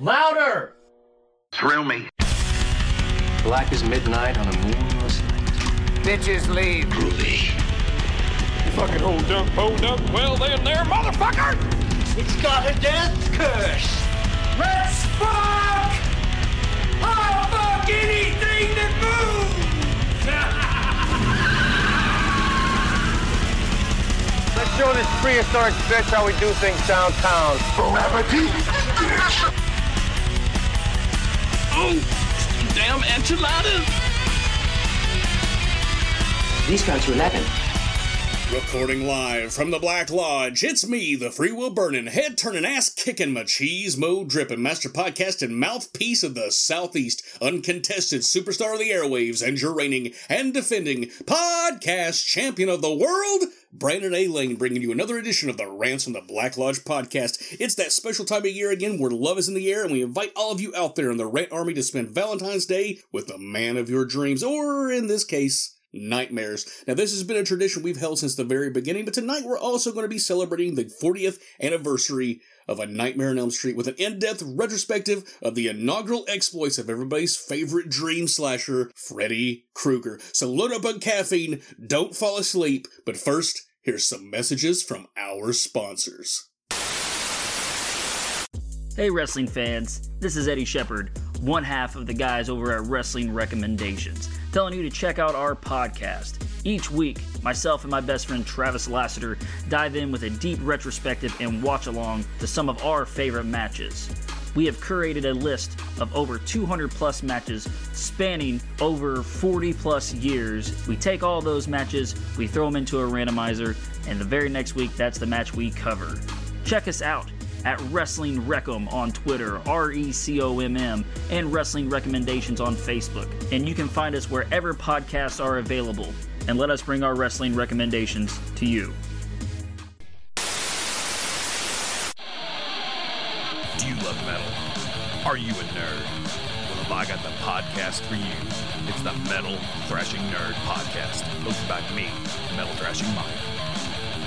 Louder! Thrill me. Black as midnight on a moonless night. Bitches leave. Groovy. Fucking hold up, well then there, motherfucker! It's got a death curse. Let's fuck! I'll fuck anything that moves! Let's show this prehistoric bitch how we do things downtown. Gravity, bitch! Oh, damn enchiladas! These guys are 11. Recording live from the Black Lodge, it's me, the free will burning, head turning, ass kicking, machismo dripping, master podcast and mouthpiece of the Southeast, uncontested superstar of the airwaves, and your reigning and defending podcast champion of the world, Brandon A. Lane, bringing you another edition of the Rants from the Black Lodge podcast. It's that special time of year again where love is in the air, and we invite all of you out there in the Rant Army to spend Valentine's Day with the man of your dreams, or in this case, nightmares. Now, this has been a tradition we've held since the very beginning, but tonight we're also going to be celebrating the 40th anniversary of A Nightmare on Elm Street with an in-depth retrospective of the inaugural exploits of everybody's favorite dream slasher, Freddy Krueger. So load up on caffeine, don't fall asleep, but first, here's some messages from our sponsors. Hey wrestling fans, this is Eddie Shepard, one half of the guys over at Wrestling Recommendations, telling you to check out our podcast. Each week, myself and my best friend Travis Lassiter dive in with a deep retrospective and watch along to some of our favorite matches. We have curated a list of over 200 plus matches spanning over 40 plus years. We take all those matches, we throw them into a randomizer, and the very next week, that's the match we cover. Check us out at Wrestling Recomm on Twitter, RECOMM, and Wrestling Recommendations on Facebook. And you can find us wherever podcasts are available. And let us bring our wrestling recommendations to you. Do you love metal? Are you a nerd? Well, have I got the podcast for you. It's the Metal Thrashing Nerd Podcast, hosted by me, Metal Thrashing Mike.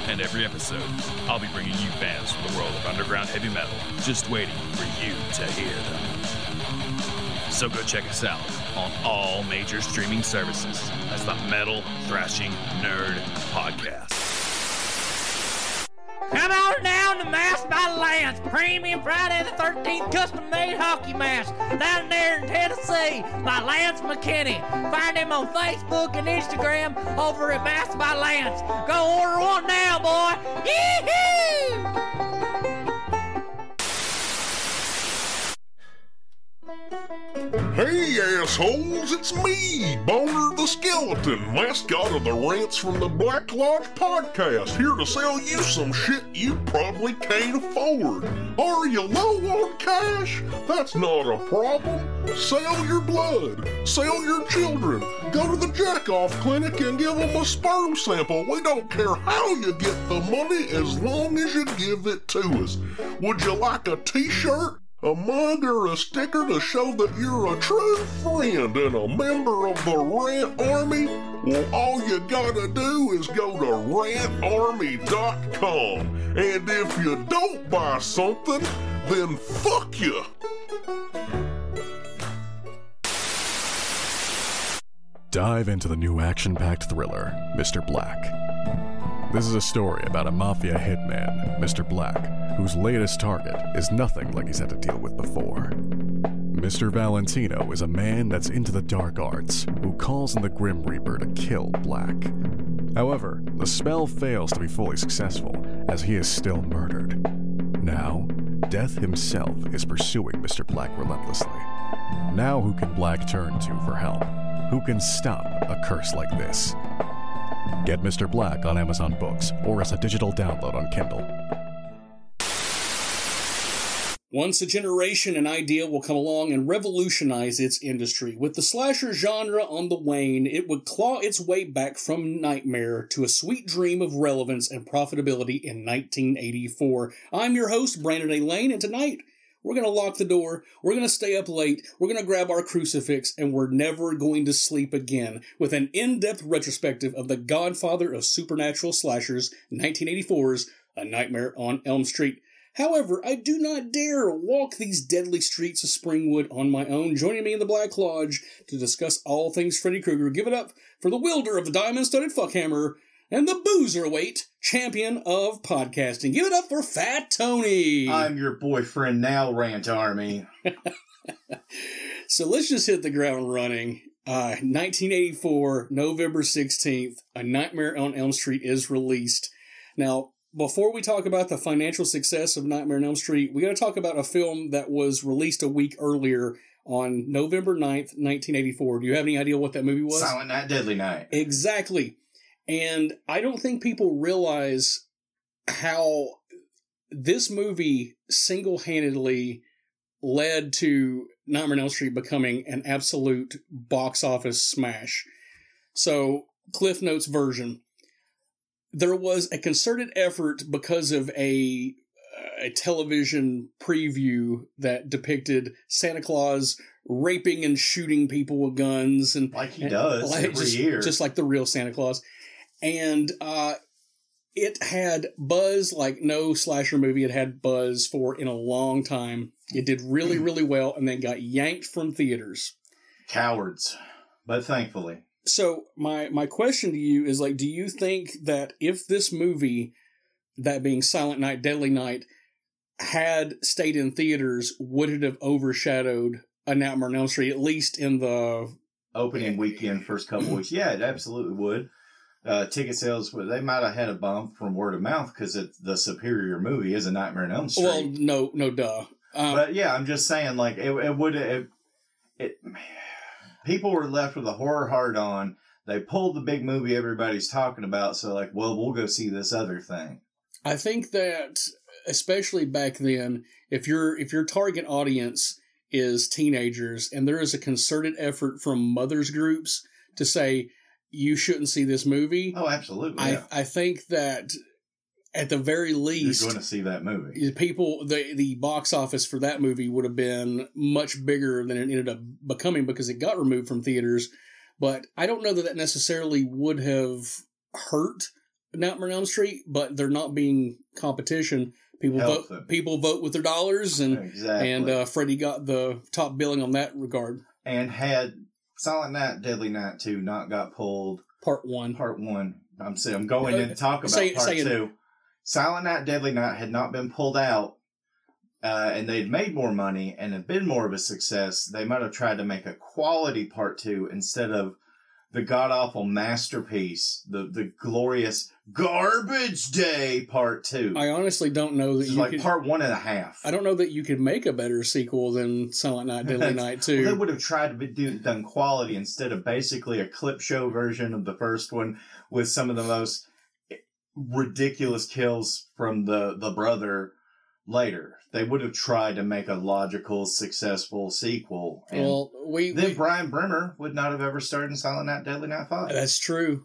And every episode, I'll be bringing you fans from the world of underground heavy metal, just waiting for you to hear them. So go check us out on all major streaming services as the Metal Thrashing Nerd Podcast. Come on down to Mask by Lance, premium Friday the 13th custom-made hockey mask down there in Tennessee by Lance McKinney. Find him on Facebook and Instagram over at Mask by Lance. Go order one now, boy. Yee-hoo! Hey, assholes, it's me, Boner the Skeleton, mascot of the Rants from the Black Lodge podcast, here to sell you some shit you probably can't afford. Are you low on cash? That's not a problem. Sell your blood. Sell your children. Go to the jack-off clinic and give them a sperm sample. We don't care how you get the money as long as you give it to us. Would you like a t-shirt, a mug, or a sticker to show that you're a true friend and a member of the Rant Army? Well, all you gotta do is go to RantArmy.com. And if you don't buy something, then fuck you. Dive into the new action-packed thriller, Mr. Black. This is a story about a mafia hitman, Mr. Black, whose latest target is nothing like he's had to deal with before. Mr. Valentino is a man that's into the dark arts, who calls on the Grim Reaper to kill Black. However, the spell fails to be fully successful, as he is still murdered. Now, Death himself is pursuing Mr. Black relentlessly. Now who can Black turn to for help? Who can stop a curse like this? Get Mr. Black on Amazon Books or as a digital download on Kindle. Once a generation, an idea will come along and revolutionize its industry. With the slasher genre on the wane, it would claw its way back from nightmare to a sweet dream of relevance and profitability in 1984. I'm your host, Brandon A. Lane, and tonight we're going to lock the door, we're going to stay up late, we're going to grab our crucifix, and we're never going to sleep again with an in-depth retrospective of the godfather of supernatural slashers, 1984's A Nightmare on Elm Street. However, I do not dare walk these deadly streets of Springwood on my own. Joining me in the Black Lodge to discuss all things Freddy Krueger, give it up for the wielder of the diamond-studded fuckhammer and the boozerweight champion of podcasting. Give it up for Fat Tony. I'm your boyfriend now, Rant Army. So let's just hit the ground running. 1984, November 16th, A Nightmare on Elm Street is released. Now, before we talk about the financial success of Nightmare on Elm Street, we got to talk about a film that was released a week earlier on November 9th, 1984. Do you have any idea what that movie was? Silent Night, Deadly Night. Exactly. And I don't think people realize how this movie single-handedly led to Nightmare on Elm Street becoming an absolute box office smash. So, Cliff Notes version. There was a concerted effort because of a television preview that depicted Santa Claus raping and shooting people with guns. And like he does every year. Just like the real Santa Claus. And it had buzz like no slasher movie had had buzz for in a long time. It did really, really well, and then got yanked from theaters. Cowards, but thankfully. So my question to you is, like, do you think that if this movie, that being Silent Night, Deadly Night, had stayed in theaters, would it have overshadowed A Nightmare on Elm Street, at least in the opening weekend, first couple weeks? Yeah, it absolutely would. Ticket sales, they might have had a bump from word of mouth because the superior movie is A Nightmare on Elm Street. Well, no, duh. But yeah, I'm just saying, like, it would, people were left with a horror hard on. They pulled the big movie everybody's talking about. So like, well, we'll go see this other thing. I think that especially back then, if your target audience is teenagers and there is a concerted effort from mothers groups to say, you shouldn't see this movie. Oh, absolutely. Yeah. I think that, at the very least, you're going to see that movie. People, the box office for that movie would have been much bigger than it ended up becoming because it got removed from theaters. But I don't know that necessarily would have hurt Nightmare on Elm Street. But there not being competition, people vote with their dollars, and exactly. And Freddy got the top billing on that regard. And had Silent Night, Deadly Night 2 not got pulled, Part one. I'm going in to talk about Part two. Silent Night, Deadly Night had not been pulled out, and they'd made more money and had been more of a success. They might have tried to make a quality Part 2 instead of the god-awful masterpiece, the glorious Garbage Day Part 2. I honestly don't know that you could... Part 1.5. I don't know that you could make a better sequel than Silent Night, Deadly Night 2. Well, they would have tried to done quality instead of basically a clip show version of the first one with some of the most ridiculous kills from the brother later. They would have tried to make a logical, successful sequel. And Brian Bremer would not have ever starred in Silent Night, Deadly Night 5. That's true.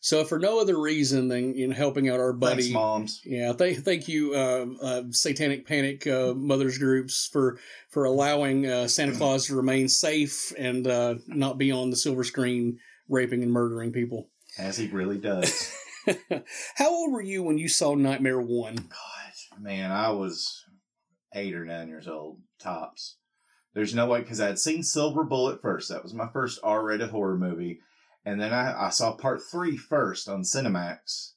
So for no other reason than helping out our buddy. Thanks, moms. Yeah, thank you, Satanic Panic mothers groups for allowing Santa Claus to remain safe and not be on the silver screen raping and murdering people. As he really does. How old were you when you saw Nightmare 1? God, man, I was 8 or 9 years old, tops. There's no way, because I had seen Silver Bullet first. That was my first R-rated horror movie. And then I saw Part 3 first on Cinemax.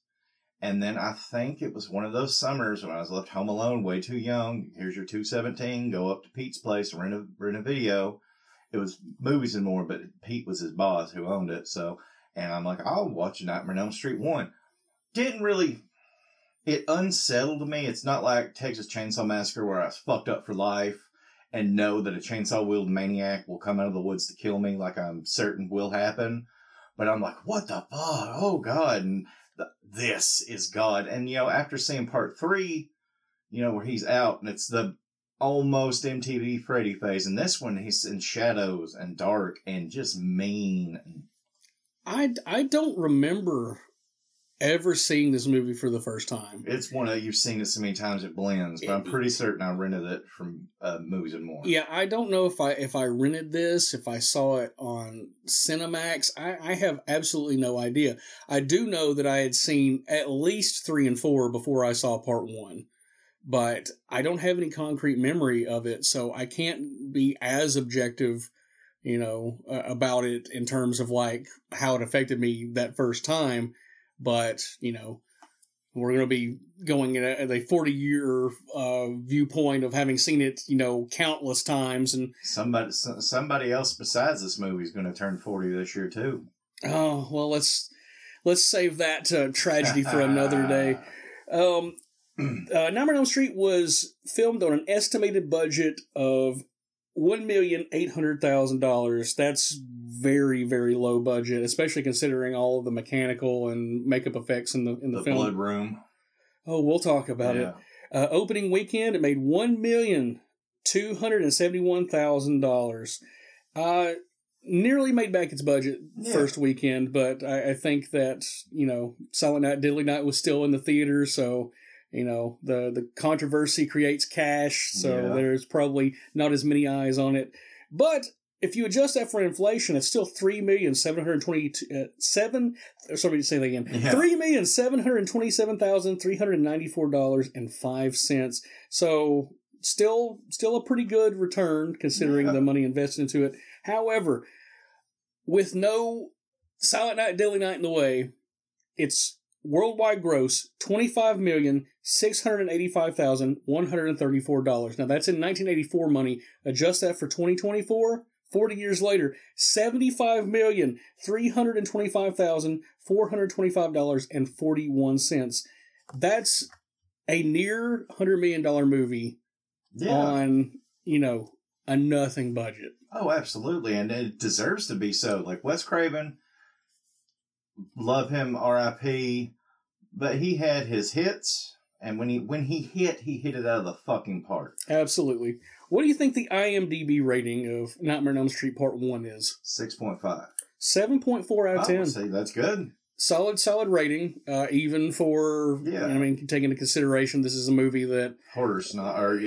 And then I think it was one of those summers when I was left home alone, way too young. Here's your $2.17, go up to Pete's place, rent a video. It was Movies and More, but Pete was his boss who owned it, so... And I'm like, I'll watch Nightmare on Elm Street 1. Didn't really... It unsettled me. It's not like Texas Chainsaw Massacre where I was fucked up for life and know that a chainsaw-wielding maniac will come out of the woods to kill me like I'm certain will happen. But I'm like, what the fuck? Oh, God. And this is God. And, after seeing Part 3, where he's out and it's the almost MTV Freddy phase. And this one, he's in shadows and dark and just mean and... I don't remember ever seeing this movie for the first time. It's one that you've seen it so many times it blends, but I'm pretty certain I rented it from Movies and More. Yeah, I don't know if I rented this, if I saw it on Cinemax. I have absolutely no idea. I do know that I had seen at least 3 and 4 before I saw Part 1. but I don't have any concrete memory of it, so I can't be as objective, you know, about it in terms of like how it affected me that first time. But, you know, we're going to be going at a 40-year viewpoint of having seen it, you know, countless times. And somebody else besides this movie is going to turn 40 this year too. Oh, well, let's save that tragedy for another day. Nightmare on Elm Street was filmed on an estimated budget of $1,800,000. That's very, very low budget, especially considering all of the mechanical and makeup effects in the film. The blood room. Oh, we'll talk about it. Opening weekend, it made $1,271,000. Nearly made back its budget first weekend, but I think that, you know, Silent Night, Deadly Night was still in the theater, so, you know, the controversy creates cash, so there's probably not as many eyes on it. But if you adjust that for inflation, it's still $3,727,394.05. So still a pretty good return considering the money invested into it. However, with no Silent Night, Deadly Night in the way, its worldwide gross, $25,685,134. Now, that's in 1984 money. Adjust that for 2024, 40 years later, $75,325,425.41. That's a near $100 million movie on, you know, a nothing budget. Oh, absolutely. And it deserves to be so. Like, Wes Craven, love him, R.I.P., but he had his hits, and when he hit it out of the fucking park. Absolutely. What do you think the IMDb rating of Nightmare on Elm Street Part 1 is? 6.5. 7.4 out of 10. See, that's good. Solid rating, even for, I mean, taking into consideration this is a movie that... Horror snobs, or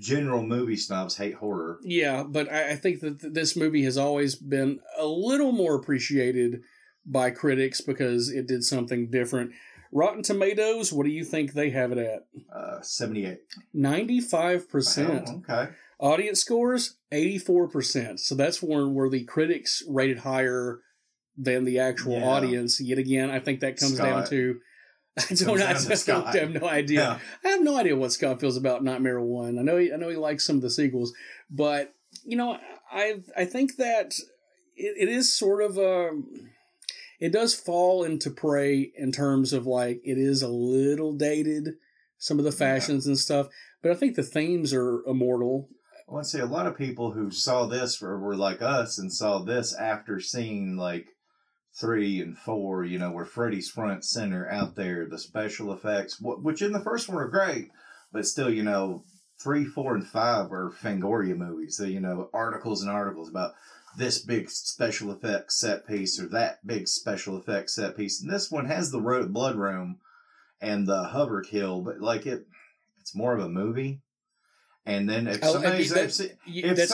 general movie snobs hate horror. Yeah, but I think that this movie has always been a little more appreciated by critics because it did something different. Rotten Tomatoes, what do you think they have it at? 78. 95%. Oh, okay. Audience scores, 84%. So that's one where the critics rated higher than the actual audience. Yet again, I think that comes down to... I have no idea. Yeah. I have no idea what Scott feels about Nightmare 1. I know he likes some of the sequels. But, you know, I think that it is sort of a... It does fall into prey in terms of, like, it is a little dated, some of the fashions and stuff. But I think the themes are immortal. I want to say a lot of people who saw this were like us and saw this after seeing, like, 3 and 4, you know, where Freddy's front center out there, the special effects, which in the first one were great, but still, you know, 3, 4, and 5 are Fangoria movies. So, you know, articles and articles about this big special effects set piece or that big special effects set piece. And this one has the blood room and the hover kill, but like it's more of a movie. And then if somebody's... that's a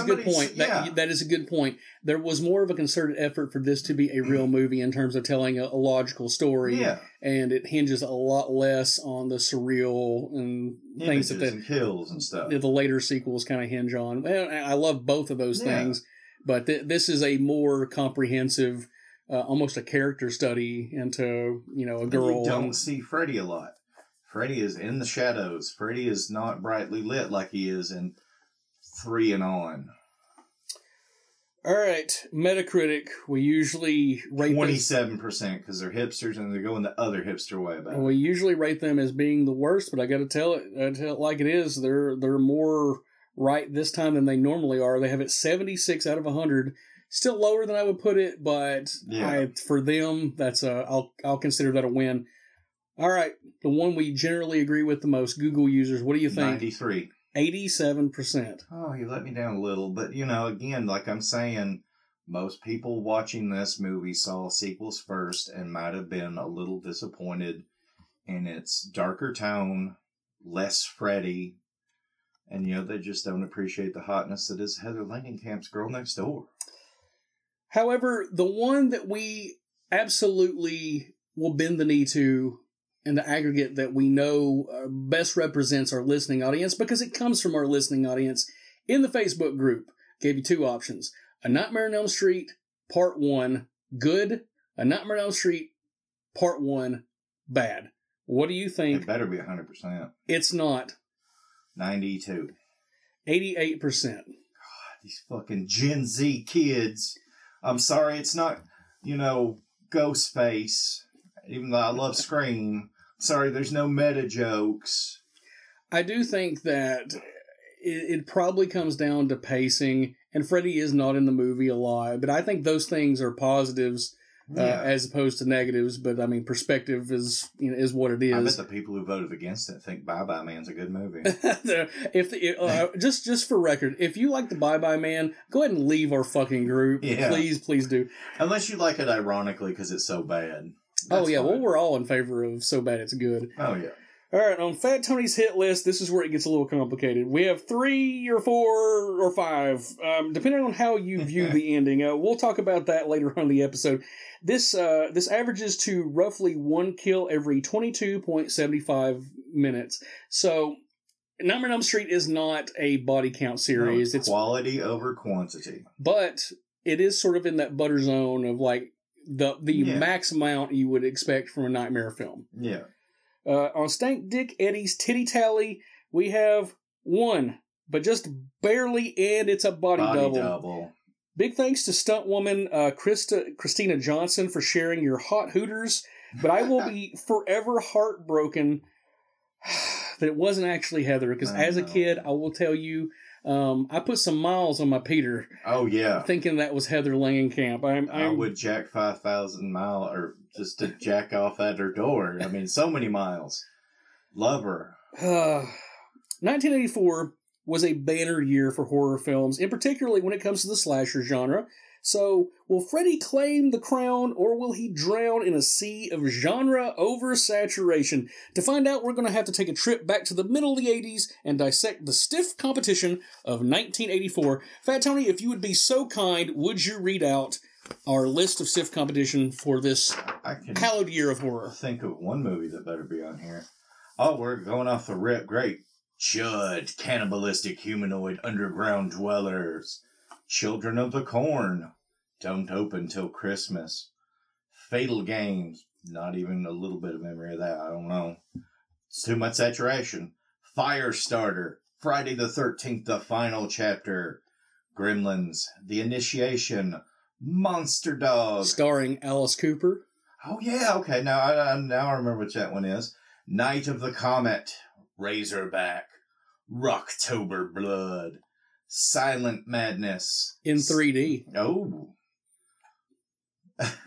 good point. That is a good point. There was more of a concerted effort for this to be a real movie in terms of telling a logical story. Yeah. And it hinges a lot less on the surreal and images things that and kills and stuff. The later sequels kind of hinge on. Well, I love both of those things. But this is a more comprehensive, almost a character study into, you know, a girl. You don't see Freddy a lot. Freddy is in the shadows. Freddy is not brightly lit like he is in 3 and on. All right. Metacritic, we usually rate 27% because they're hipsters and they're going the other hipster way about it. We usually rate them as being the worst, but I got to tell it like it is. They're more... right this time than they normally are. They have it 76 out of 100. Still lower than I would put it, but for them, that's I'll consider that a win. All right, the one we generally agree with the most, Google users. What do you think? 93. 87%. Oh, you let me down a little, but you know, again, like I'm saying, most people watching this movie saw sequels first and might have been a little disappointed in its darker tone, less Freddy. And, you know, they just don't appreciate the hotness that is Heather Langenkamp's Girl Next Door. However, the one that we absolutely will bend the knee to in the aggregate that we know best represents our listening audience, because it comes from our listening audience in the Facebook group. Gave you two options. A Nightmare on Elm Street, Part 1, good. A Nightmare on Elm Street, Part 1, bad. What do you think? It better be 100%. It's not. 92. 88%. God, these fucking Gen Z kids. I'm sorry, it's not, you know, Ghostface. Even though I love Scream. Sorry, there's no meta jokes. I do think that it probably comes down to pacing, and Freddy is not in the movie a lot, but I think those things are positives as opposed to negatives. But I mean, perspective is what it is. I bet the people who voted against it think Bye Bye Man's a good movie. Just for record, if you like the Bye Bye Man, go ahead and leave our fucking group. Yeah. Please do. Unless you like it ironically because it's so bad. That's fine. Well, we're all in favor of so bad it's good. Oh, yeah. All right, on Fat Tony's hit list, this is where it gets a little complicated. We have 3 or 4 or 5, depending on how you view the ending. We'll talk about that later on in the episode. This averages to roughly one kill every 22.75 minutes. So, Nightmare on Elm Street is not a body count series. No, it's quality over quantity. But it is sort of in that butter zone of like, the max amount you would expect from a nightmare film. Yeah. On Stank Dick Eddie's Titty Tally, we have 1, but just barely, and it's a body double. Big thanks to stunt woman Krista Christina Johnson for sharing your hot hooters, but I will be forever heartbroken that it wasn't actually Heather, because as a kid, I will tell you, I put some miles on my Peter. Oh, yeah. Thinking that was Heather Langenkamp. I would jack 5,000 miles or just to jack off at her door. I mean, so many miles. Love her. 1984 was a banner year for horror films, and particularly when it comes to the slasher genre. So, will Freddy claim the crown, or will he drown in a sea of genre oversaturation? To find out, we're going to have to take a trip back to the middle of the 80s and dissect the stiff competition of 1984. Fat Tony, if you would be so kind, would you read out our list of stiff competition for this hallowed year of horror? I think of one movie that better be on here. Oh, we're going off the rip. Great. Chud, cannibalistic humanoid underground dwellers. Children of the Corn, don't open till Christmas. Fatal Games, not even a little bit of memory of that, I don't know. It's too much saturation. Firestarter, Friday the 13th, the final chapter. Gremlins, The Initiation, Monster Dog. Starring Alice Cooper. Oh yeah, okay, now I remember which that one is. Night of the Comet, Razorback, Rocktober Blood. Silent Madness. In 3D. Oh.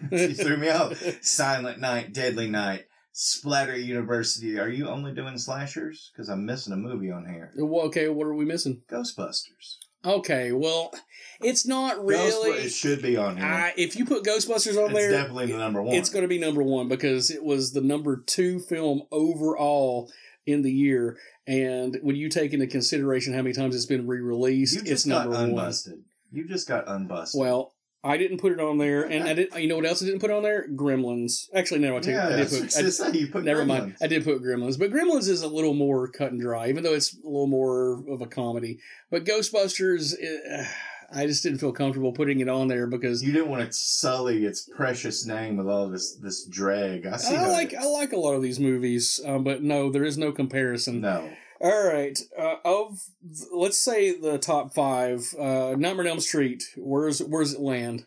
She threw me off. Silent Night, Deadly Night, Splatter University. Are you only doing slashers? Because I'm missing a movie on here. Well, okay, what are we missing? Ghostbusters. Okay, well, it's not really... It should be on here. If you put Ghostbusters on there... It's definitely the number 1. It's going to be number 1, because it was the number 2 film overall in the year. And when you take into consideration how many times it's been re-released, it's number 1. You just got unbusted. Well, I didn't put it on there, and you know what else I didn't put on there? Gremlins. Actually, no, I did put Gremlins, but Gremlins is a little more cut and dry, even though it's a little more of a comedy. But Ghostbusters, I just didn't feel comfortable putting it on there because you didn't want to sully its precious name with all this drag. I like a lot of these movies, but no, there is no comparison. No. All right, let's say the top 5. Nightmare on Elm Street. Where's it land?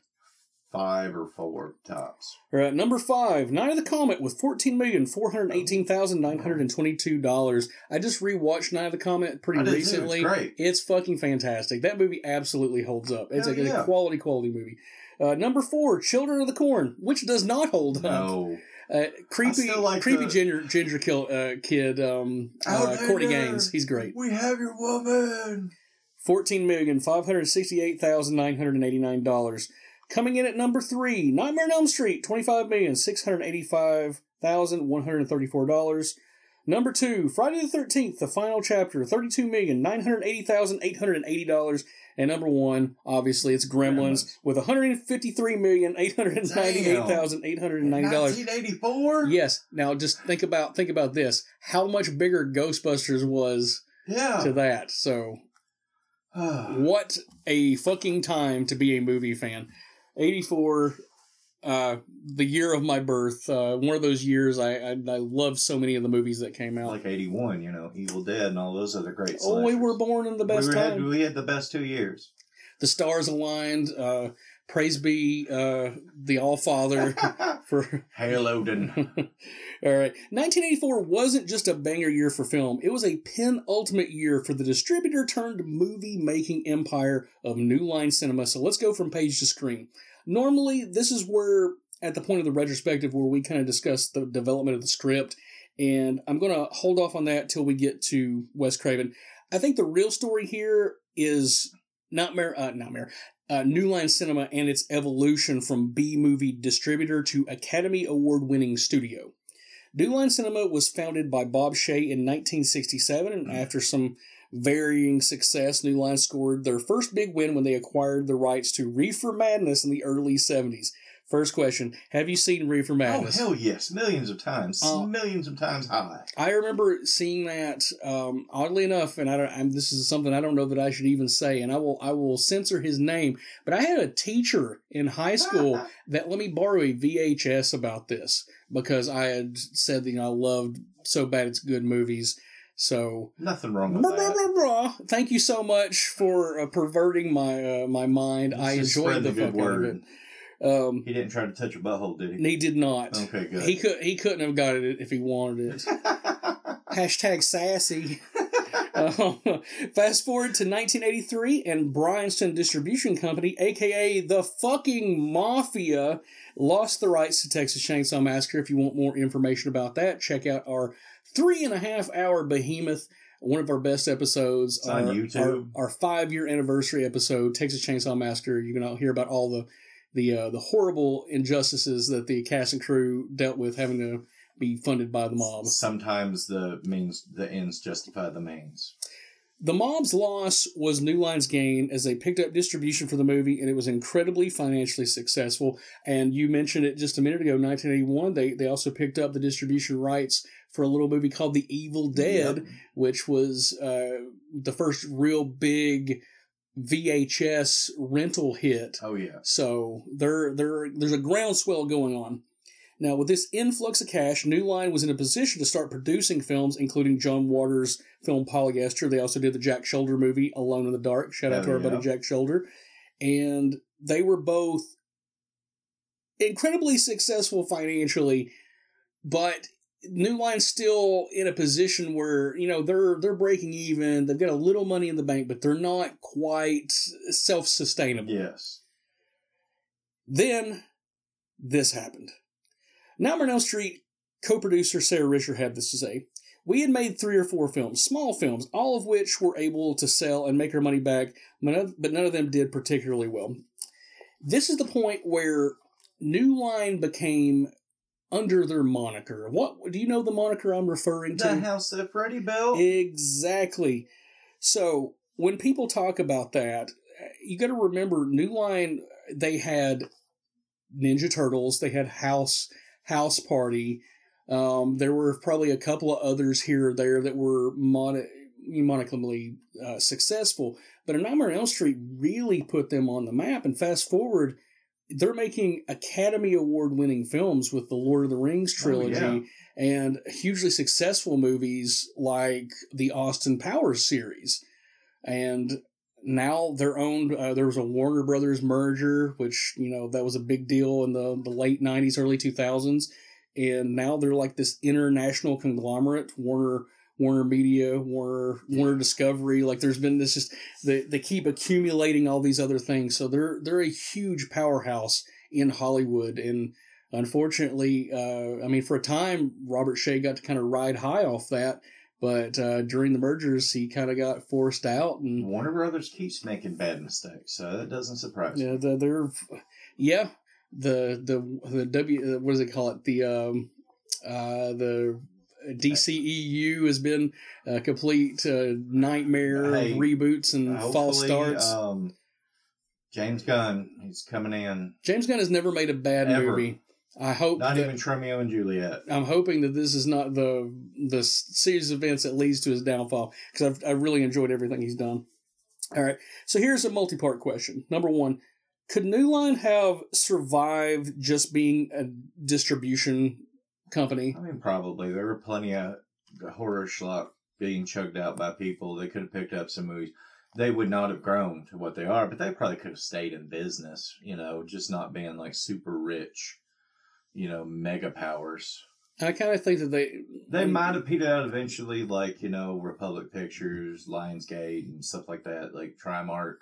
5 or 4 tops. All right, number 5, Night of the Comet with $14,418,922. I just rewatched Night of the Comet pretty recently. It's great. It's fucking fantastic. That movie absolutely holds up. It's a quality movie. Number 4, Children of the Corn, which does not hold up. No. Creepy ginger kid, Courtney Gaines. He's great. We have your woman. $14,568,989. Coming in at number 3, Nightmare on Elm Street, $25,685,134. Number 2, Friday the 13th, the final chapter, $32,980,880. And number 1, obviously, it's Gremlins with $153,898,890. 1984? Yes. Now, just think about this. How much bigger Ghostbusters was to that. So, what a fucking time to be a movie fan. 84... the year of my birth, one of those years I love so many of the movies that came out. Like 81, you know, Evil Dead and all those other great slashers. Oh, we were born in the best time. We had the best 2 years. The stars aligned, praise be the Allfather for... Hail Odin. All right. 1984 wasn't just a banger year for film. It was a penultimate year for the distributor-turned-movie-making empire of New Line Cinema. So let's go from page to screen. Normally, this is where, at the point of the retrospective, where we kind of discuss the development of the script, and I'm going to hold off on that till we get to Wes Craven. I think the real story here is New Line Cinema and its evolution from B-movie distributor to Academy Award-winning studio. New Line Cinema was founded by Bob Shaye in 1967, and after some varying success, New Line scored their first big win when they acquired the rights to Reefer Madness in the early 70s. First question, have you seen Reefer Madness? Oh, hell yes. Millions of times. Millions of times high. I remember seeing that, oddly enough, and this is something I don't know that I should even say, and I will censor his name, but I had a teacher in high school that let me borrow a VHS about this, because I had said that I loved So Bad It's Good movies. So nothing wrong with that. Thank you so much for perverting my my mind. Let's I enjoyed the fuck out of it. He didn't try to touch your butthole, did he? He did not. Okay, good. He couldn't have got it if he wanted it. Hashtag sassy. Fast forward to 1983, and Bryanston Distribution Company, a.k.a. the fucking Mafia, lost the rights to Texas Chainsaw Massacre. If you want more information about that, check out our 3.5-hour behemoth, one of our best episodes. It's on YouTube. Our 5-year anniversary episode, Texas Chainsaw Massacre. You can hear about all the horrible injustices that the cast and crew dealt with, having to be funded by the mob. Sometimes the ends justify the means. The mob's loss was New Line's gain as they picked up distribution for the movie, and it was incredibly financially successful. And you mentioned it just a minute ago, 1981, they also picked up the distribution rights for a little movie called The Evil Dead, which was the first real big VHS rental hit. Oh, yeah. So there's a groundswell going on. Now, with this influx of cash, New Line was in a position to start producing films, including John Waters' film Polyester. They also did the Jack Shoulder movie, Alone in the Dark. Shout out to our buddy Jack Shoulder. And they were both incredibly successful financially, but New Line's still in a position where, you know, they're breaking even. They've got a little money in the bank, but they're not quite self-sustainable. Yes. Then this happened. Nightmare on Elm Street co-producer Sarah Risher had this to say. We had made 3 or 4 films, small films, all of which were able to sell and make our money back, but none of them did particularly well. This is the point where New Line became under their moniker. What do you know the moniker I'm referring to? The house that Freddy built. Exactly. So when people talk about that, you got to remember New Line, they had Ninja Turtles, they had House Party. There were probably a couple of others here or there that were monically successful. But A Nightmare on Elm Street really put them on the map. And fast forward, they're making Academy Award-winning films with the Lord of the Rings trilogy and hugely successful movies like the Austin Powers series. And now they're owned, there was a Warner Brothers merger, which, you know, that was a big deal in the late 90s, early 2000s. And now they're like this international conglomerate, Warner Media, Warner Discovery. Like there's been this just, they keep accumulating all these other things. So they're a huge powerhouse in Hollywood. And unfortunately, for a time, Robert Shaye got to kind of ride high off that. But during the mergers, he kind of got forced out. And Warner Brothers keeps making bad mistakes, so that doesn't surprise me. The what do they call it? The DCEU has been a complete nightmare of reboots and false starts. James Gunn, he's coming in. James Gunn has never made a bad movie. I hope not even Romeo and Juliet. I'm hoping that this is not the series of events that leads to his downfall, because I really enjoyed everything he's done. All right, so here's a multi-part question. Number one, could New Line have survived just being a distribution company? I mean, probably. There were plenty of horror schlock being chugged out by people. They could have picked up some movies. They would not have grown to what they are, but they probably could have stayed in business, just not being like super rich, mega powers. I kind of think that they might have petered out eventually, Republic Pictures, Lionsgate, and stuff like that, like Trimark.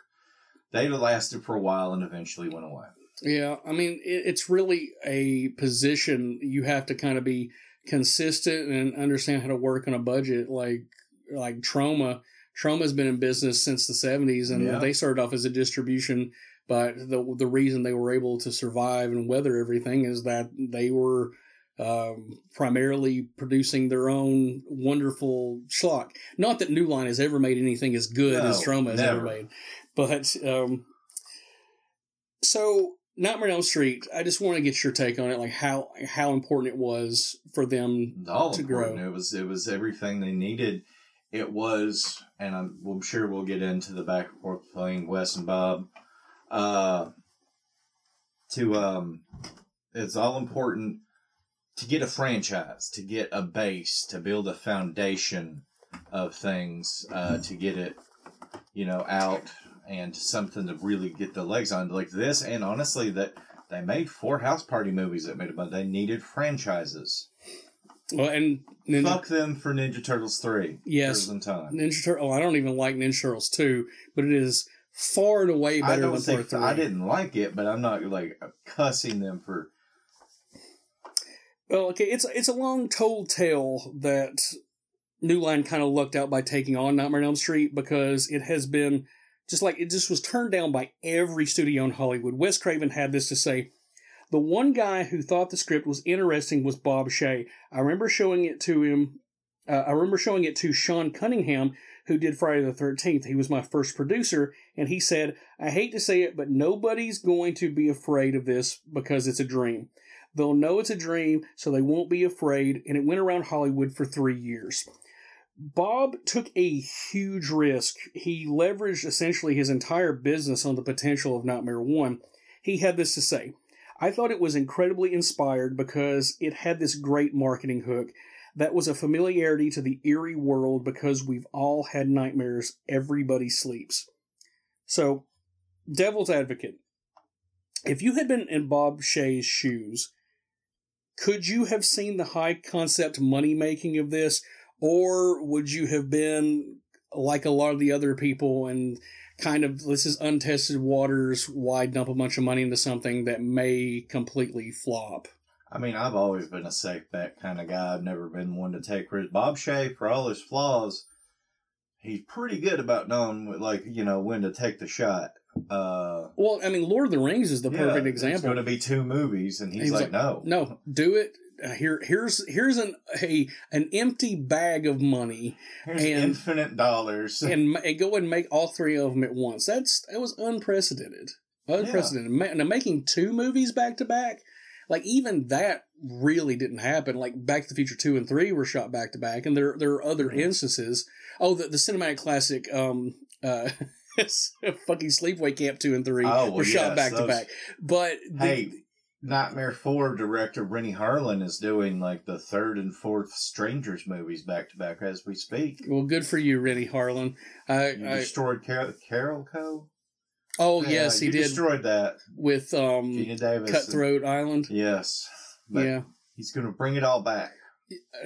They lasted for a while and eventually went away. Yeah, I mean, it's really a position you have to kind of be consistent and understand how to work on a budget, like Troma. Troma's been in business since the 70s, and they started off as a distribution, but the reason they were able to survive and weather everything is that they were primarily producing their own wonderful schlock. Not that New Line has ever made anything as good as Troma has ever made. But, so Nightmare on Elm Street, I just want to get your take on it, like how important it was for them to grow. It was everything they needed. It was, and I'm sure we'll get into the back and forth playing Wes and Bob. It's all important to get a franchise, to get a base, to build a foundation of things, to get it, out. And something to really get the legs on, like this. And honestly, that they made 4 house party movies that made a bunch. They needed franchises. Well, and fuck them for Ninja Turtles 3. Yes, Ninja Turtles. I don't even like Ninja Turtles 2, but it is far and away better than 4 and 3. I didn't like it, but I'm not cussing them for. Well, okay, it's a long told tale that New Line kind of lucked out by taking on Nightmare on Elm Street, because it has been. It was turned down by every studio in Hollywood. Wes Craven had this to say: the one guy who thought the script was interesting was Bob Shaye. I remember showing it to him. I remember showing it to Sean Cunningham, who did Friday the 13th. He was my first producer, and he said, I hate to say it, but nobody's going to be afraid of this because it's a dream. They'll know it's a dream, so they won't be afraid, and it went around Hollywood for 3 years. Bob took a huge risk. He leveraged essentially his entire business on the potential of Nightmare 1. He had this to say: I thought it was incredibly inspired because it had this great marketing hook that was a familiarity to the eerie world, because we've all had nightmares. Everybody sleeps. So, devil's advocate, if you had been in Bob Shaye's shoes, could you have seen the high concept money making of this? Or would you have been like a lot of the other people and kind of, this is untested waters, why dump a bunch of money into something that may completely flop? I mean, I've always been a safe bet kind of guy. I've never been one to take risks. Bob Shaye, for all his flaws, he's pretty good about knowing, when to take the shot. Well, I mean, Lord of the Rings is the perfect example. It's going to be 2 movies, and he's like, no, do it. Here's an empty bag of money. Here's infinite dollars. And go and make all 3 of them at once. That was unprecedented. Unprecedented. Yeah. Now, making 2 movies back to back, even that really didn't happen. Back to the Future 2 and 3 were shot back to back, and there are other instances. Oh, the cinematic classic, fucking Sleepaway Camp 2 and 3 were shot back to back. But Nightmare 4 director Renny Harlin is doing the 3rd and 4th Strangers movies back to back as we speak. Well, good for you, Renny Harlin. You destroyed Carol Co. Oh yeah, yes, he did. Destroyed that with Gina Davis, Cutthroat Island. Yes, but he's going to bring it all back.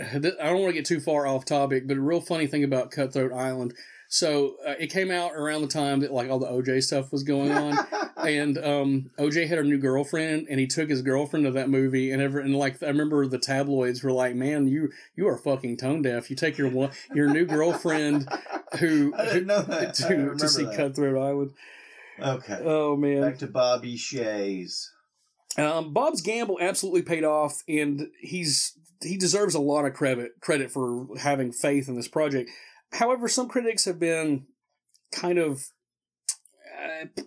I don't want to get too far off topic, but a real funny thing about Cutthroat Island. So it came out around the time that all the OJ stuff was going on, and OJ had a new girlfriend, and he took his girlfriend to that movie, and I remember the tabloids were like, "Man, you are fucking tone deaf. You take your new girlfriend to see Cutthroat Island." Okay. Oh man. Back to Bobby Shaye's. Bob's gamble absolutely paid off, and he's he deserves a lot of credit for having faith in this project. However, some critics have been kind of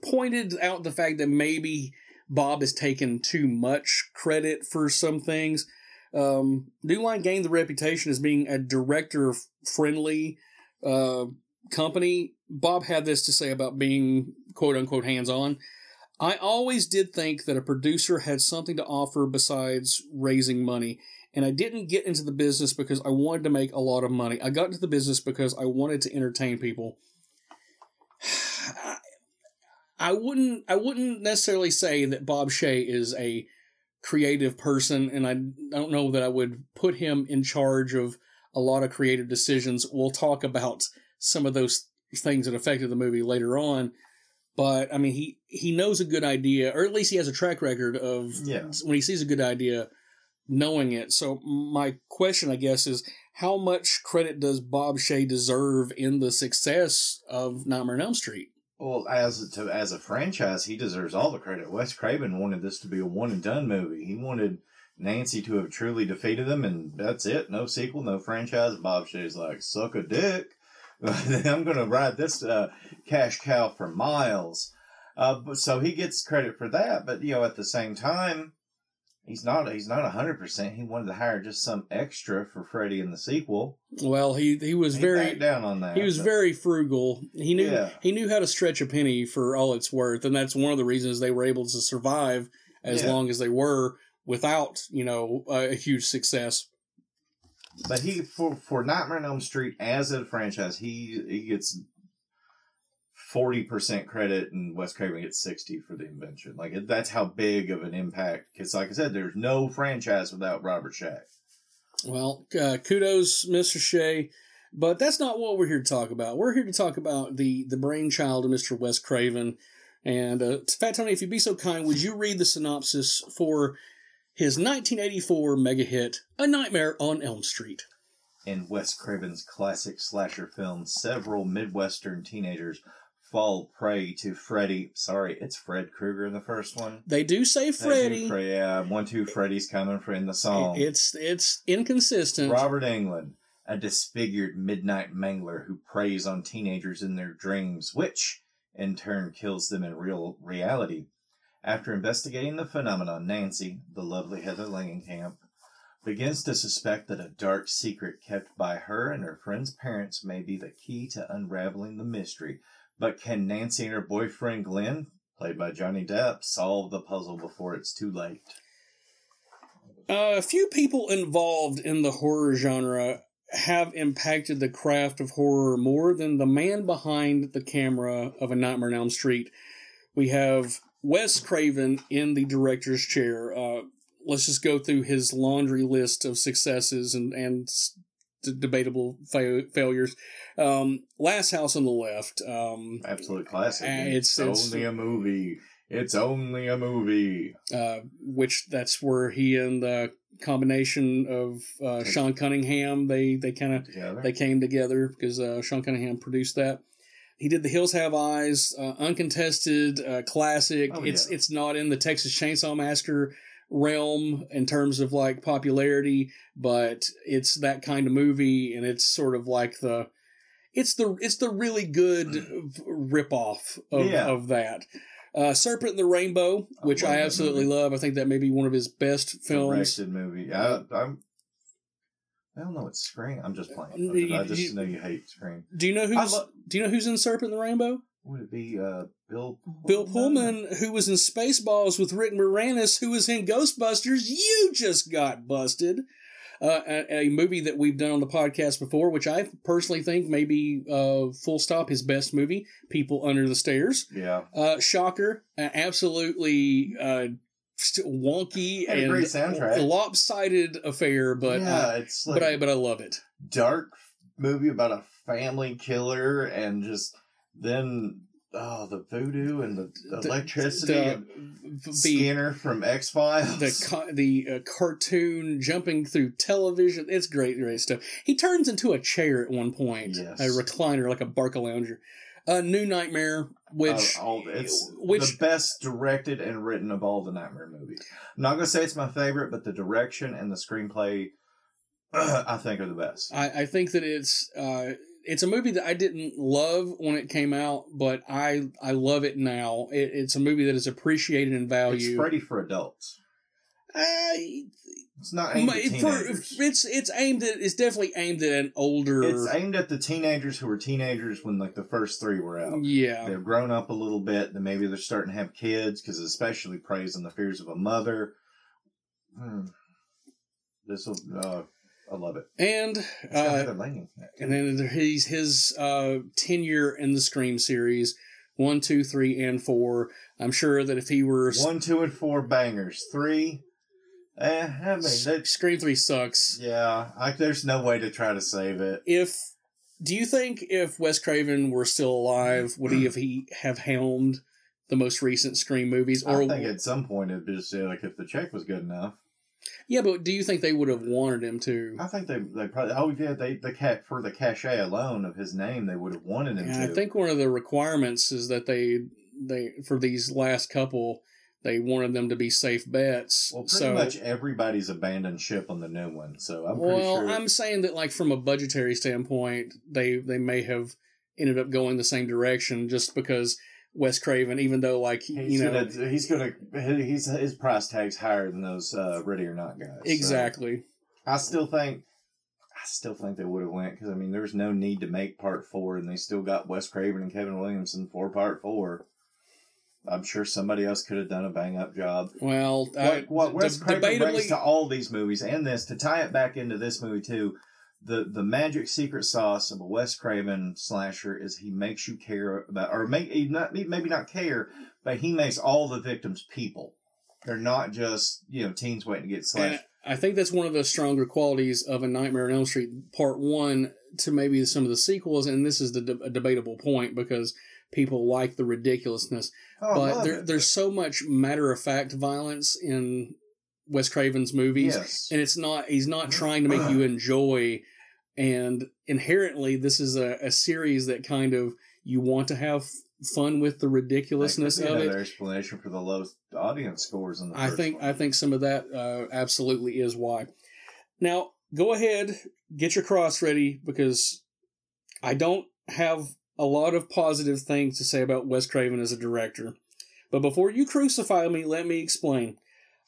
pointed out the fact that maybe Bob has taken too much credit for some things. New Line gained the reputation as being a director-friendly company. Bob had this to say about being quote-unquote hands-on. I always did think that a producer had something to offer besides raising money, and I didn't get into the business because I wanted to make a lot of money. I got into the business because I wanted to entertain people. I wouldn't necessarily say that Bob Shaye is a creative person, and I don't know that I would put him in charge of a lot of creative decisions. We'll talk about some of those things that affected the movie later on. But, I mean, he knows a good idea, or at least he has a track record of when he sees a good idea, knowing it. So my question, I guess, is how much credit does Bob Shaye deserve in the success of Nightmare on Elm Street? Well, as a franchise, he deserves all the credit. Wes Craven wanted this to be a one-and-done movie. He wanted Nancy to have truly defeated him, and that's it. No sequel, no franchise. Bob Shaye's like, suck a dick. I'm going to ride this cash cow for miles. So he gets credit for that, but, you know, at the same time, he's not 100%. He wanted to hire just some extra for Freddy in the sequel. Well, he was very frugal. He knew how to stretch a penny for all it's worth, and that's one of the reasons they were able to survive as long as they were without, you know, a huge success. But he, for Nightmare on Elm Street as a franchise, he gets 40% credit, and Wes Craven gets 60 for the invention. Like, that's how big of an impact. Because, like I said, there's no franchise without Robert Shaye. Well, kudos, Mr. Shaye. But that's not what we're here to talk about. We're here to talk about the brainchild of Mr. Wes Craven. And Fat Tony, if you'd be so kind, would you read the synopsis for his 1984 mega hit, A Nightmare on Elm Street? In Wes Craven's classic slasher film, several Midwestern teenagers fall prey to Freddy. Sorry, it's Fred Krueger in the first one. They do say Freddy. Yeah, 1, 2, Freddy's coming in the song. It's inconsistent. Robert Englund, a disfigured midnight mangler who preys on teenagers in their dreams, which in turn kills them in reality. After investigating the phenomenon, Nancy, the lovely Heather Langenkamp, begins to suspect that a dark secret kept by her and her friend's parents may be the key to unraveling the mystery. But can Nancy and her boyfriend Glenn, played by Johnny Depp, solve the puzzle before it's too late? A few people involved in the horror genre have impacted the craft of horror more than the man behind the camera of A Nightmare on Elm Street. We have Wes Craven in the director's chair. Let's just go through his laundry list of successes and debatable failures. Last House on the Left. Absolute classic. It's only a movie. It's only a movie. Which that's where he and the combination of Sean Cunningham, they came together because Sean Cunningham produced that. He did The Hills Have Eyes, uncontested, classic. Oh, yeah. It's not in the Texas Chainsaw Massacre realm in terms of like popularity, but it's that kind of movie, and it's sort of like the really good ripoff of that. Serpent in the Rainbow, which I absolutely love. I think that may be one of his best films. Directed movie. I don't know what Scream. I'm just playing. I just know you hate Scream. Do you know who's in Serpent in the Rainbow? Would it be Bill Pullman? Bill Pullman, who was in Spaceballs with Rick Moranis, who was in Ghostbusters. You just got busted. A movie that we've done on the podcast before, which I personally think may be, full stop, his best movie, People Under the Stairs. Yeah. Shocker. Absolutely wonky and lopsided affair, but it's like but I love it. Dark movie about a family killer, and just then the voodoo and the electricity, the Skinner from X-Files, the cartoon jumping through television. It's great stuff. He turns into a chair at one point, a recliner, like a Barca lounger. A New Nightmare, which the best directed and written of all the Nightmare movies. I'm not going to say it's my favorite, but the direction and the screenplay I think are the best. I think that it's a movie that I didn't love when it came out, but I love it now. It's a movie that is appreciated and valued. It's Freddy for adults. It's not aimed at teenagers. It's definitely aimed at an older. It's aimed at the teenagers who were teenagers when like the first three were out. Yeah, they've grown up a little bit. Then maybe they're starting to have kids because it especially preys on the fears of a mother. This will. I love it. And then he's his tenure in the Scream series. 1, 2, 3, and 4. I'm sure that if he were 1, 2, and 4 bangers, 3. I mean, Scream 3 sucks. Yeah, there's no way to try to save it. Do you think if Wes Craven were still alive, would he have helmed the most recent Scream movies? Or I think at some point it'd just be like if the check was good enough. Yeah, but do you think they would have wanted him to? I think they probably. Oh yeah, for the cachet alone of his name, they would have wanted him to. I think one of the requirements is that they for these last couple. They wanted them to be safe bets. Well, pretty much everybody's abandoned ship on the new one, so I'm pretty sure... Well, I'm saying that, like, from a budgetary standpoint, they may have ended up going the same direction just because Wes Craven, even though, like, his price tag's higher than those Ready or Not guys. Exactly. So I still think they would have went, because, I mean, there was no need to make Part 4, and they still got Wes Craven and Kevin Williamson for Part 4. I'm sure somebody else could have done a bang-up job. Well, what Wes Craven brings to all these movies, and this, to tie it back into this movie too, the magic secret sauce of a Wes Craven slasher is he makes you care about, or maybe not care, but he makes all the victims people. They're not just, teens waiting to get slashed. And I think that's one of the stronger qualities of A Nightmare on Elm Street Part 1 to maybe some of the sequels, and this is a debatable point because... people like the ridiculousness, but there's so much matter-of-fact violence in Wes Craven's movies, yes. And he's not trying to make you enjoy, and inherently this is a series that kind of, you want to have fun with the ridiculousness of it. Another explanation for the low audience scores in the first one. I think some of that absolutely is why. Now, go ahead, get your cross ready, because I don't have... a lot of positive things to say about Wes Craven as a director. But before you crucify me, let me explain.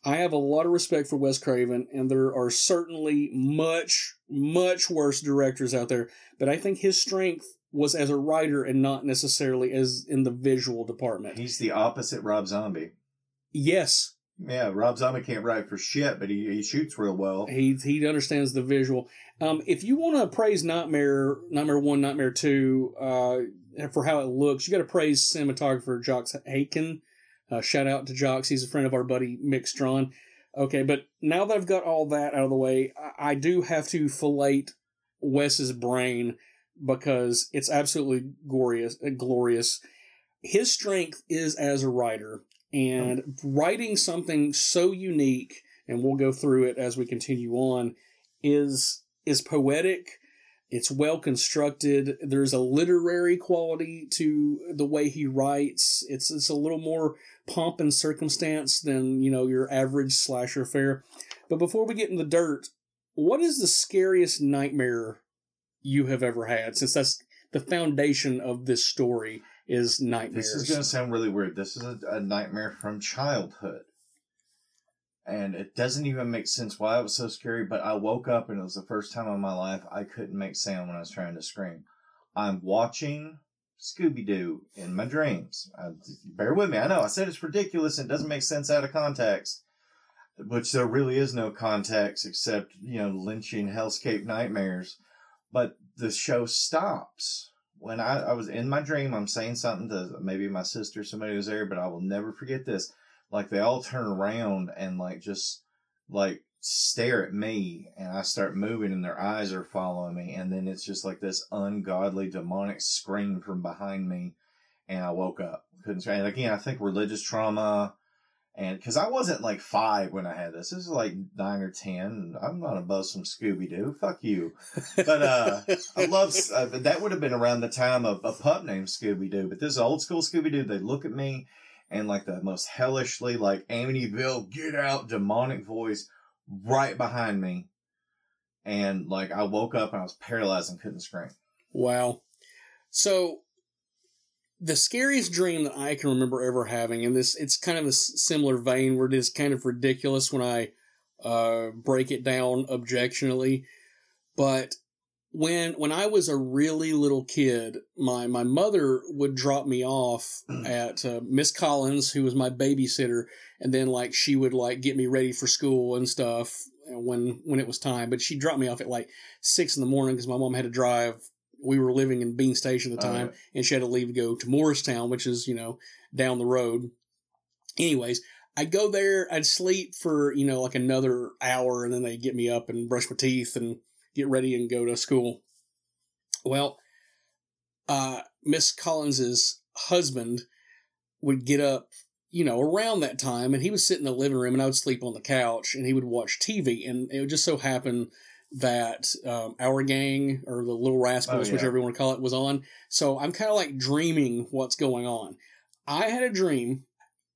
I have a lot of respect for Wes Craven, and there are certainly much, much worse directors out there. But I think his strength was as a writer and not necessarily as in the visual department. He's the opposite Rob Zombie. Yes. Yeah, Rob Zombie can't write for shit, but he shoots real well. He understands the visual. If you want to praise Nightmare 1, Nightmare 2, for how it looks, you got to praise cinematographer Jox Aiken. Shout out to Jox. He's a friend of our buddy Mick Strawn. Okay, but now that I've got all that out of the way, I do have to fillet Wes's brain because it's absolutely glorious. His strength is as a writer. And writing something so unique, and we'll go through it as we continue on, is poetic, it's well constructed, there's a literary quality to the way he writes, it's a little more pomp and circumstance than, your average slasher fare. But before we get in the dirt, what is the scariest nightmare you have ever had, since that's the foundation of this story? Is nightmares. This is going to sound really weird. This is a nightmare from childhood. And it doesn't even make sense why it was so scary, but I woke up and it was the first time in my life I couldn't make sound when I was trying to scream. I'm watching Scooby-Doo in my dreams. Bear with me. I know. I said it's ridiculous and it doesn't make sense out of context, which there really is no context except, lynching hellscape nightmares. But the show stops. When I was in my dream, I'm saying something to maybe my sister, somebody was there, but I will never forget this. Like, they all turn around and, like, just, like, stare at me, and I start moving, and their eyes are following me, and then it's just, like, this ungodly, demonic scream from behind me, and I woke up. Couldn't scream. And, again, I think religious trauma, and, because I wasn't, like, 5 when I had this. This is, like, 9 or 10. I'm not above some Scooby-Doo. Fuck you. But I love... that would have been around the time of a pup named Scooby-Doo. But this is old-school Scooby-Doo. They look at me, and, like, the most hellishly, like, Amityville, get out, demonic voice right behind me. And like, I woke up and I was paralyzed and couldn't scream. Wow. So the scariest dream that I can remember ever having, and this, it's kind of a similar vein where it is kind of ridiculous when I break it down objectionally. But when I was a really little kid, my mother would drop me off at Miss Collins, who was my babysitter. And then like, she would like get me ready for school and stuff when it was time, but she dropped me off at like 6 a.m. because my mom had to drive. We were living in Bean Station at the time, and she had to leave to go to Morristown, which is, you know, down the road. Anyways, I'd go there, I'd sleep for, you know, like another hour, and then they'd get me up and brush my teeth and get ready and go to school. Well, Miss Collins's husband would get up, you know, around that time, and he would sit in the living room, and I would sleep on the couch, and he would watch TV. And it would just so happen that Our Gang, or the Little Rascals, whichever you want to call it, was on. So I'm kind of like dreaming what's going on. I had a dream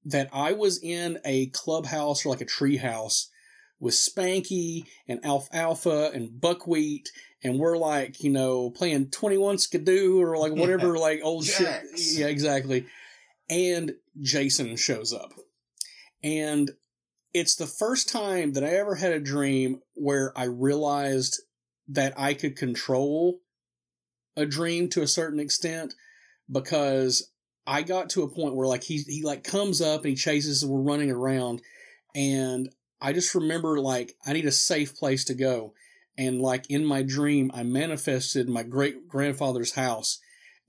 that I was in a clubhouse or like a tree house with Spanky and Alfalfa and Buckwheat, and we're like, you know, playing 21 Skidoo or like whatever, like old Jax shit. Yeah, exactly. And Jason shows up. And it's the first time that I ever had a dream where I realized that I could control a dream to a certain extent, because I got to a point where like he like comes up and he chases and we're running around, and I just remember like, I need a safe place to go. And like in my dream, I manifested my great grandfather's house,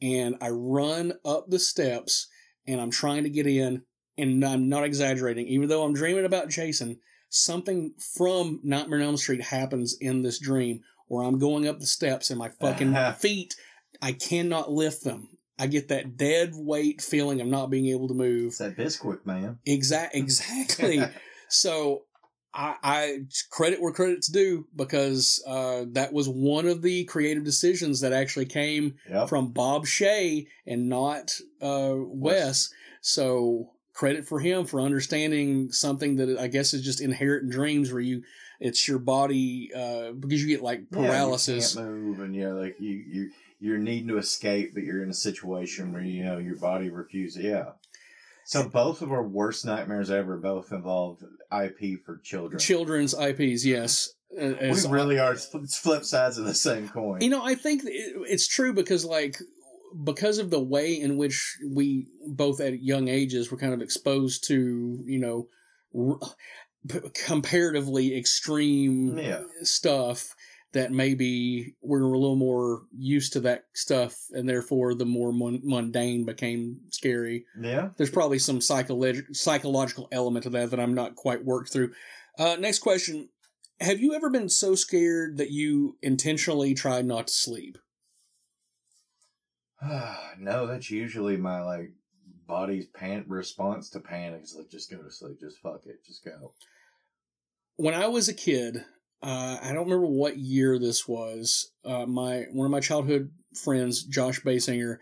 and I run up the steps and I'm trying to get in. And I'm not exaggerating. Even though I'm dreaming about Jason, something from Nightmare on Elm Street happens in this dream where I'm going up the steps and my fucking feet, I cannot lift them. I get that dead weight feeling of not being able to move. It's that Bisquick, man. Exactly. So I credit where credit's due, because that was one of the creative decisions that actually came from Bob Shaye and not Wes. So credit for him for understanding something that I guess is just inherent in dreams, where it's your body, because you get like paralysis. You can't move, and like you're needing to escape, but you're in a situation where, you know, your body refuses. Yeah. So both of our worst nightmares ever both involved IP for children. Children's IPs, yes. As we really are flip sides of the same coin. You know, I think it's true because of the way in which we both at young ages were kind of exposed to, you know, comparatively extreme stuff, that maybe we're a little more used to that stuff, and therefore the more mundane became scary. Yeah. There's probably some psychological element to that I'm not quite worked through. Next question. Have you ever been so scared that you intentionally tried not to sleep? No, that's usually my like body's response to panic is like, just go to sleep, just fuck it, just go. When I was a kid, I don't remember what year this was. One of my childhood friends, Josh Basinger,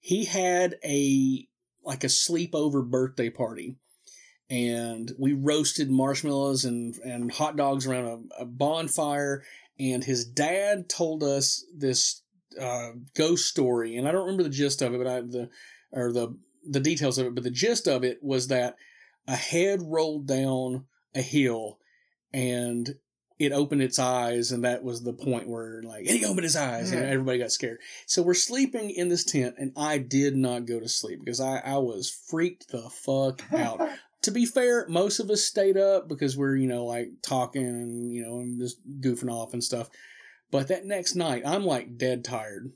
he had a sleepover birthday party, and we roasted marshmallows and hot dogs around a bonfire. And his dad told us this ghost story, and I don't remember the gist of it, but the details of it. But the gist of it was that a head rolled down a hill, and it opened its eyes, and that was the point where like he opened his eyes, and everybody got scared. So we're sleeping in this tent, and I did not go to sleep because I was freaked the fuck out. To be fair, most of us stayed up because we're, you know, like talking, and, you know, and just goofing off and stuff. But that next night, I'm like dead tired,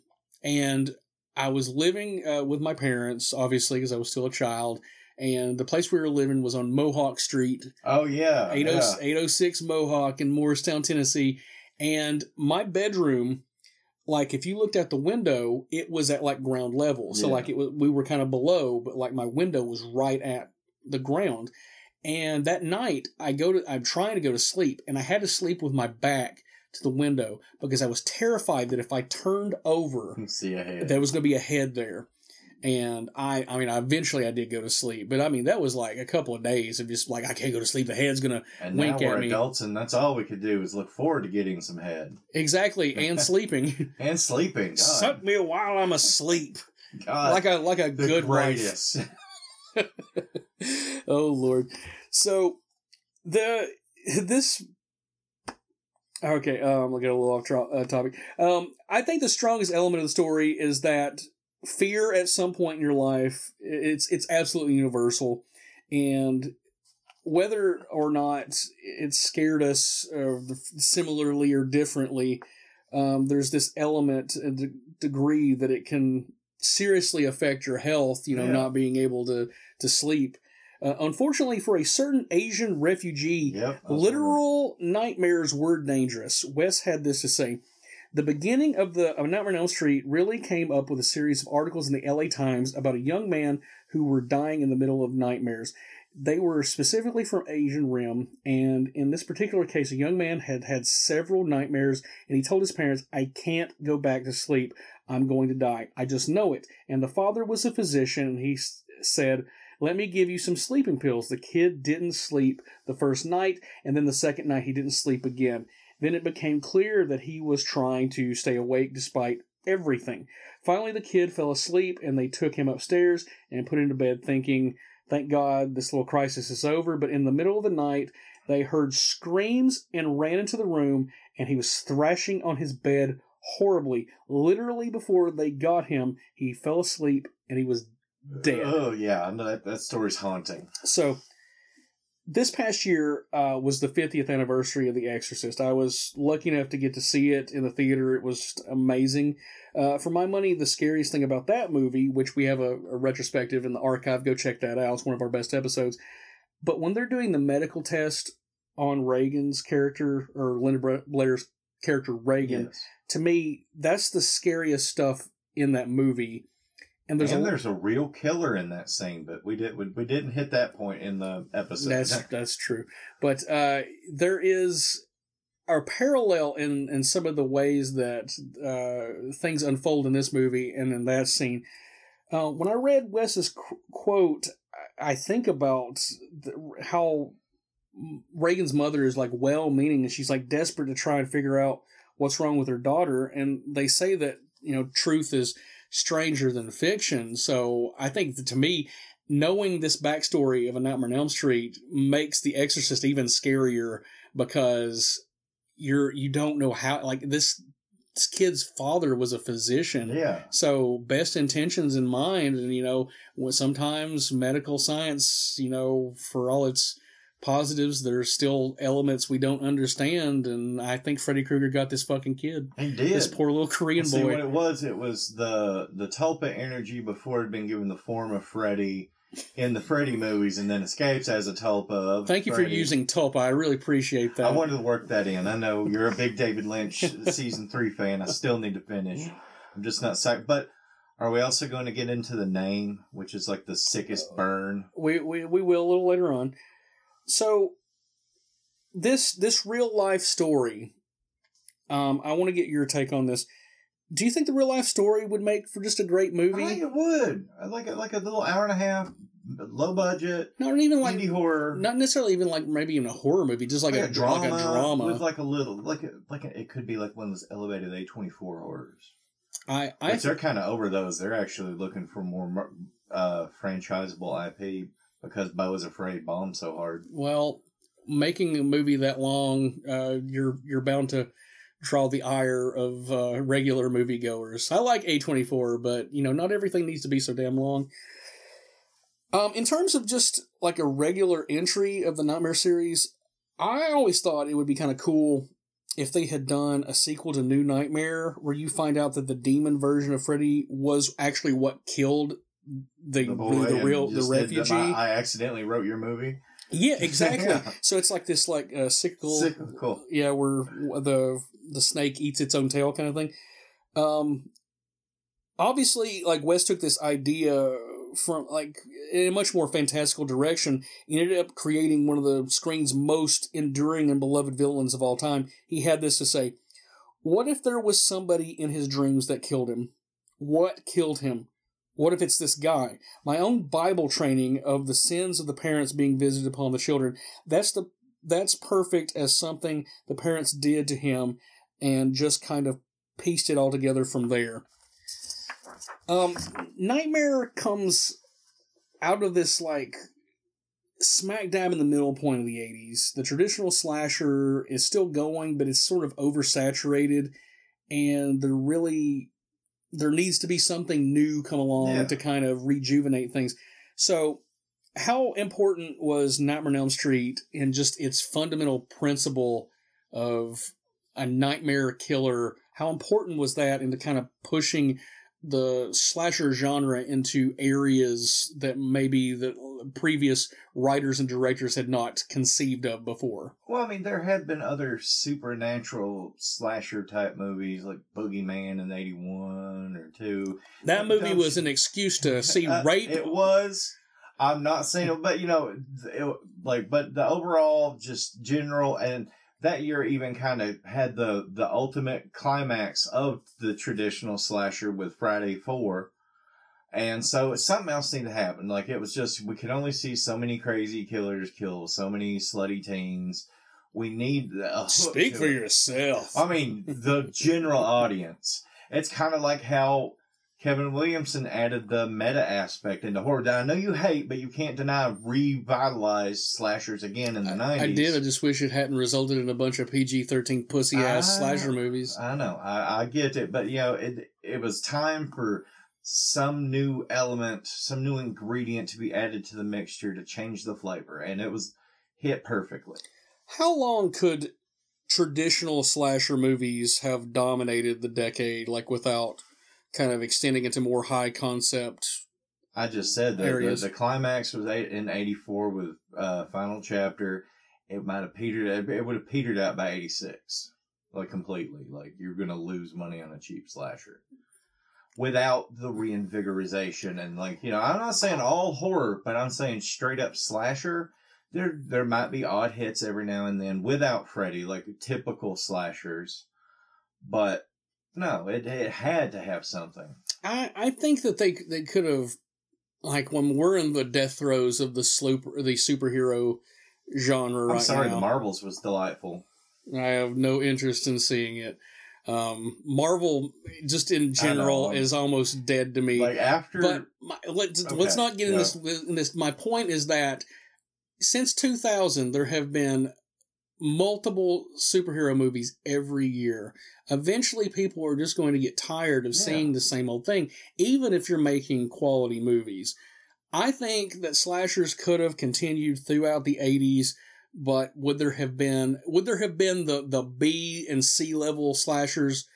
and I was living with my parents, obviously, because I was still a child, and the place we were living was on Mohawk Street. Oh, yeah. 806 Mohawk in Morristown, Tennessee, and my bedroom, like, if you looked out the window, it was at, like, ground level, so, like, we were kind of below, but, like, my window was right at the ground, and that night, I'm trying to go to sleep, and I had to sleep with my back to the window because I was terrified that if I turned over, there was going to be a head there. And I mean, eventually I did go to sleep, but I mean, that was like a couple of days of just like, I can't go to sleep. The head's going to wink at me. And now we're adults, and that's all we could do is look forward to getting some head. Exactly. And sleeping. And sleeping. God. Suck me while I'm asleep. God. Like a good wife. Oh, Lord. So okay, I'm going to get a little off topic. I think the strongest element of the story is that fear at some point in your life, it's absolutely universal. And whether or not it scared us similarly or differently, there's this element, a degree that it can seriously affect your health, not being able to sleep. Unfortunately, for a certain Asian refugee, literal nightmares were dangerous. Wes had this to say. The beginning of Nightmare on Elm Street really came up with a series of articles in the LA Times about a young man who were dying in the middle of nightmares. They were specifically from Asian Rim, and in this particular case, a young man had had several nightmares, and he told his parents, "I can't go back to sleep. I'm going to die. I just know it." And the father was a physician, and he said, "Let me give you some sleeping pills." The kid didn't sleep the first night, and then the second night he didn't sleep again. Then it became clear that he was trying to stay awake despite everything. Finally, the kid fell asleep, and they took him upstairs and put him to bed thinking, "Thank God this little crisis is over." But in the middle of the night, they heard screams and ran into the room, and he was thrashing on his bed horribly. Literally before they got him, he fell asleep, and he was dead. Oh, yeah. No, that story's haunting. So, this past year was the 50th anniversary of The Exorcist. I was lucky enough to get to see it in the theater. It was just amazing. For my money, the scariest thing about that movie, which we have a retrospective in the archive, go check that out. It's one of our best episodes. But when they're doing the medical test on Reagan's character, or Linda Blair's character Reagan, to me, that's the scariest stuff in that movie. And there's a real killer in that scene, but we didn't hit that point in the episode. That's true. But there is a parallel in some of the ways that things unfold in this movie and in that scene. When I read Wes's quote, I think about how Reagan's mother is like well-meaning, and she's like desperate to try and figure out what's wrong with her daughter. And they say that truth is stranger than fiction. So I think that, to me, knowing this backstory of A Nightmare on Elm Street makes The Exorcist even scarier, because you don't know how, like, this kid's father was a physician. Yeah. So best intentions in mind, and sometimes medical science, for all its positives, there's still elements we don't understand, and I think Freddy Krueger got this fucking kid. He did. This poor little Korean boy. See, what it was the tulpa energy before it had been given the form of Freddy in the Freddy movies, and then escapes as a tulpa. Thank you for using tulpa. I really appreciate that. I wanted to work that in. I know you're a big David Lynch season 3 fan. I still need to finish. I'm just not psyched, but. Are we also going to get into the name, which is like the sickest burn? We will a little later on. So, this real life story, I want to get your take on this. Do you think the real life story would make for just a great movie? I think it would. Like a little hour and a half, low budget, not even like indie horror, not necessarily even like maybe even a horror movie, just like a drama, with like a little it could be like one of those elevated A24 horrors. They're kind of over those. They're actually looking for more franchisable IP. Because Bo is afraid bombed so hard. Well, making a movie that long, you're bound to draw the ire of regular moviegoers. I like A24, but not everything needs to be so damn long. In terms of just like a regular entry of the Nightmare series, I always thought it would be kind of cool if they had done a sequel to New Nightmare, where you find out that the demon version of Freddy was actually what killed the refugee. I accidentally wrote your movie. Yeah, exactly. Yeah. So it's like this cyclical. Yeah, where the snake eats its own tail kind of thing. Obviously, like, Wes took this idea from in a much more fantastical direction. He ended up creating one of the screen's most enduring and beloved villains of all time. He had this to say: "What if there was somebody in his dreams that killed him? What killed him? What if it's this guy? My own Bible training of the sins of the parents being visited upon the children, that's perfect as something the parents did to him and just kind of pieced it all together from there. Nightmare comes out of this, like, smack dab in the middle point of the 80s. The traditional slasher is still going, but it's sort of oversaturated, and there needs to be something new come along to kind of rejuvenate things. So how important was Nightmare on Elm Street in just its fundamental principle of a nightmare killer? How important was that into kind of pushing the slasher genre into areas that maybe the previous writers and directors had not conceived of before? Well, I mean, there had been other supernatural slasher-type movies like Boogeyman in 81 or 2. That movie was an excuse to see rape. It was. I'm not saying it, but, you know, but the overall just general, and that year even kind of had the ultimate climax of the traditional slasher with Friday 4. And so something else needed to happen. Like, it was just, we could only see so many crazy killers kill so many slutty teens. We need a hook. Speak for yourself. I mean, the general audience. It's kind of like how Kevin Williamson added the meta aspect into horror. Now, I know you hate, but you can't deny revitalized slashers again in the 90s. I did. I just wish it hadn't resulted in a bunch of PG-13 pussy-ass slasher movies. I know. I get it. But, you know, it was time for some new element, some new ingredient to be added to the mixture to change the flavor. And it was hit perfectly. How long could traditional slasher movies have dominated the decade, like, without kind of extending into more high concept? I just said that the climax was in 84 with Final Chapter. It might have petered. It would have petered out by 86, like completely. Like, you're going to lose money on a cheap slasher without the reinvigorization. And, like, you know, I'm not saying all horror, but I'm saying straight up slasher. There might be odd hits every now and then without Freddy, like typical slashers, but. No, it had to have something. I think that they could have, like, when we're in the death throes of the superhero genre right now. I'm sorry, The Marvels was delightful. I have no interest in seeing it. Marvel, just in general, is almost dead to me. Like, after, but let's not get in this. My point is that since 2000, there have been multiple superhero movies every year. Eventually, people are just going to get tired of seeing the same old thing, even if you're making quality movies. I think that slashers could have continued throughout the 80s, but would there have been the B and C level slashers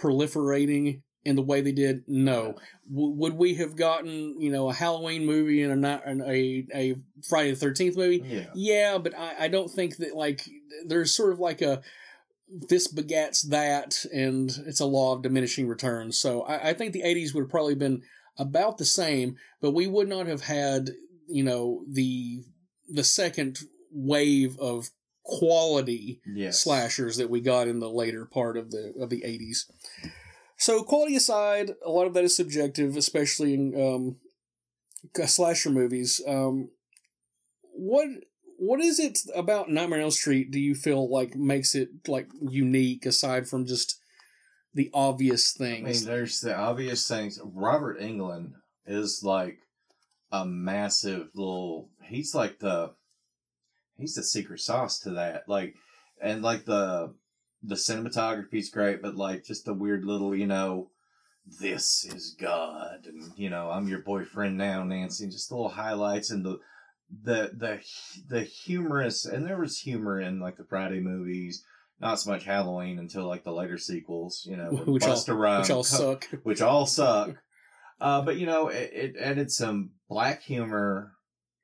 proliferating in the way they did? No. Would we have gotten, you know, a Halloween movie and a Friday the 13th movie? Yeah, but I don't think that, like, there's sort of like a this begats that, and it's a law of diminishing returns. So I think the 80s would have probably been about the same, but we would not have had, you know, the second wave of quality slashers that we got in the later part of the 80s. So quality aside, a lot of that is subjective, especially in slasher movies. What is it about Nightmare on Elm Street do you feel like makes it, like, unique aside from just the obvious things? I mean, there's the obvious things. Robert Englund is like a massive little. He's like he's the secret sauce to that. Like, and like the cinematography's great, but like just the weird little, you know, this is God, and, you know, I'm your boyfriend now, Nancy, and just the little highlights and the humorous, and there was humor in, like, the Friday movies, not so much Halloween until, like, the later sequels, you know, with Busta Rhymes, which all suck. But, you know, it added some black humor.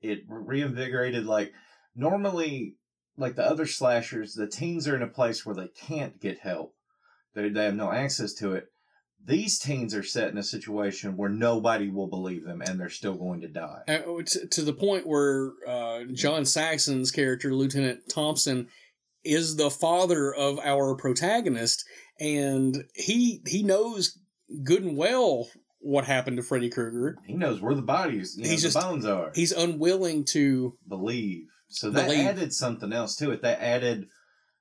It reinvigorated, like, normally, like the other slashers, the teens are in a place where they can't get help. They have no access to it. These teens are set in a situation where nobody will believe them, and they're still going to die. To the point where John Saxon's character, Lieutenant Thompson, is the father of our protagonist, and he knows good and well what happened to Freddy Krueger. He knows where the bodies, the bones are. He's unwilling to believe. So that added something else to it. That added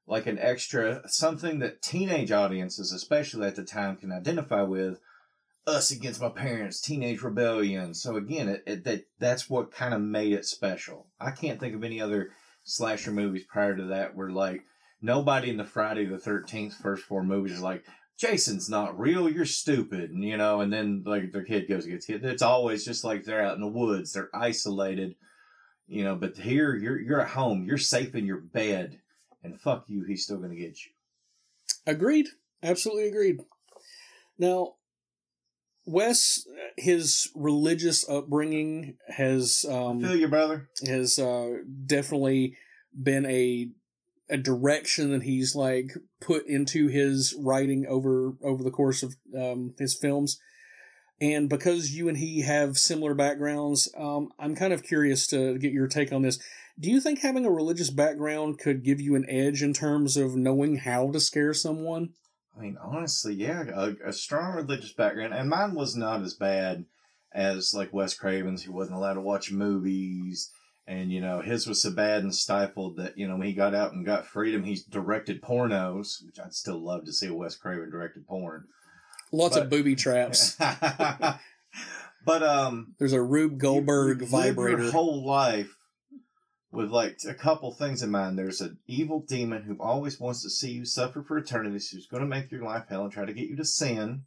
like an extra something that teenage audiences, especially at the time, can identify with. Us against my parents, teenage rebellion. So again, that's what kind of made it special. I can't think of any other slasher movies prior to that where like nobody in the Friday the 13th first four movies is like, Jason's not real, you're stupid, and, and then like their kid goes and gets hit. It's always just like they're out in the woods, they're isolated, but here you're at home, you're safe in your bed, and fuck you, he's still going to get you. Agreed. Absolutely agreed. Now, Wes, his religious upbringing has... feel you, brother. Has definitely been a direction that he's like put into his writing over the course of his films. And because you and he have similar backgrounds, I'm kind of curious to get your take on this. Do you think having a religious background could give you an edge in terms of knowing how to scare someone? I mean, honestly, yeah, a strong religious background. And mine was not as bad as, like, Wes Craven's. He wasn't allowed to watch movies. And, his was so bad and stifled that, when he got out and got freedom, he directed pornos, which I'd still love to see a Wes Craven directed porn. Lots of booby traps. But, there's a Rube Goldberg vibrator. Your whole life with, like, a couple things in mind. There's an evil demon who always wants to see you suffer for eternity, so who's going to make your life hell and try to get you to sin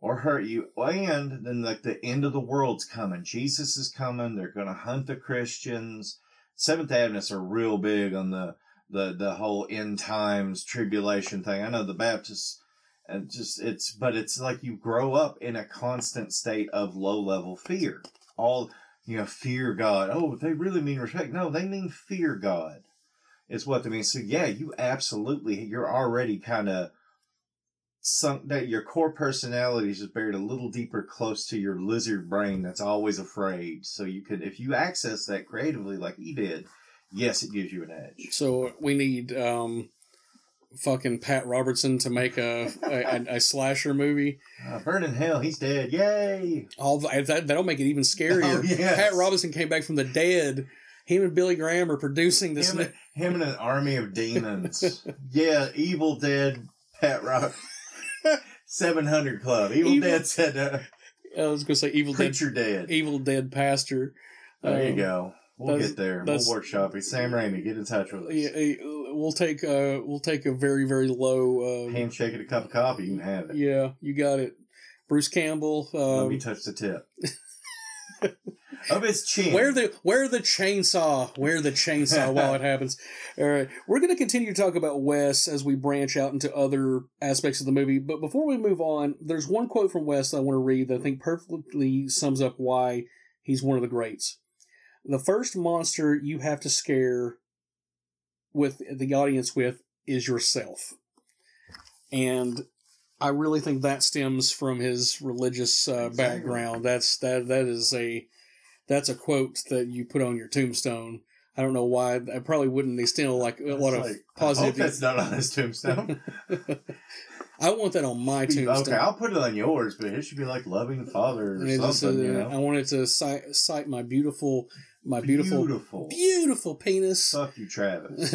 or hurt you. And then, like, the end of the world's coming. Jesus is coming. They're going to hunt the Christians. Seventh Adventists are real big on the whole end times tribulation thing. I know the Baptists, but it's like you grow up in a constant state of low-level fear. Fear God. Oh, they really mean respect. No, they mean fear God is what they mean. So, yeah, you absolutely, you're already kind of sunk that your core personality is just buried a little deeper close to your lizard brain that's always afraid. So you could, if you access that creatively like he did, yes, it gives you an edge. So we need fucking Pat Robertson to make a slasher movie. Burn in hell, he's dead. Yay! That'll make it even scarier. Oh, yes. Pat Robertson came back from the dead. Him and Billy Graham are producing this. Him and an army of demons. Yeah, Evil Dead Pat Robertson. 700 Club. Evil Dead said that. I was going to say Evil Preacher Dead. Evil Dead Pastor. There you go. We'll get there. We'll workshop it. Sam Raimi, get in touch with us. Yeah, we'll take a very, very low... handshake and a cup of coffee. You can have it. Yeah, you got it. Bruce Campbell. Let me touch the tip. Of his chin. Wear the chainsaw while it happens. All right. We're going to continue to talk about Wes as we branch out into other aspects of the movie. But before we move on, there's one quote from Wes that I want to read that I think perfectly sums up why he's one of the greats. The first monster you have to scare with the audience with is yourself. And I really think that stems from his religious background. That's a quote that you put on your tombstone. I don't know why. I probably wouldn't extend a lot of positive. I hope that's not on his tombstone. I want that on my tombstone. Okay, I'll put it on yours, but it should be like loving father or something. I want it to cite my beautiful penis. Fuck you, Travis.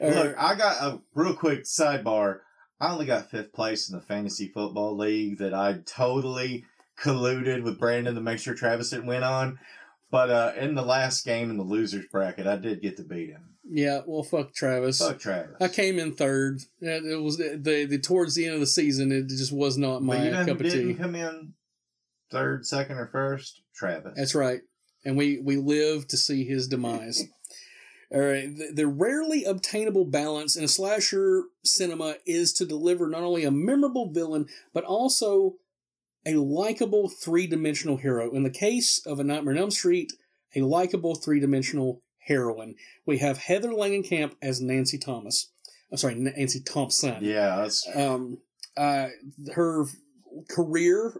Look, I got a real quick sidebar. I only got 5th place in the fantasy football league that I totally colluded with Brandon to make sure Travis didn't win on. But in the last game in the loser's bracket, I did get to beat him. Yeah, well, fuck Travis. I came in 3rd. It was the towards the end of the season. It just was not my cup of tea. Didn't come in 3rd, 2nd, or 1st, Travis. That's right. And we live to see his demise. All right. The rarely obtainable balance in a slasher cinema is to deliver not only a memorable villain, but also a likable three-dimensional hero. In the case of A Nightmare on Elm Street, a likable three-dimensional heroine. We have Heather Langenkamp as Nancy Thomas. I'm sorry, Nancy Thompson. Yeah, that's true. Her career,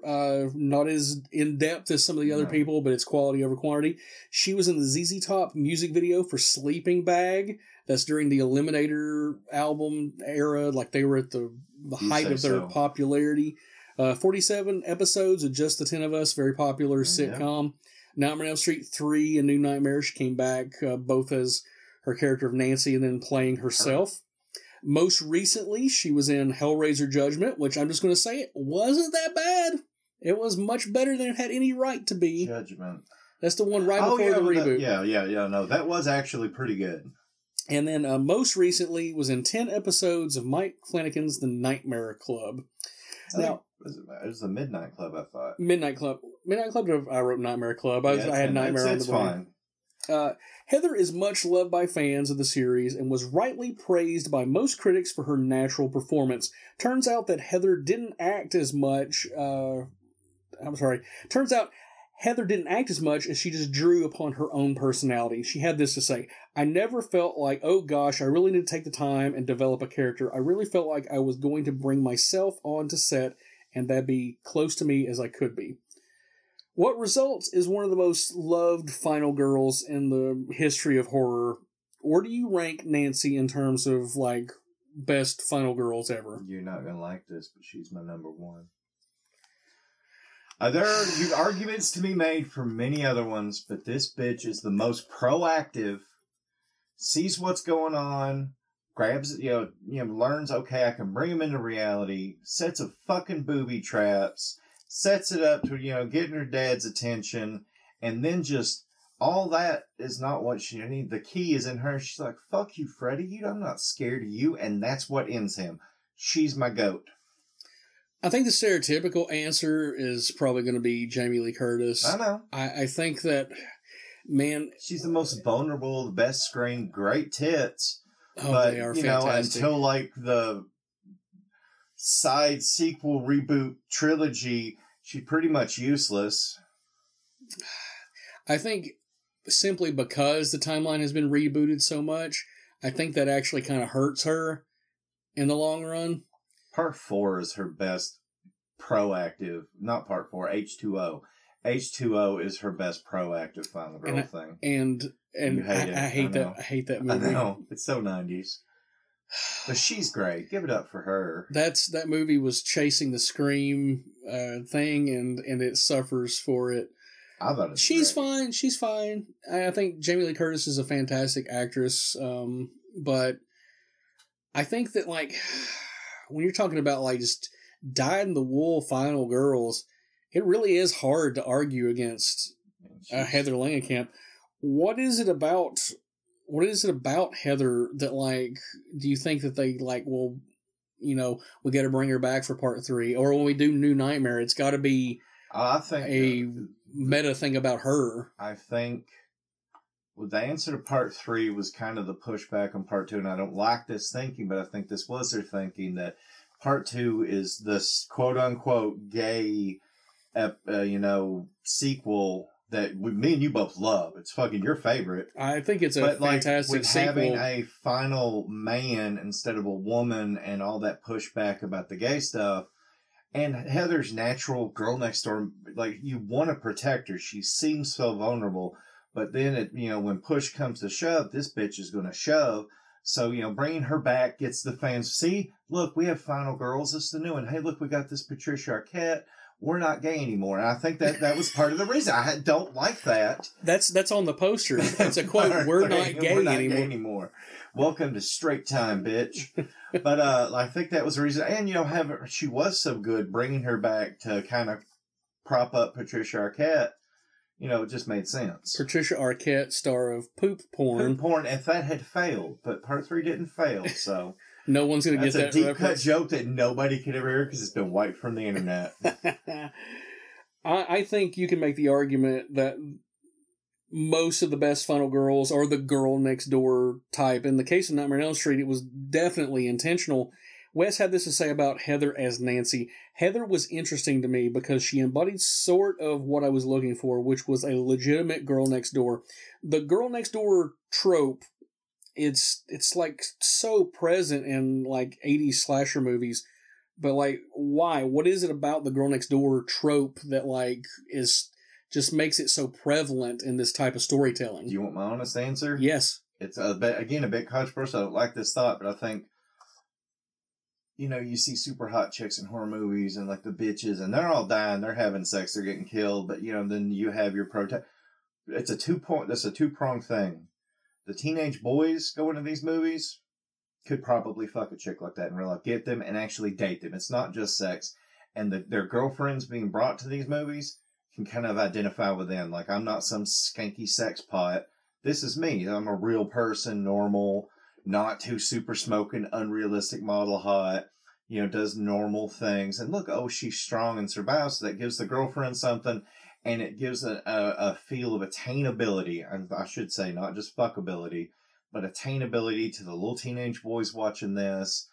not as in-depth as some of the other people, but it's quality over quantity. She was in the ZZ Top music video for Sleeping Bag. That's during the Eliminator album era. Like, they were at the height of their popularity. 47 episodes of just the 10 of us, very popular sitcom. Yeah. Nightmare on Elm Street 3 and New Nightmare, she came back both as her character of Nancy and then playing herself. Most recently, she was in Hellraiser Judgment, which I'm just going to say it wasn't that bad. It was much better than it had any right to be. Judgment. That's the one right before the reboot. Yeah. No, that was actually pretty good. And then most recently was in 10 episodes of Mike Flanagan's The Nightmare Club. It was the Midnight Club, I thought. Midnight Club, I wrote Nightmare Club. I had Nightmare on the brain. It's fine. Heather is much loved by fans of the series and was rightly praised by most critics for her natural performance. Turns out Heather didn't act as much as she just drew upon her own personality. She had this to say: I never felt like, oh gosh, I really need to take the time and develop a character. I really felt like I was going to bring myself onto set and that'd be close to me as I could be. What results is one of the most loved final girls in the history of horror. Where do you rank Nancy in terms of, like, best final girls ever? You're not going to like this, but she's my number one. There are arguments to be made for many other ones, but this bitch is the most proactive, sees what's going on, grabs, learns, okay, I can bring him into reality, sets of fucking booby traps, sets it up to, getting her dad's attention, and then just all that is not what she needs. The key is in her. She's like, fuck you, Freddy. I'm not scared of you. And that's what ends him. She's my goat. I think the stereotypical answer is probably going to be Jamie Lee Curtis. I know. I think that, man. She's the most vulnerable, the best screen, great tits. Oh, but, they are fantastic. Until like the side sequel reboot trilogy, she's pretty much useless. I think simply because the timeline has been rebooted so much, I think that actually kind of hurts her in the long run. Part 4 is her best proactive, not part 4, H2O. H2O is her best proactive final girl thing. And I hate that movie. I know. It's so 90s. But she's great. Give it up for her. That movie was chasing the Scream thing, and it suffers for it. I thought it she's great. Fine. She's fine. I think Jamie Lee Curtis is a fantastic actress, but I think that, like, when you're talking about, like, just dyed-in-the-wool final girls, it really is hard to argue against Heather Langenkamp. What is it about Heather that, like, do you think that they, like, well, we got to bring her back for part 3? Or when we do New Nightmare, it's got to be I think meta thing about her. I think the answer to part 3 was kind of the pushback on part 2, and I don't like this thinking, but I think this was their thinking, that part 2 is this quote-unquote gay, sequel that me and you both love. It's fucking your favorite. I think it's fantastic sequel. But having a final man instead of a woman and all that pushback about the gay stuff, and Heather's natural girl next door, like, you want to protect her. She seems so vulnerable. But then, when push comes to shove, this bitch is going to shove. So, bringing her back gets the fans, see, look, we have final girls. It's the new one. Hey, look, we got this Patricia Arquette. We're not gay anymore. And I think that was part of the reason. I don't like that. That's on the poster. It's a quote, we're not gay anymore. Welcome to straight time, bitch. But I think that was the reason. And, she was so good, bringing her back to kind of prop up Patricia Arquette. It just made sense. Patricia Arquette, star of poop porn. And that had failed, but part 3 didn't fail, so... No one's going to get that. It's a deep cut joke that nobody could ever hear because it's been wiped from the internet. I think you can make the argument that most of the best final girls are the girl next door type. In the case of Nightmare on Elm Street, it was definitely intentional. Wes had this to say about Heather as Nancy. Heather was interesting to me because she embodied sort of what I was looking for, which was a legitimate girl next door. The girl next door trope, it's like so present in like 80s slasher movies, but like why? What is it about the girl next door trope that like is just makes it so prevalent in this type of storytelling? Do you want my honest answer? Yes. It's a bit controversial. I don't like this thought, but I think you know, you see super hot chicks in horror movies and like the bitches, and they're all dying, they're having sex, they're getting killed, but you know, then you have your protest. It's a two-pronged thing. The teenage boys going to these movies could probably fuck a chick like that in real life, get them and actually date them. It's not just sex. And their girlfriends being brought to these movies can kind of identify with them. Like, I'm not some skanky sex pot. This is me. I'm a real person, normal, not too super smoking, unrealistic model hot, you know, does normal things. And look, oh, she's strong and survives. So that gives the girlfriend something, and it gives a feel of attainability. I should say, not just fuckability, but attainability to the little teenage boys watching this.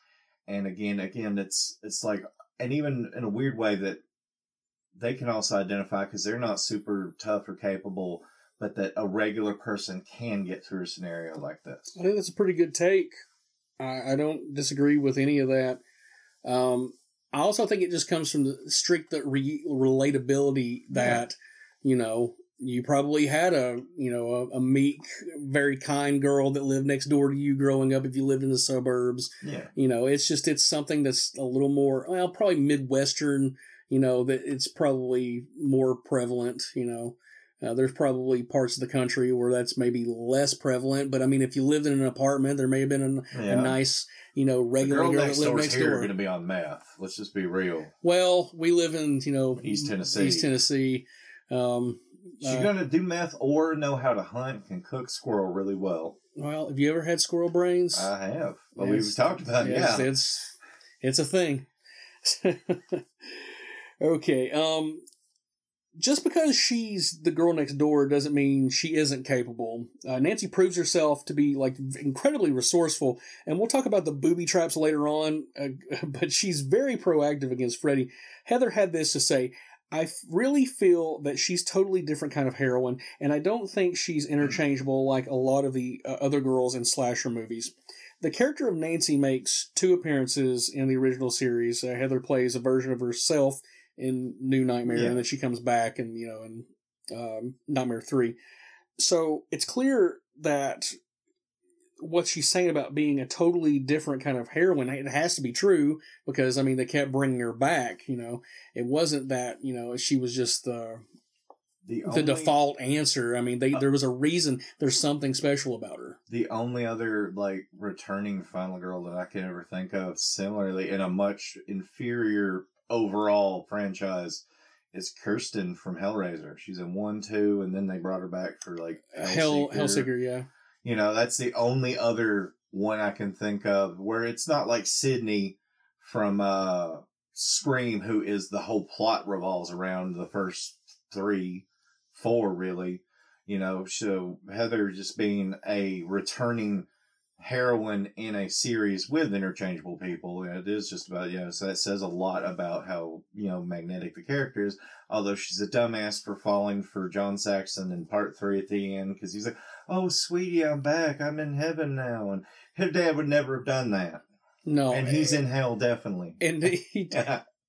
And again, it's like, and even in a weird way that they can also identify because they're not super tough or capable, but that a regular person can get through a scenario like this. I think that's a pretty good take. I don't disagree with any of that. I also think it just comes from the strict relatability that, you know, you probably had a meek, very kind girl that lived next door to you growing up if you lived in the suburbs. Yeah. You know, it's something that's a little more, well, probably Midwestern, you know, that it's probably more prevalent, you know. There's probably parts of the country where that's maybe less prevalent, but I mean, if you lived in an apartment, there may have been a nice, you know, regular girl that lived next door. We're going to be on math. Let's just be real. Well, we live in, you know, East Tennessee. She's going to do math or know how to hunt, can cook squirrel really well. Well, have you ever had squirrel brains? I have. Well, we've talked about it. Yeah. It's a thing. Okay. Just because she's the girl next door doesn't mean she isn't capable. Nancy proves herself to be like incredibly resourceful, and we'll talk about the booby traps later on, but she's very proactive against Freddy. Heather had this to say, I really feel that she's totally different kind of heroine, and I don't think she's interchangeable like a lot of the other girls in slasher movies. The character of Nancy makes two appearances in the original series. Heather plays a version of herself in New Nightmare, and then she comes back and, you know, in Nightmare 3. So it's clear that what she's saying about being a totally different kind of heroine, it has to be true because, I mean, they kept bringing her back, you know. It wasn't that, you know, she was just the default answer. I mean, there was a reason. There's something special about her. The only other, like, returning final girl that I can ever think of, similarly, in a much inferior overall franchise, is Kirsten from Hellraiser. She's in 1, 2, and then they brought her back for like Hellseeker. Yeah, you know, that's the only other one I can think of where it's not like Sydney from Scream, who is the whole plot revolves around the first 3, 4 really, you know. So Heather just being a returning heroine in a series with interchangeable people, and it is just about, you know, so that says a lot about how, you know, magnetic the character is, although she's a dumbass for falling for John Saxon in part 3 at the end, because he's like, oh sweetie, I'm back, I'm in heaven now, and her dad would never have done that. No, and he's in hell, definitely. And he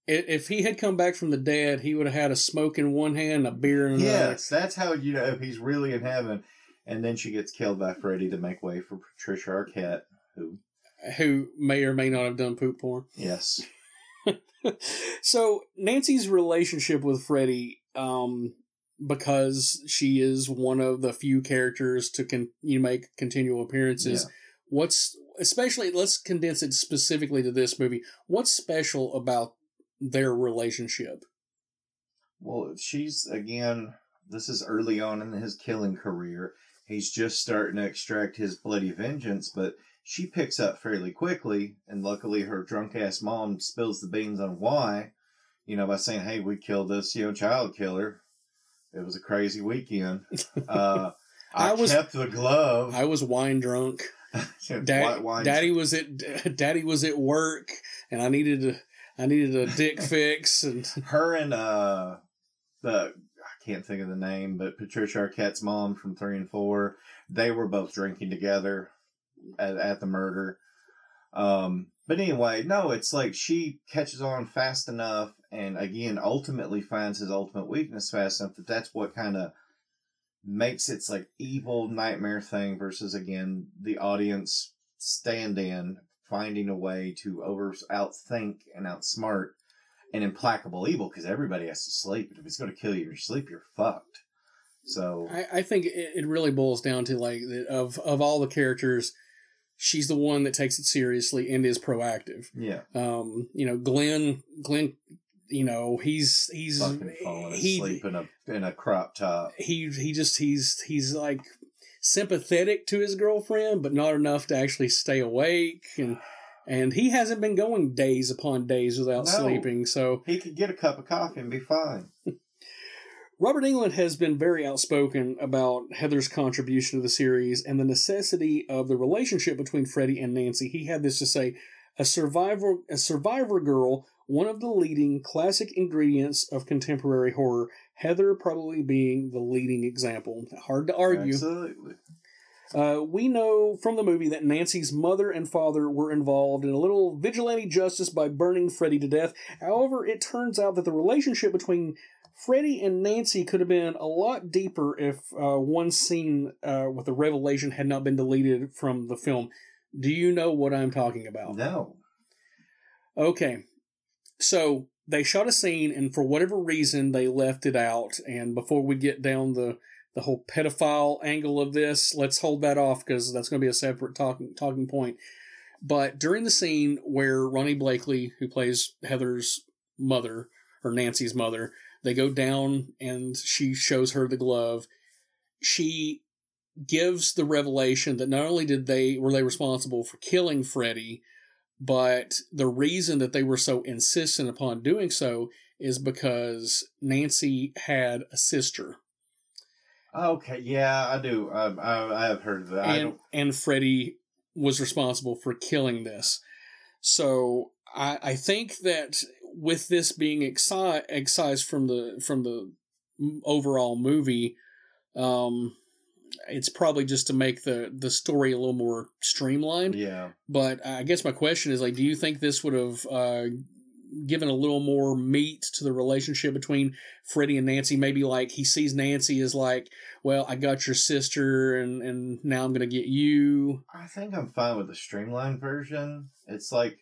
if he had come back from the dead, he would have had a smoke in one hand and a beer in the other. Yes, that's how you know if he's really in heaven. And then she gets killed by Freddy to make way for Patricia Arquette, who may or may not have done poop porn. Yes. So Nancy's relationship with Freddy, because she is one of the few characters to make continual appearances. Yeah. Let's condense it specifically to this movie. What's special about their relationship? Well, she's, again, this is early on in his killing career. He's just starting to extract his bloody vengeance, but she picks up fairly quickly, and luckily her drunk-ass mom spills the beans on why, you know, by saying, hey, we killed this, you know, child killer. It was a crazy weekend. I kept the glove. I was wine drunk. Daddy was at work, and I needed a dick fix. And her and can't think of the name, but Patricia Arquette's mom from 3 and 4, they were both drinking together at the murder. But anyway, no, it's like she catches on fast enough, and again, ultimately finds his ultimate weakness fast enough that that's what kind of makes it's like evil nightmare thing versus, again, the audience stand-in finding a way to outthink and outsmart an implacable evil, because everybody has to sleep. If it's going to kill you in your sleep, you're fucked. So I think it really boils down to, like, of all the characters, she's the one that takes it seriously and is proactive. Yeah. You know, Glenn, you know, he's fucking falling asleep in a crop top. He's like sympathetic to his girlfriend, but not enough to actually stay awake. And he hasn't been going days upon days without sleeping. So he could get a cup of coffee and be fine. Robert Englund has been very outspoken about Heather's contribution to the series and the necessity of the relationship between Freddy and Nancy. He had this to say: a survivor girl, one of the leading classic ingredients of contemporary horror, Heather probably being the leading example. Hard to argue. Absolutely. We know from the movie that Nancy's mother and father were involved in a little vigilante justice by burning Freddy to death. However, it turns out that the relationship between Freddy and Nancy could have been a lot deeper if one scene with the revelation had not been deleted from the film. Do you know what I'm talking about? No. Okay. So they shot a scene, and for whatever reason, they left it out. And before we get down the whole pedophile angle of this, let's hold that off, because that's going to be a separate talking point. But during the scene where Ronnie Blakely, who plays Heather's mother, or Nancy's mother, they go down and she shows her the glove. She gives the revelation that not only were they responsible for killing Freddy, but the reason that they were so insistent upon doing so is because Nancy had a sister. Okay, yeah, I do. I have heard of that. And Freddy was responsible for killing this. So I think that with this being excised from the overall movie, it's probably just to make the story a little more streamlined. Yeah. But I guess my question is, like, do you think this would have given a little more meat to the relationship between Freddy and Nancy? Maybe, like, he sees Nancy as like, well, I got your sister, and now I'm going to get you. I think I'm fine with the streamlined version. It's like,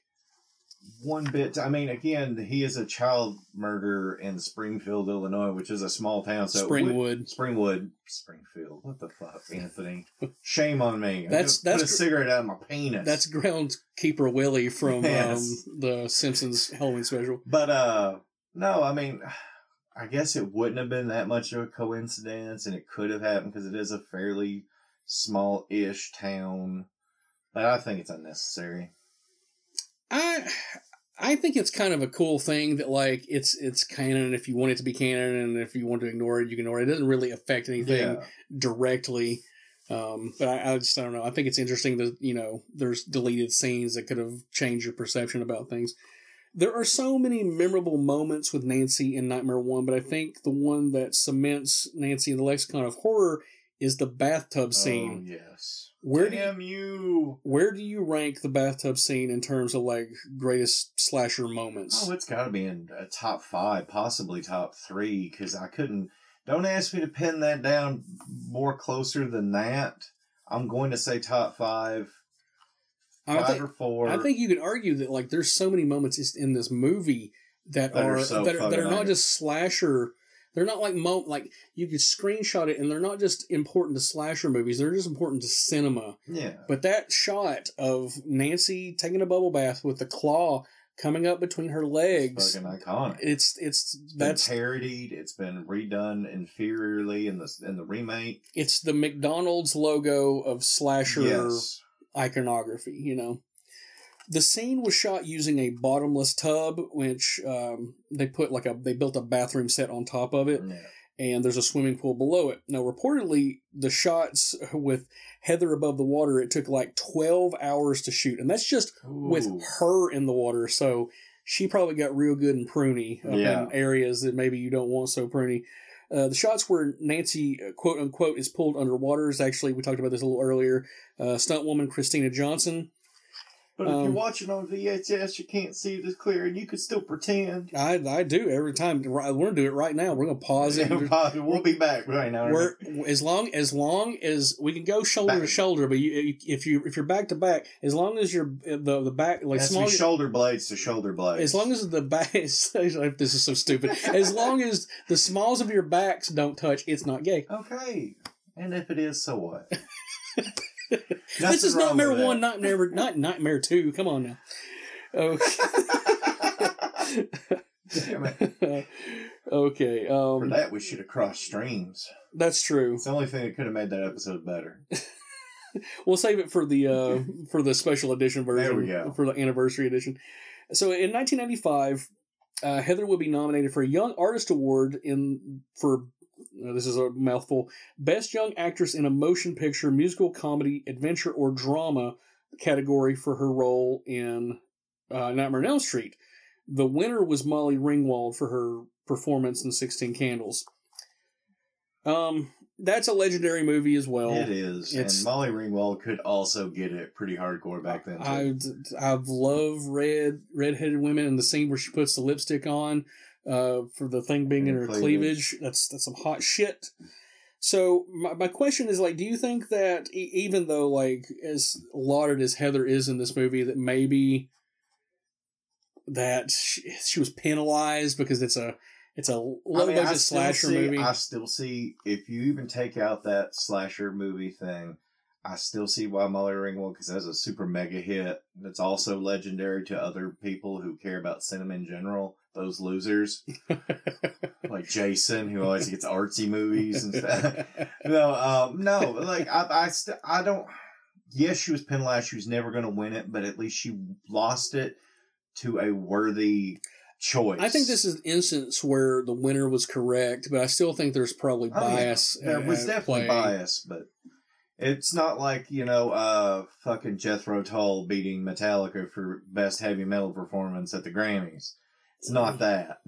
one bit. I mean, again, he is a child murderer in Springfield, Illinois, which is a small town. So Springwood, Springfield. What the fuck, Anthony? Shame on me. That's put a cigarette out of my penis. That's Groundkeeper Willie from the Simpsons Halloween special. But no, I mean, I guess it wouldn't have been that much of a coincidence, and it could have happened because it is a fairly small-ish town. But I think it's unnecessary. I think it's kind of a cool thing that, like, it's canon if you want it to be canon, and if you want to ignore it, you can ignore it. It doesn't really affect anything directly. But I just, I don't know. I think it's interesting that, you know, there's deleted scenes that could have changed your perception about things. There are so many memorable moments with Nancy in Nightmare 1, but I think the one that cements Nancy in the lexicon of horror is the bathtub scene. Oh, yes. Where do you rank the bathtub scene in terms of, like, greatest slasher moments? Oh, it's got to be in a top 5, possibly top 3, because I couldn't... Don't ask me to pin that down more closer than that. I'm going to say top 5, or 4. I think you could argue that, like, there's so many moments in this movie that are not just slasher... They're not like you could screenshot it, and they're not just important to slasher movies. They're just important to cinema. Yeah. But that shot of Nancy taking a bubble bath with the claw coming up between her legs, it's fucking iconic. It's been parodied. It's been redone inferiorly in the remake. It's the McDonald's logo of slasher iconography. You know. The scene was shot using a bottomless tub, which they built a bathroom set on top of it, and there's a swimming pool below it. Now, reportedly, the shots with Heather above the water, it took like 12 hours to shoot, and that's just with her in the water, so she probably got real good and pruny in areas that maybe you don't want so pruny. The shots where Nancy, quote-unquote, is pulled underwater is actually, we talked about this a little earlier, stuntwoman Krista Christina Johnson. But if you watch it on VHS, you can't see it as clear, and you can still pretend. I do every time. We're gonna do it right now. We're gonna pause it. We'll be back right now. As long as we can go shoulder to shoulder, but if you're back to back, as long as you're the back like small shoulder blades to shoulder blades. As long as the back, this is so stupid. As long as the smalls of your backs don't touch, it's not gay. Okay, and if it is, so what? This is Nightmare 1, Nightmare 2. Come on now. Okay. Damn it. Okay. For that, we should have crossed streams. That's true. It's the only thing that could have made that episode better. We'll save it for the special edition version. There we go. For the anniversary edition. So in 1995, Heather will be nominated for a Young Artist Award this is a mouthful. Best Young Actress in a Motion Picture, Musical, Comedy, Adventure, or Drama category for her role in Nightmare on Elm Street. The winner was Molly Ringwald for her performance in 16 Candles. That's a legendary movie as well. It is. And Molly Ringwald could also get it pretty hardcore back then, too. I've loved redheaded women, and the scene where she puts the lipstick on. For the thing being in her cleavage. That's some hot shit. So my question is, like, do you think that even though, like, as lauded as Heather is in this movie, that maybe that she was penalized because it's a low budget slasher movie? I still see, if you even take out that slasher movie thing, I still see why Molly Ringwald, because that's a super mega hit. That's also legendary to other people who care about cinema in general. Those losers, like Jason, who always gets artsy movies and stuff. I don't. Yes, she was penalized. She was never going to win it, but at least she lost it to a worthy choice. I think this is an instance where the winner was correct, but I still think there's probably bias. Oh, yeah. There was definitely bias, but it's not like, fucking Jethro Tull beating Metallica for best heavy metal performance at the Grammys. It's not that.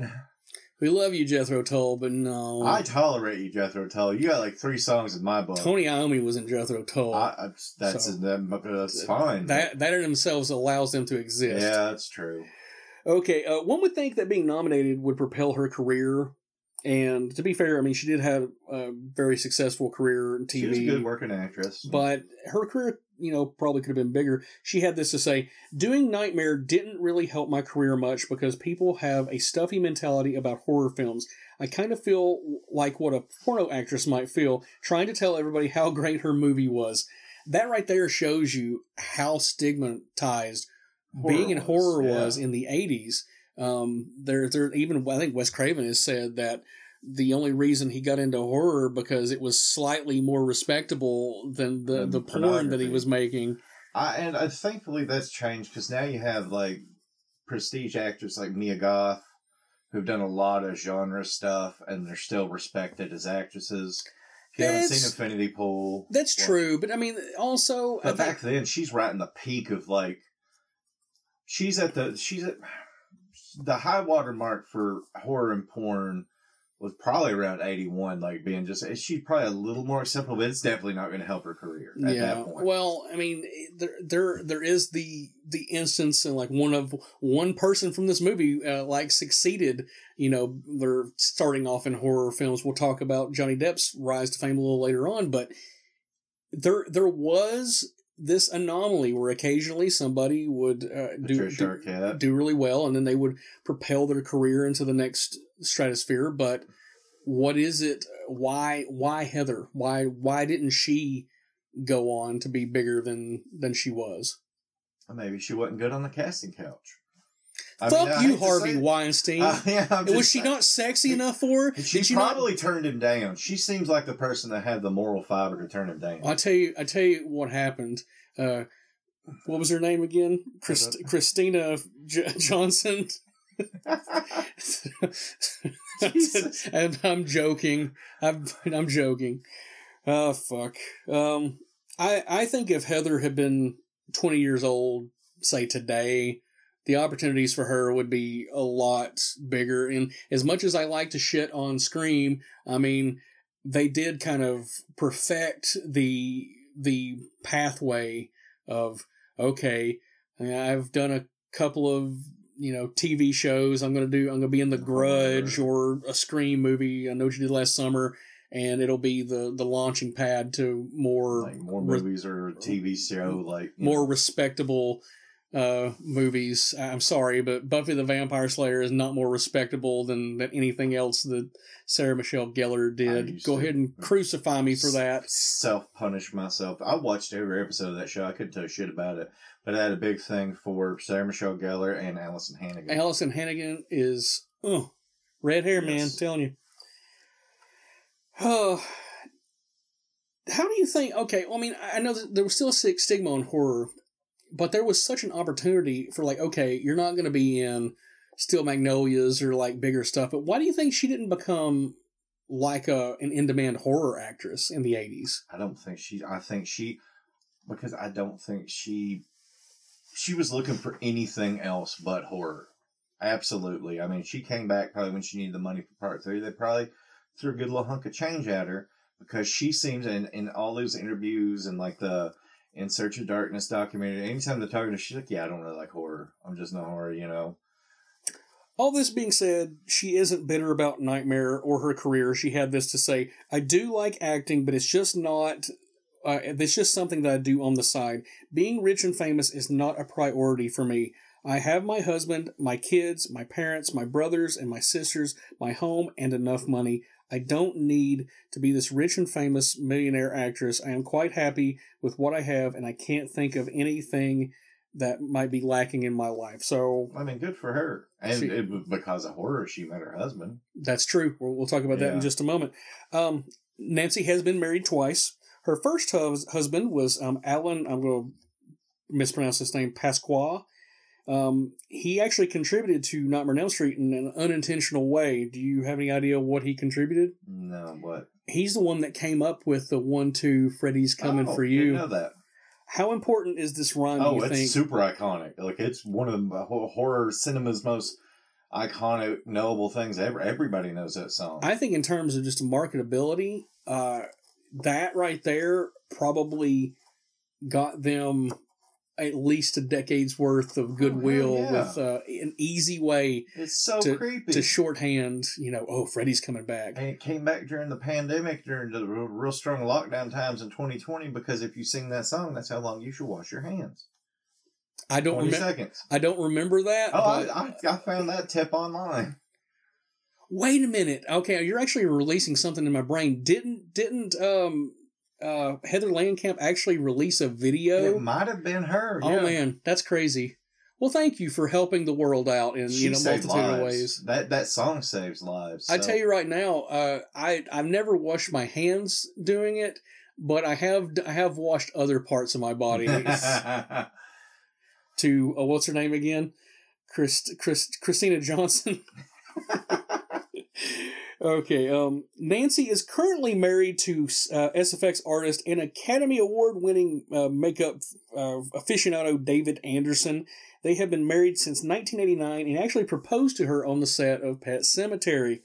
We love you, Jethro Tull, but no. I tolerate you, Jethro Tull. You got like 3 songs in my book. Tony Iommi was in Jethro Tull. That's fine. That in themselves allows them to exist. Yeah, that's true. Okay, one would think that being nominated would propel her career. And to be fair, I mean, she did have a very successful career in TV. She was a good working actress. But her career, probably could have been bigger. She had this to say: doing Nightmare didn't really help my career much because people have a stuffy mentality about horror films. I kind of feel like what a porno actress might feel, trying to tell everybody how great her movie was. That right there shows you how stigmatized being in horror was in the 80s. Even I think Wes Craven has said that the only reason he got into horror because it was slightly more respectable than the porn that he was making. And thankfully that's changed, because now you have like prestige actors like Mia Goth who've done a lot of genre stuff and they're still respected as actresses. You haven't seen Infinity Pool. That's true, but I mean also... But back then she's right in the peak of like... The high water mark for horror and porn was probably around 81, like being just, she's probably a little more acceptable, but it's definitely not going to help her career at that point. Well, I mean, there is the instance, and like one person from this movie, succeeded, they're starting off in horror films. We'll talk about Johnny Depp's rise to fame a little later on, but there was this anomaly where occasionally somebody would do really well, and then they would propel their career into the next stratosphere. But what is it? Why Heather? Why didn't she go on to be bigger than she was? Maybe she wasn't good on the casting couch. Fuck you, Harvey Weinstein. Was she not sexy enough for her? She probably turned him down. She seems like the person that had the moral fiber to turn him down. I tell you what happened. What was her name again? Christina Johnson. And I'm joking. I'm joking. Oh, fuck. I think if Heather had been 20 years old, say today, the opportunities for her would be a lot bigger. And as much as I like to shit on Scream, I mean, they did kind of perfect the pathway of, okay, I've done a couple of, TV shows. I'm going to be in The Grudge or a Scream movie. I Know What You Did Last Summer. And it'll be the launching pad to more movies or TV show, more respectable movies. I'm sorry, but Buffy the Vampire Slayer is not more respectable than anything else that Sarah Michelle Gellar did. Go ahead and crucify me for that. Self-punish myself. I watched every episode of that show. I couldn't tell shit about it, but I had a big thing for Sarah Michelle Gellar and Allison Hannigan. Allison Hannigan is red hair, man, telling you. Oh, how do you think? Okay, well, I mean, I know that there was still a stigma on horror. But there was such an opportunity for you're not going to be in Steel Magnolias or bigger stuff. But why do you think she didn't become an in-demand horror actress in the 80s? I don't think she was looking for anything else but horror. Absolutely. I mean, she came back probably when she needed the money for part three. They probably threw a good little hunk of change at her because she seems in all those interviews and the In Search of Darkness documentary. Anytime they're talking to her, she's like, yeah, I don't really like horror. I'm just not horror, All this being said, she isn't bitter about Nightmare or her career. She had this to say, I do like acting, but it's just not... it's just something that I do on the side. Being rich and famous is not a priority for me. I have my husband, my kids, my parents, my brothers, and my sisters, my home, and enough money. I don't need to be this rich and famous millionaire actress. I am quite happy with what I have, and I can't think of anything that might be lacking in my life. So, I mean, good for her. And because of horror, she met her husband. That's true. We'll talk about that in just a moment. Nancy has been married twice. Her first husband was Alan, I'm going to mispronounce his name, Pasqua. He actually contributed to Nightmare on Elm Street in an unintentional way. Do you have any idea what he contributed? No, what? He's the one that came up with the 1-2 Freddy's Coming for You. I didn't know that. How important is this rhyme, you think? Oh, it's super iconic. It's one of the horror cinema's most iconic, knowable things ever. Everybody knows that song. I think in terms of just marketability, that right there probably got them... at least a decade's worth of goodwill with an easy way. It's so creepy to shorthand, Freddy's coming back. And it came back during the pandemic, during the real strong lockdown times in 2020, because if you sing that song, that's how long you should wash your hands. I don't remember. I don't remember that. Oh, I found that tip online. Wait a minute. Okay. You're actually releasing something in my brain. Didn't Heather Langenkamp actually release a video? It might have been her. Oh, man, that's crazy. Well, thank you for helping the world out in multitude of ways. That song saves lives. So. I tell you right now, I've never washed my hands doing it, but I have washed other parts of my body. To what's her name again? Christina Johnson. Okay, Nancy is currently married to SFX artist and Academy Award-winning makeup aficionado David Anderson. They have been married since 1989 and actually proposed to her on the set of Pet Sematary.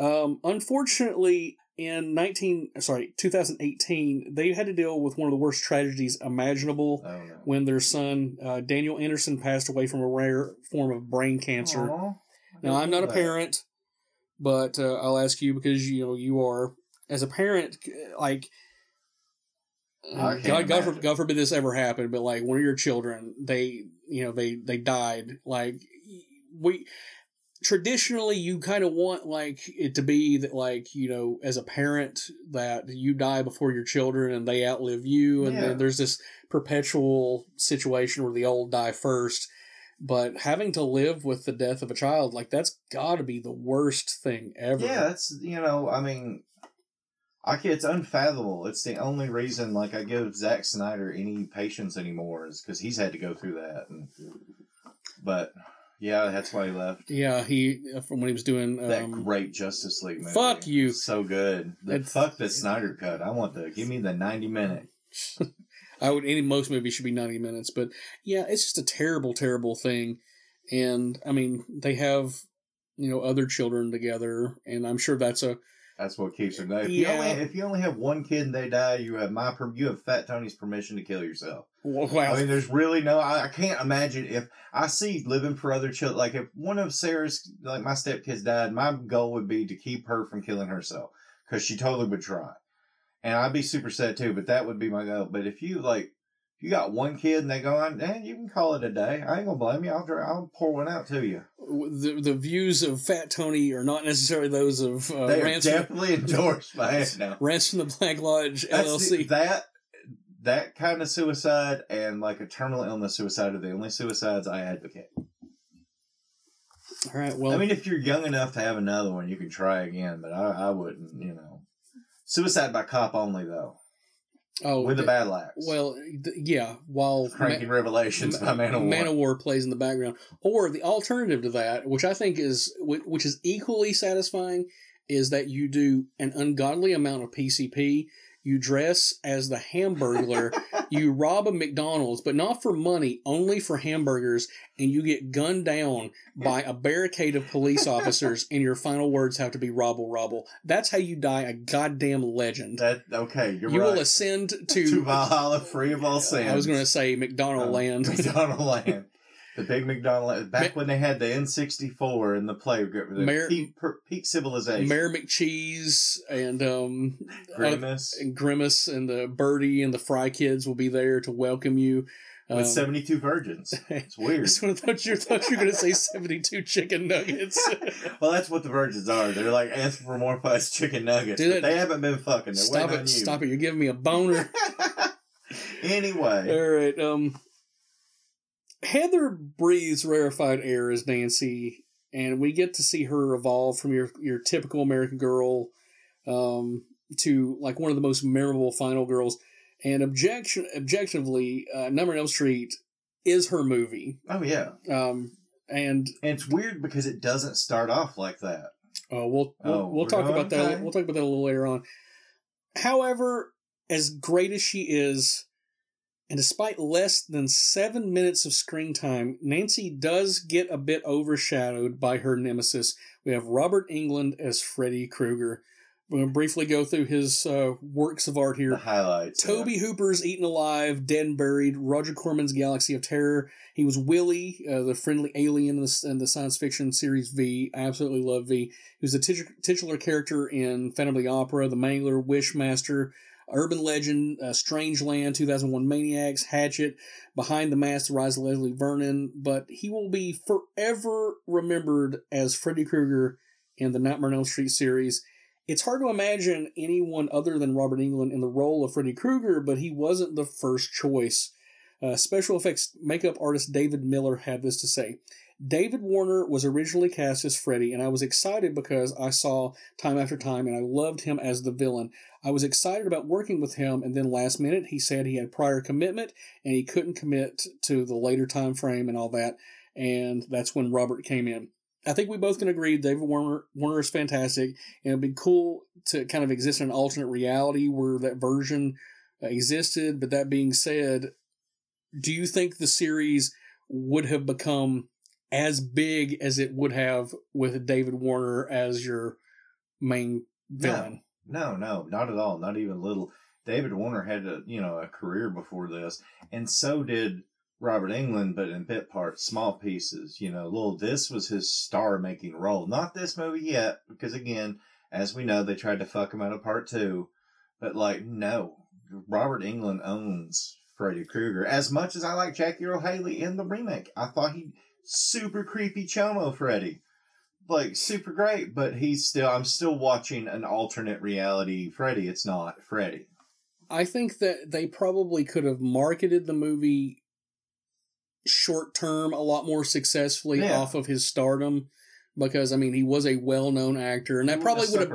Unfortunately, in 2018, they had to deal with one of the worst tragedies imaginable when their son, Daniel Anderson, passed away from a rare form of brain cancer. Aww. Now, I'm not a parent. But I'll ask you because you are as a parent. God forbid this ever happened, but one of your children, they died. We traditionally, you kind of want it to be that as a parent that you die before your children and they outlive you, and then there's this perpetual situation where the old die first. But having to live with the death of a child, that's got to be the worst thing ever. Yeah, that's, it's unfathomable. It's the only reason, I give Zack Snyder any patience anymore is because he's had to go through that. But, yeah, that's why he left. Yeah, from when he was doing... that great Justice League movie. Fuck you. So good. Fuck the Snyder cut. I want to... Give me the 90-minute... Most movies should be 90 minutes, but yeah, it's just a terrible, terrible thing. And I mean, they have, other children together, and I'm sure that's That's what keeps them. If you only have one kid and they die, you have Fat Tony's permission to kill yourself. Wow. I mean, there's really no. I can't imagine if I see living for other children. Like if one of Sarah's, like my stepkids died, my goal would be to keep her from killing herself because she totally would try, and I'd be super sad too. But that would be my goal. But if you you got one kid and they go on, man, you can call it a day. I ain't gonna blame you. I'll pour one out to you. The views of Fat Tony are not necessarily those of they are definitely endorsed by us now. Rants from the Black Lodge LLC. That kind of suicide and like a terminal illness suicide are the only suicides I advocate. All right. Well, I mean, if you're young enough to have another one, you can try again. But I wouldn't. You know, suicide by cop only though. Oh, with the battle axe. Well, yeah. While Cranking Revelations by Man of War. Man of War plays in the background, or the alternative to that, which I think is equally satisfying, is that you do an ungodly amount of PCP. You dress as the Hamburglar. You rob a McDonald's, but not for money, only for hamburgers, and you get gunned down by a barricade of police officers, and your final words have to be "robble, robble." That's how you die a goddamn legend. You will ascend to Valhalla free of all sins. I was going to say McDonald Land. The big McDonald, back when they had the N64 and the playground, peak civilization. Mayor McCheese and Grimace and the Birdie and the Fry Kids will be there to welcome you. With 72 virgins. It's weird. I thought you were going to say 72 chicken nuggets. Well, that's what the virgins are. They're like asking for more fuss chicken nuggets. Dude, they haven't been fucking. They're stop it. Stop it. You're giving me a boner. Anyway. All right. Heather breathes rarefied air as Nancy, and we get to see her evolve from your typical American girl to like one of the most memorable final girls. And objectively, Nightmare on Elm Street is her movie. Oh yeah, and it's weird because it doesn't start off like that. We'll talk about that. We'll talk about that a little later on. However, as great as she is. And despite less than 7 minutes of screen time, Nancy does get a bit overshadowed by her nemesis. We have Robert Englund as Freddy Krueger. We're going to briefly go through his works of art here. The highlights. Toby Hooper's Eaten Alive, Dead and Buried, Roger Corman's Galaxy of Terror. He was Willie, the friendly alien in the science fiction series V. I absolutely love V. He was the titular character in Phantom of the Opera, The Mangler, Wishmaster, Urban Legend, Strangeland, 2001 Maniacs, Hatchet, Behind the Mask, The Rise of Leslie Vernon, but he will be forever remembered as Freddy Krueger in the Nightmare on Elm Street series. It's hard to imagine anyone other than Robert Englund in the role of Freddy Krueger, but he wasn't the first choice. Special effects makeup artist David Miller had this to say. David Warner was originally cast as Freddy, and I was excited because I saw Time After Time, and I loved him as the villain. I was excited about working with him, and then last minute he said he had prior commitment, and he couldn't commit to the later time frame and all that, and that's when Robert came in. I think we both can agree David Warner is fantastic, and it'd be cool to kind of exist in an alternate reality where that version existed, but that being said, do you think the series would have become as big as it would have with David Warner as your main villain? No, not at all. Not even little. David Warner had a career before this, and so did Robert Englund, but in bit parts, small pieces. This was his star-making role. Not this movie yet, because again, as we know, they tried to fuck him out of part two, but no. Robert Englund owns Freddy Krueger. As much as I like Jackie Earl Haley in the remake, I thought he... super creepy chomo Freddy. Super great, but I'm still watching an alternate reality Freddy. It's not Freddy. I think that they probably could have marketed the movie short-term a lot more successfully off of his stardom because, I mean, he was a well-known actor, and that probably would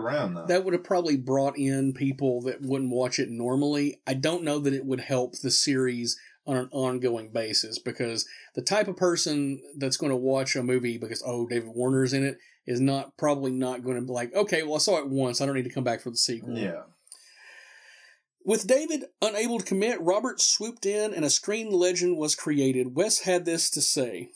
have probably brought in people that wouldn't watch it normally. I don't know that it would help the series on an ongoing basis, because the type of person that's going to watch a movie because, David Warner's in it is probably not going to be like, okay, well, I saw it once. I don't need to come back for the sequel. Yeah. With David unable to commit, Robert swooped in and a screen legend was created. Wes had this to say.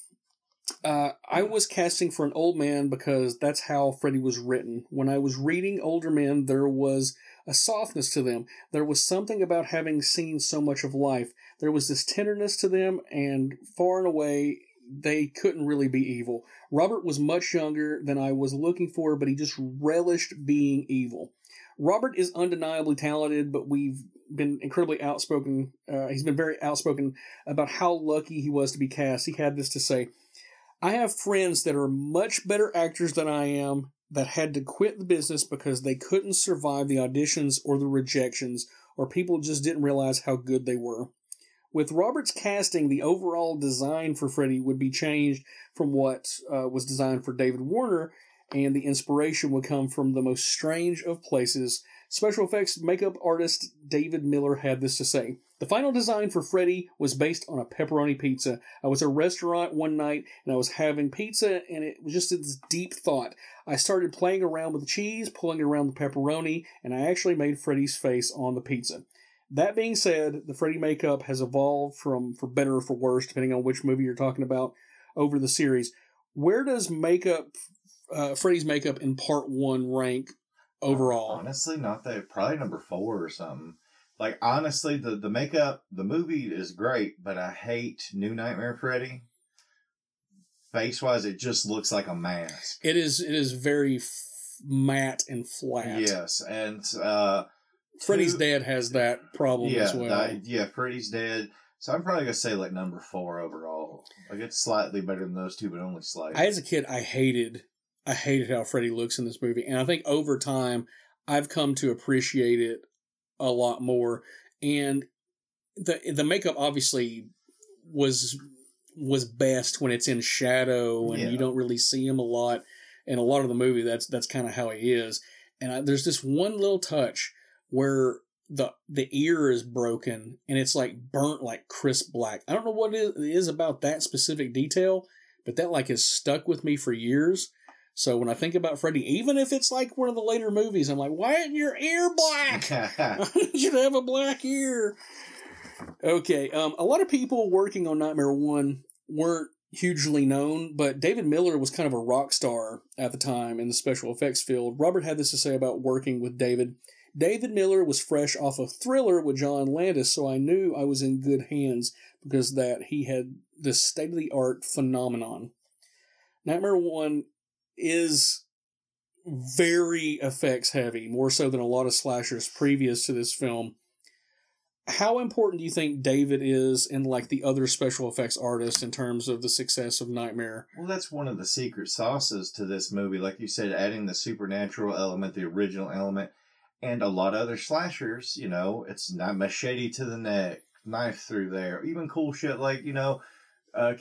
I was casting for an old man because that's how Freddy was written. When I was reading older men, there was a softness to them. There was something about having seen so much of life. There was this tenderness to them, and far and away, they couldn't really be evil. Robert was much younger than I was looking for, but he just relished being evil. Robert is undeniably talented, but we've been incredibly outspoken. He's been very outspoken about how lucky he was to be cast. He had this to say: I have friends that are much better actors than I am that had to quit the business because they couldn't survive the auditions or the rejections, or people just didn't realize how good they were. With Robert's casting, the overall design for Freddy would be changed from what was designed for David Warner, and the inspiration would come from the most strange of places. Special effects makeup artist David Miller had this to say: the final design for Freddy was based on a pepperoni pizza. I was at a restaurant one night, and I was having pizza, and it was just this deep thought. I started playing around with the cheese, pulling around the pepperoni, and I actually made Freddy's face on the pizza. That being said, the Freddy makeup has evolved from, for better or for worse, depending on which movie you're talking about, over the series. Where does makeup, Freddy's makeup in Part 1 rank overall? Honestly, not that. Probably number 4 or something. Like, honestly, the makeup, the movie is great, but I hate New Nightmare Freddy. Face-wise, it just looks like a mask. It is very matte and flat. Yes, and... Freddy's Dead has that problem as well. Freddy's Dead. So I'm probably going to say like number 4 overall. Like, it's slightly better than those two, but only slightly. As a kid, I hated how Freddy looks in this movie. And I think over time, I've come to appreciate it a lot more. And the makeup obviously was best when it's in shadow and you don't really see him a lot. And a lot of the movie, that's kind of how he is. And there's this one little touch where the ear is broken and it's like burnt, like crisp black. I don't know what it is about that specific detail, but that like has stuck with me for years. So when I think about Freddy, even if it's like one of the later movies, I'm like, why isn't your ear black? Why did you have a black ear? Okay. A lot of people working on Nightmare 1 weren't hugely known, but David Miller was kind of a rock star at the time in the special effects field. Robert had this to say about working with David. David Miller was fresh off of Thriller with John Landis, so I knew I was in good hands because that he had this state-of-the-art phenomenon. Nightmare 1 is very effects-heavy, more so than a lot of slashers previous to this film. How important do you think David is in like the other special effects artists in terms of the success of Nightmare? Well, that's one of the secret sauces to this movie. Like you said, adding the supernatural element, the original element, and a lot of other slashers, you know, it's not machete to the neck, knife through there, even cool shit like, you know,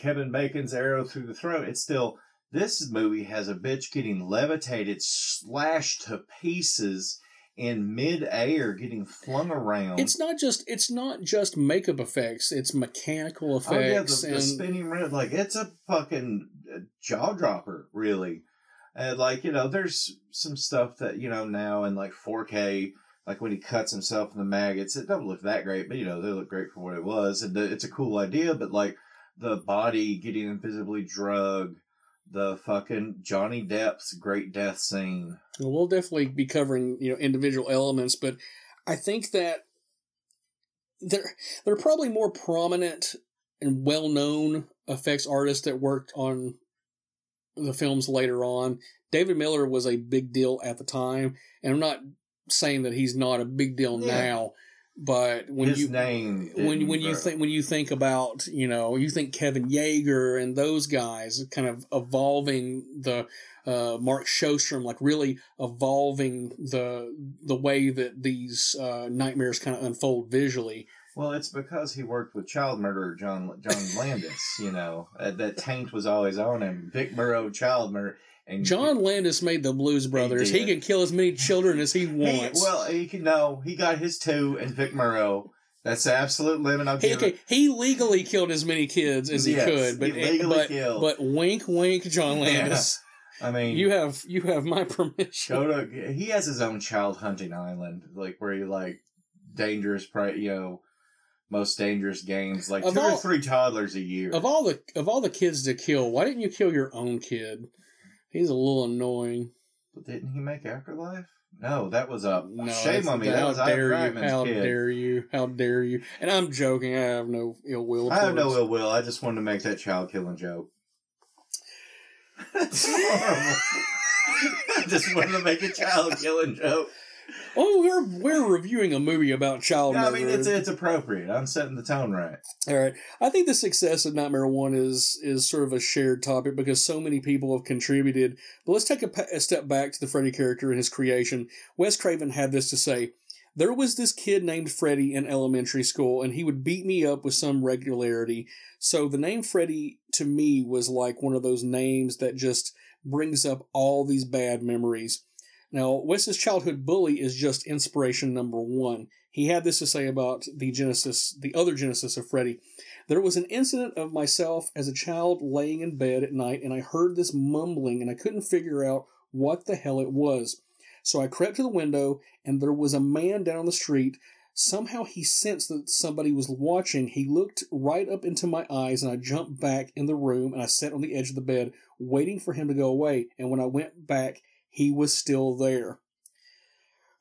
Kevin Bacon's arrow through the throat. It's still, this movie has a bitch getting levitated, slashed to pieces in midair, getting flung around. It's not just makeup effects, it's mechanical effects. Oh, yeah, the spinning red, like, it's a fucking jaw dropper, really. And, like, you know, there's some stuff that, you know, now in, like, 4K, like when he cuts himself in the maggots, it don't look that great, but, you know, they look great for what it was. And it's a cool idea, but, like, the body getting invisibly drugged, the fucking Johnny Depp's great death scene. Well, we'll definitely be covering, you know, individual elements, but I think that they're probably more prominent and well-known effects artists that worked on the films later on. David Miller was a big deal at the time, and I'm not saying that he's not a big deal now, but when you think about, you know, you think Kevin Yeager and those guys kind of evolving the Mark Shostrom, like really evolving the way that these nightmares kind of unfold visually. Well, it's because he worked with child murderer John Landis, you know. That taint was always on him. Vic Morrow, child murderer. And John Landis made the Blues Brothers. He can kill as many children as he wants. He got his 2, and Vic Morrow. That's the absolute limit. He legally killed as many kids as he could. But wink, wink, John Landis. I mean, you have my permission. He has his own child hunting island, like where he like dangerous prey, you know. most dangerous games like of two or three toddlers a year. Of all the kids to kill, why didn't you kill your own kid? He's a little annoying. But didn't he make Afterlife? No, that was shame on me. That was Ira Brightman's kid. How dare you? How dare you? And I'm joking. I have no ill will. I just wanted to make that child killing joke. That's horrible. I just wanted to make a child killing joke. Oh, we're reviewing a movie about child murder. I mean, it's appropriate. I'm setting the tone right. All right. I think the success of Nightmare 1 is sort of a shared topic because so many people have contributed. But let's take a step back to the Freddy character and his creation. Wes Craven had this to say: "There was this kid named Freddy in elementary school, and he would beat me up with some regularity. So the name Freddy to me was like one of those names that just brings up all these bad memories." Now, Wes's childhood bully is just inspiration number one. He had this to say about the other genesis of Freddy. "There was an incident of myself as a child laying in bed at night, and I heard this mumbling, and I couldn't figure out what the hell it was. So I crept to the window, and there was a man down on the street. Somehow he sensed that somebody was watching. He looked right up into my eyes, and I jumped back in the room, and I sat on the edge of the bed, waiting for him to go away. And when I went back, he was still there."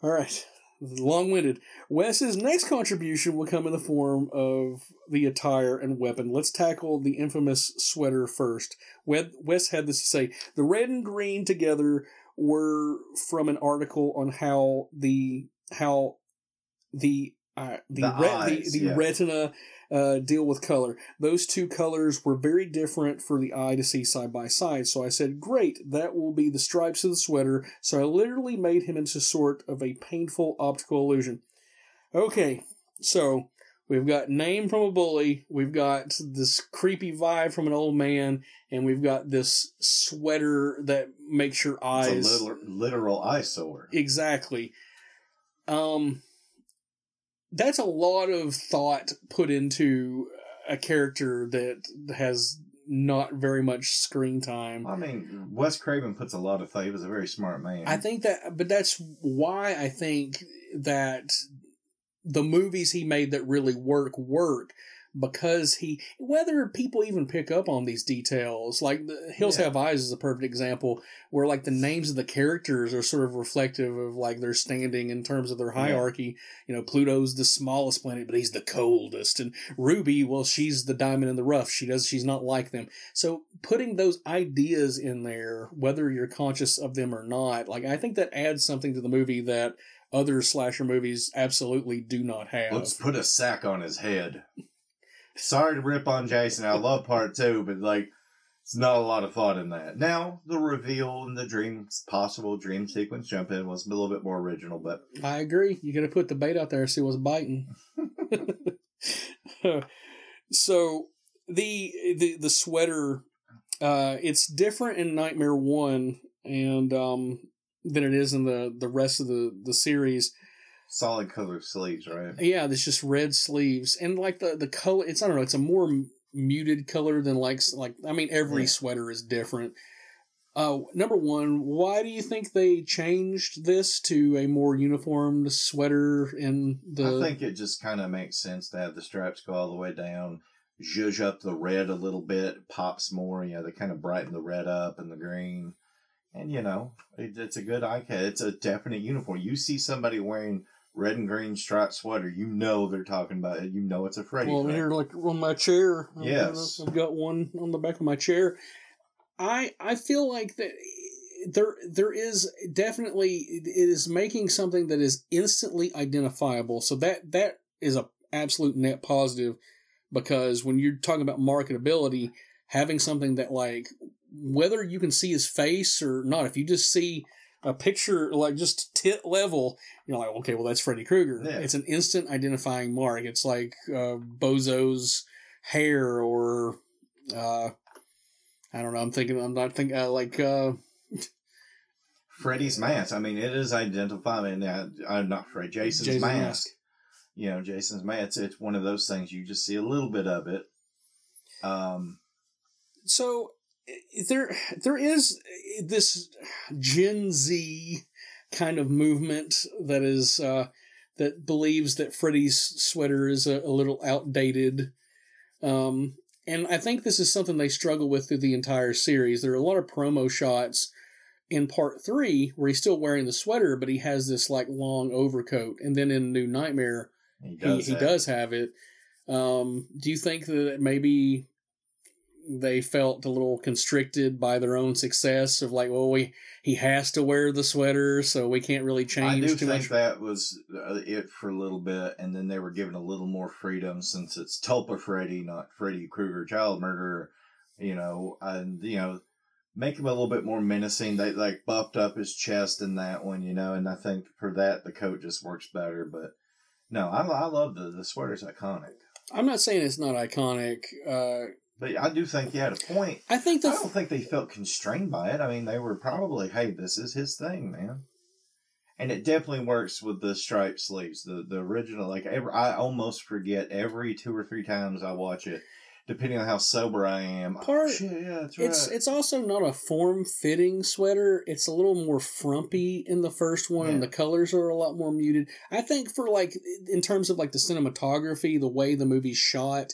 All right. Long-winded. Wes's next contribution will come in the form of the attire and weapon. Let's tackle the infamous sweater first. Wes had this to say: "The red and green together were from an article on how the retina deal with color. Those two colors were very different for the eye to see side by side. So I said, great, that will be the stripes of the sweater. So I literally made him into sort of a painful optical illusion." Okay, so we've got name from a bully, we've got this creepy vibe from an old man, and we've got this sweater that makes your eyes... It's a literal eyesore. Exactly. That's a lot of thought put into a character that has not very much screen time. I mean, Wes Craven puts a lot of thought. He was a very smart man. I think that, but that's why I think that the movies he made that really work because whether people even pick up on these details, like Hills Have Eyes is a perfect example where like the names of the characters are sort of reflective of like their standing in terms of their hierarchy. Yeah. You know, Pluto's the smallest planet, but he's the coldest. And Ruby, well, she's the diamond in the rough. She's not like them. So putting those ideas in there, whether you're conscious of them or not, like I think that adds something to the movie that other slasher movies absolutely do not have. Let's put a sack on his head. Sorry to rip on Jason. I love part two, but like, it's not a lot of thought in that. Now, the reveal and the possible dream sequence jump in was a little bit more original, but I agree. You got to put the bait out there and see what's biting. So the sweater, it's different in Nightmare 1 and than it is in the rest of the series. Solid colored sleeves, right? Yeah, it's just red sleeves. And like the color, it's, I don't know, it's a more muted color than like I mean, every sweater is different. Number one, why do you think they changed this to a more uniformed sweater in the... I think it just kind of makes sense to have the stripes go all the way down, zhuzh up the red a little bit, pops more, you know, they kind of brighten the red up and the green. And, you know, it's a good eye catch. It's a definite uniform. You see somebody wearing red and green striped sweater, you know they're talking about it. You know it's a Freddy. Well, here, like on my chair. Yes. I've got one on the back of my chair. I feel like that there is definitely, it is making something that is instantly identifiable. So that is an absolute net positive, because when you're talking about marketability, having something that like, whether you can see his face or not, if you just see a picture, like just tit level, you're like, okay, well, that's Freddy Krueger. Yeah. It's an instant identifying mark. It's like Bozo's hair, or I don't know. I'm thinking Freddy's mask. I mean, it is identifiable. And I'm not Freddy. Jason's mask. You know, Jason's mask. It's one of those things you just see a little bit of it. So there is this Gen Z kind of movement that is that believes that Freddy's sweater is a little outdated. And I think this is something they struggle with through the entire series. There are a lot of promo shots in part 3 where he's still wearing the sweater, but he has this like long overcoat. And then in New Nightmare, he does have it. Do you think that maybe they felt a little constricted by their own success of like, well, he has to wear the sweater, so we can't really change too much? I do think that was it for a little bit, and then they were given a little more freedom since it's Tulpa Freddy, not Freddy Krueger, child murderer, make him a little bit more menacing. They like buffed up his chest in that one, and I think for that, the coat just works better, but no, I love the sweater's iconic. I'm not saying it's not iconic, but I do think you had a point. I don't think they felt constrained by it. I mean, they were probably, hey, this is his thing, man. And it definitely works with the striped sleeves. The original, I almost forget every 2 or 3 times I watch it, depending on how sober I am. That's right. It's also not a form-fitting sweater. It's a little more frumpy in the first one. Yeah. And the colors are a lot more muted. I think for, in terms of, the cinematography, the way the movie's shot,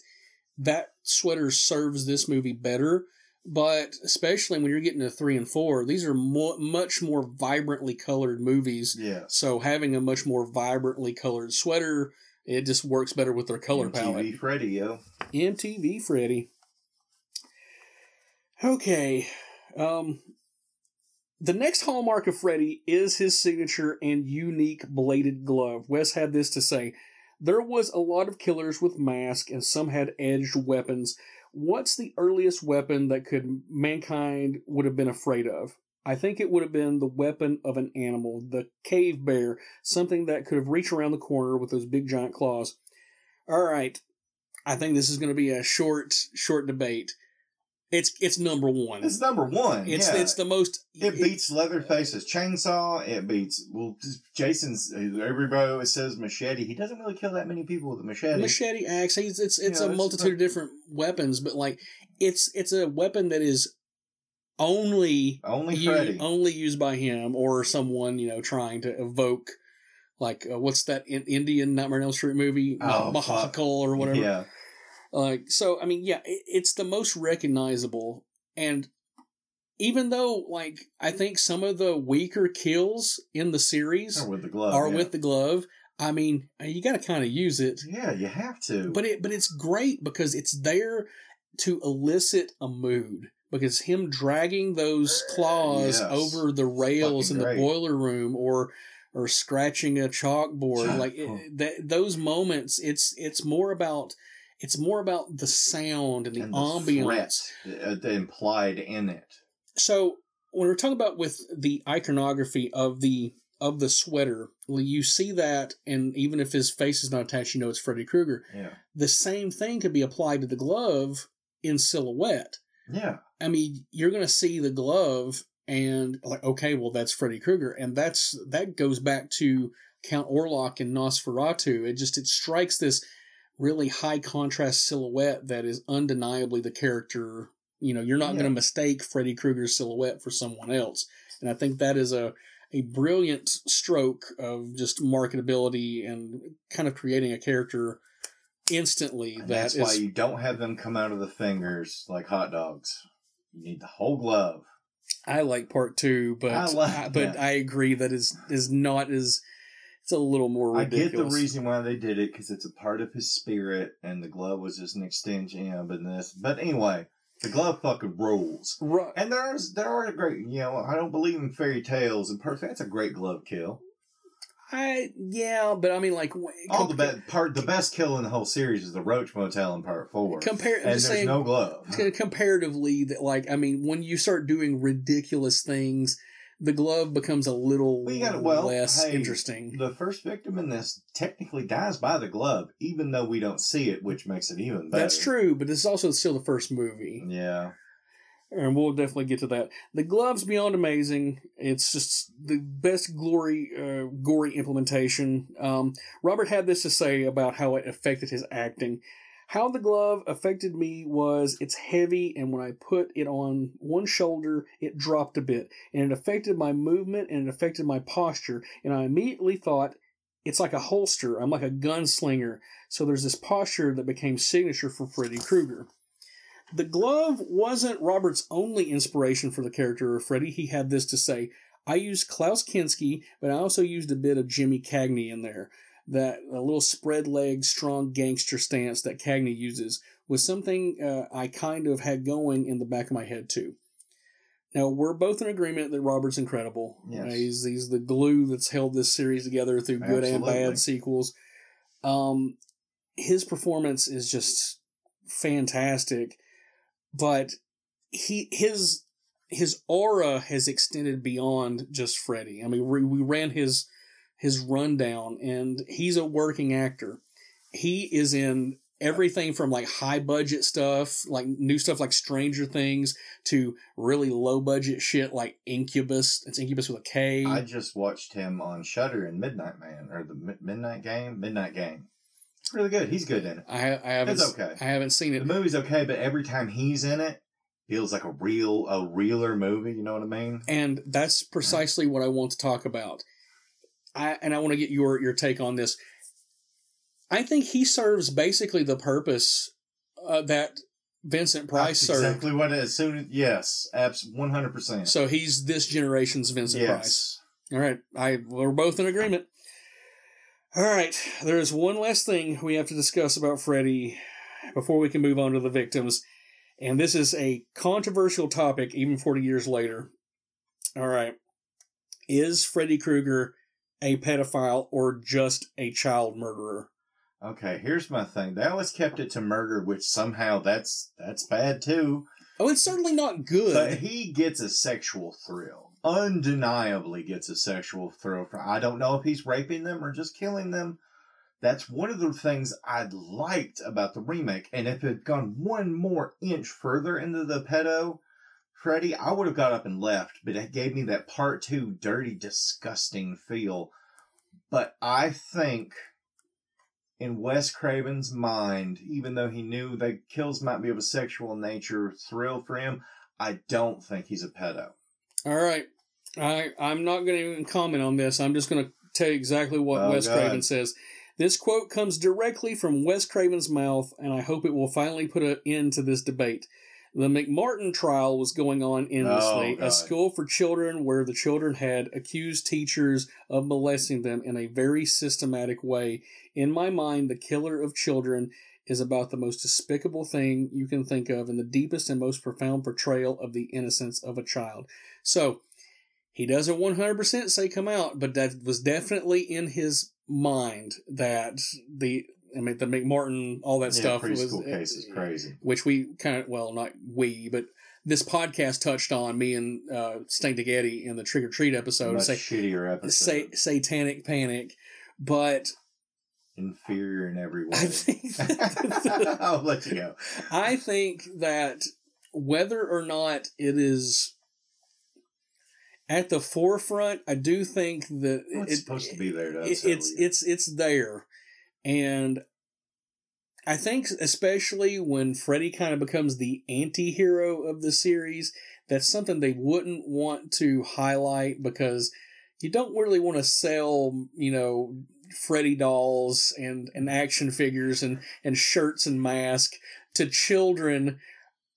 that sweater serves this movie better, but especially when you're getting to 3 and 4, these are much more vibrantly colored movies. Yeah. So having a much more vibrantly colored sweater, it just works better with their color palette. MTV Freddy, yo. MTV Freddy. Okay. The next hallmark of Freddy is his signature and unique bladed glove. Wes had this to say: "There was a lot of killers with masks, and some had edged weapons. What's the earliest weapon that mankind would have been afraid of? I think it would have been the weapon of an animal, the cave bear, something that could have reached around the corner with those big giant claws." All right, I think this is going to be a short debate. It's number one. It's number one. It's the most. It beats Leatherface's chainsaw. It beats Jason's. Everybody always says machete. He doesn't really kill that many people with a machete. Machete axe. It's a multitude of different weapons, but it's a weapon that is only used by him or someone trying to evoke what's that Indian Nightmare on Elm Street movie, Mahakal or whatever. Yeah. It's the most recognizable, and even though, I think some of the weaker kills in the series are with the glove. I mean, you got to kind of use it. Yeah, you have to. But it's great because it's there to elicit a mood, because him dragging those claws over the rails in the boiler room or scratching a chalkboard, those moments, it's more about. It's more about the sound and the ambiance implied in it. So when we're talking about with the iconography of the sweater, you see that, and even if his face is not attached, it's Freddy Krueger. Yeah. The same thing could be applied to the glove in silhouette. Yeah. I mean, you're going to see the glove and that's Freddy Krueger, and that goes back to Count Orlok and Nosferatu. It strikes this really high contrast silhouette that is undeniably the character. You're not going to mistake Freddy Krueger's silhouette for someone else. And I think that is a brilliant stroke of just marketability and kind of creating a character instantly. And that's why you don't have them come out of the fingers like hot dogs. You need the whole glove. I like part 2, but I agree that is not as... It's a little more ridiculous. I get the reason why they did it, because it's a part of his spirit, and the glove was just an extension of this. But anyway, the glove fucking rules. Right. And there are great, I don't believe in fairy tales, and perfect. That's a great glove kill. But I mean, the best kill in the whole series is the Roach Motel in part 4. There's no glove. Comparatively, when you start doing ridiculous things, the glove becomes a little less interesting. The first victim in this technically dies by the glove, even though we don't see it, which makes it even better. That's true, but it's also still the first movie. Yeah. And we'll definitely get to that. The glove's beyond amazing. It's just the best gory implementation. Robert had this to say about how it affected his acting. "How the glove affected me was it's heavy, and when I put it on one shoulder, it dropped a bit, and it affected my movement, and it affected my posture, and I immediately thought, It's like a holster. I'm like a gunslinger. So there's this posture that became signature for Freddy Krueger. The glove wasn't Robert's only inspiration for the character of Freddy. He had this to say: I used Klaus Kinski, but I also used a bit of Jimmy Cagney in there. That a little spread leg, strong gangster stance that Cagney uses was something I kind of had going in the back of my head too. Now, we're both in agreement that Robert's incredible. Yes. Right? He's the glue that's held this series together through good and bad sequels. His performance is just fantastic, but his aura has extended beyond just Freddy. I mean, we ran his rundown, and he's a working actor. He is in everything from like high budget stuff, like new stuff like Stranger Things, to really low budget shit like Incubus. It's Incubus with a K. I just watched him on Shudder in Midnight Man, or the Midnight Game. It's really good. He's good in it. I haven't seen it. The movie's okay, but every time he's in it, feels like a realer movie. You know what I mean? And that's precisely what I want to talk about. I want to get your take on this. I think he serves basically the purpose that Vincent Price served. Exactly what it is. So, yes, 100%. So he's this generation's Vincent Price. All right. We're both in agreement. All right. There is one last thing we have to discuss about Freddy before we can move on to the victims. And this is a controversial topic even 40 years later. All right. Is Freddy Krueger a pedophile or just a child murderer? Okay, here's my thing. They always kept it to murder, which somehow that's bad too. Oh, it's certainly not good. But he gets a sexual thrill. Undeniably gets a sexual thrill. I don't know if he's raping them or just killing them. That's one of the things I liked about the remake. And if it had gone one more inch further into the pedo Freddy, I would have got up and left, but it gave me that part two dirty, disgusting feel. But I think in Wes Craven's mind, even though he knew the kills might be of a sexual nature thrill for him, I don't think he's a pedo. All right. I'm not going to even comment on this. I'm just going to tell you exactly what Wes Craven says. This quote comes directly from Wes Craven's mouth, and I hope it will finally put an end to this debate. The McMartin trial was going on endlessly, a school for children where the children had accused teachers of molesting them in a very systematic way. In my mind, the killer of children is about the most despicable thing you can think of and the deepest and most profound portrayal of the innocence of a child. So, he doesn't 100% say come out, but that was definitely in his mind that the McMartin, all that stuff. Preschool case is crazy. Which we not we, but this podcast touched on, me and Stinkaghetti in the Trick or Treat episode. Much shittier episode. Satanic Panic, but inferior in every way. I think I'll let you go. I think that whether or not it is at the forefront, I do think that it's supposed to be there. It's there. And I think especially when Freddy kind of becomes the anti-hero of the series, that's something they wouldn't want to highlight because you don't really want to sell, Freddy dolls and action figures and shirts and masks to children.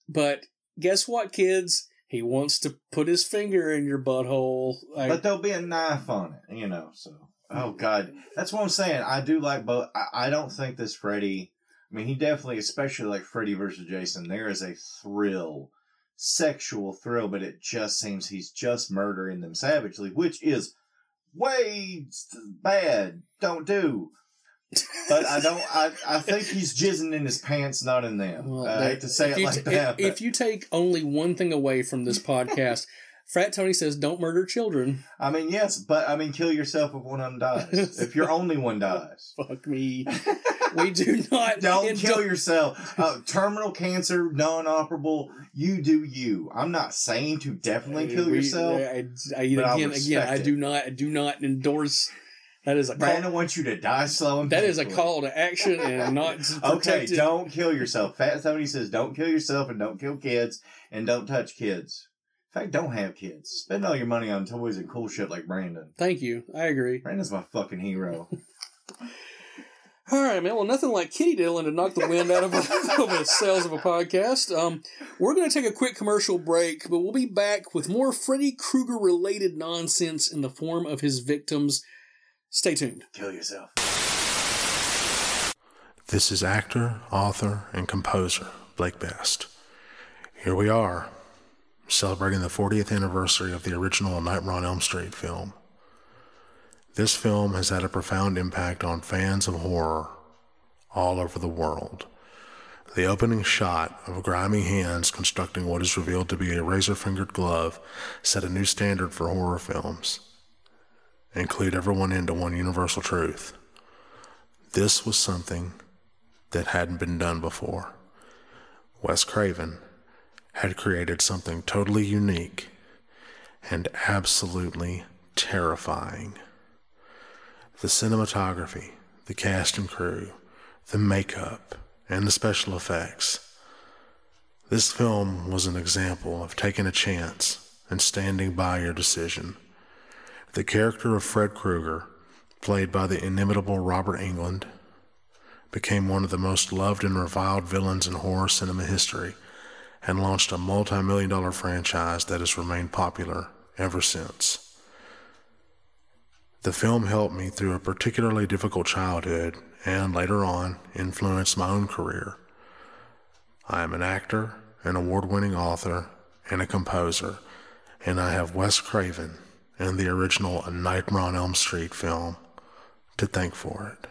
But guess what, kids? He wants to put his finger in your butthole. But there'll be a knife on it, so... Oh, God. That's what I'm saying. I do like both. I don't think this Freddy... I mean, he definitely, especially like Freddy versus Jason, there is a thrill, sexual thrill, but it just seems he's just murdering them savagely, which is way bad. Don't do. But I don't... I think he's jizzing in his pants, not in them. Well, I hate to say it like that. If you take only one thing away from this podcast... Fat Tony says, don't murder children. I mean, yes, but kill yourself if one of them dies. If your only one dies. Fuck me. We do not. Don't kill yourself. Terminal cancer, non-operable. You do you. I'm not saying to definitely kill yourself. I do not endorse. That is a Brandon wants you to die slow and painfully. That is a call to action and not okay, don't kill yourself. Fat Tony says, don't kill yourself and don't kill kids and don't touch kids. In fact, don't have kids. Spend all your money on toys and cool shit like Brandon. Thank you. I agree. Brandon's my fucking hero. All right, man. Well, nothing like kitty diddling to knock the wind out of the sails of a podcast. We're going to take a quick commercial break, but we'll be back with more Freddy Krueger-related nonsense in the form of his victims. Stay tuned. Kill yourself. This is actor, author, and composer Blake Best. Here we are, celebrating the 40th anniversary of the original A Nightmare on Elm Street film. This film has had a profound impact on fans of horror all over the world. The opening shot of grimy hands constructing what is revealed to be a razor-fingered glove set a new standard for horror films and clued everyone into one universal truth. This was something that hadn't been done before. Wes Craven had created something totally unique and absolutely terrifying. The cinematography, the cast and crew, the makeup, and the special effects. This film was an example of taking a chance and standing by your decision. The character of Fred Krueger, played by the inimitable Robert Englund, became one of the most loved and reviled villains in horror cinema history and launched a multi-million-dollar franchise that has remained popular ever since. The film helped me through a particularly difficult childhood and, later on, influenced my own career. I am an actor, an award-winning author, and a composer, and I have Wes Craven and the original A Nightmare on Elm Street film to thank for it.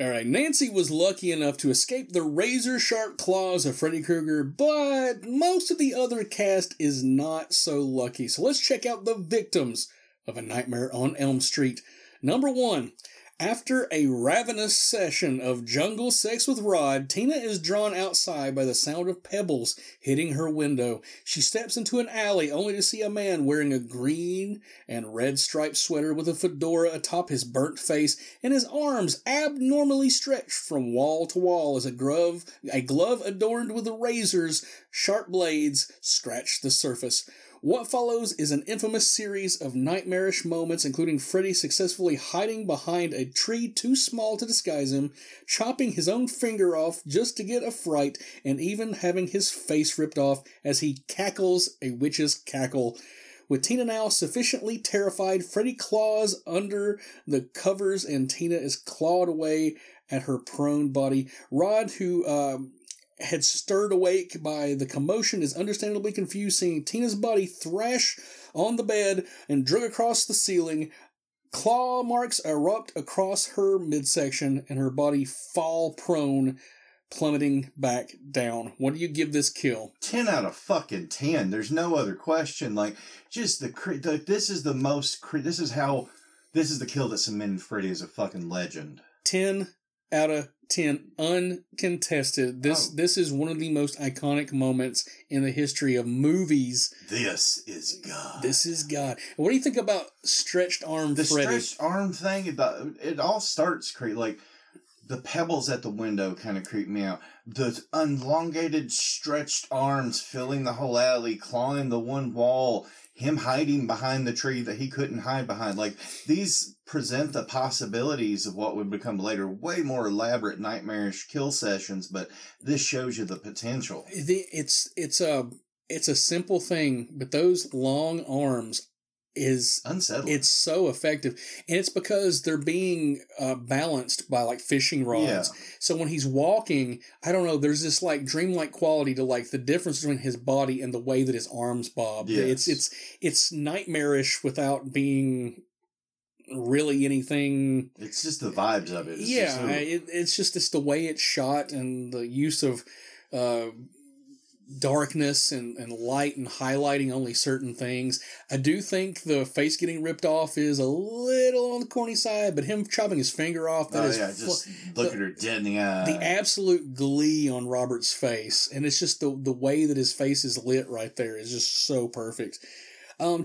All right, Nancy was lucky enough to escape the razor-sharp claws of Freddy Krueger, but most of the other cast is not so lucky. So let's check out the victims of A Nightmare on Elm Street. Number one, after a ravenous session of jungle sex with Rod, Tina is drawn outside by the sound of pebbles hitting her window. She steps into an alley only to see a man wearing a green and red striped sweater with a fedora atop his burnt face and his arms abnormally stretched from wall to wall as a glove adorned with a razor's sharp blades scratched the surface. What follows is an infamous series of nightmarish moments, including Freddy successfully hiding behind a tree too small to disguise him, chopping his own finger off just to get a fright, and even having his face ripped off as he cackles a witch's cackle. With Tina now sufficiently terrified, Freddy claws under the covers and Tina is clawed away at her prone body. Rod, who had stirred awake by the commotion, is understandably confused, seeing Tina's body thrash on the bed and drug across the ceiling. Claw marks erupt across her midsection and her body fall prone, plummeting back down. What do you give this kill? 10 out of fucking 10. There's no other question. This is the kill that cemented Freddy as a fucking legend. 10 out of 10, uncontested. This is one of the most iconic moments in the history of movies. This is God. This is God. What do you think about stretched arm Freddy? The stretched arm thing, it all starts creepy. Like, the pebbles at the window kind of creep me out. The elongated stretched arms filling the whole alley, clawing the one wall, him hiding behind the tree that he couldn't hide behind. Like, these present the possibilities of what would become later way more elaborate nightmarish kill sessions, but this shows you the potential. It's a simple thing, but those long arms is unsettling. It's so effective, and it's because they're being balanced by like fishing rods. Yeah. So when he's walking, I don't know, there's this like dreamlike quality to like the difference between his body and the way that his arms bob. Yes. It's nightmarish without being really anything. It's just the vibes of it. It's the way it's shot and the use of darkness and light and highlighting only certain things. I do think the face getting ripped off is a little on the corny side, but him chopping his finger off, look at her dead in the eye. The absolute glee on Robert's face, and it's just the way that his face is lit right there is just so perfect.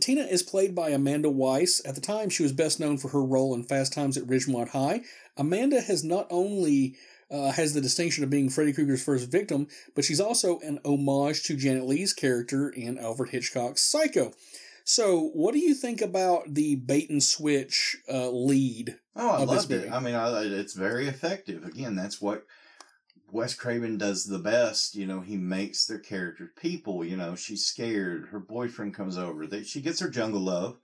Tina is played by Amanda Weiss. At the time, she was best known for her role in Fast Times at Ridgemont High. Amanda has not only has the distinction of being Freddy Krueger's first victim, but she's also an homage to Janet Leigh's character in Alfred Hitchcock's Psycho. So what do you think about the bait and switch lead? Oh, I loved it. I mean, it's very effective. Again, that's what Wes Craven does the best. You know, he makes their characters people. You know, she's scared. Her boyfriend comes over. She gets her jungle love.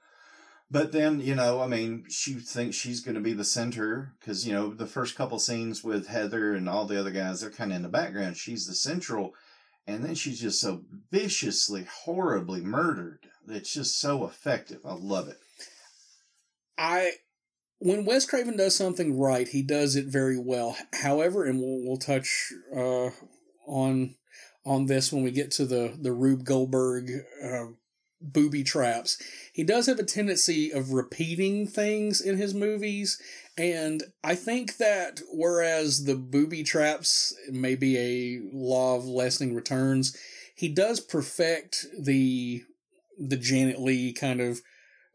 But then, you know, I mean, she thinks she's going to be the center because, you know, the first couple scenes with Heather and all the other guys, they're kind of in the background. She's the central. And then she's just so viciously, horribly murdered. It's just so effective. I love it. When Wes Craven does something right, he does it very well. However, and we'll touch on this when we get to the Rube Goldberg booby traps. He does have a tendency of repeating things in his movies, and I think that whereas the booby traps may be a law of lessening returns, he does perfect the Janet Leigh kind of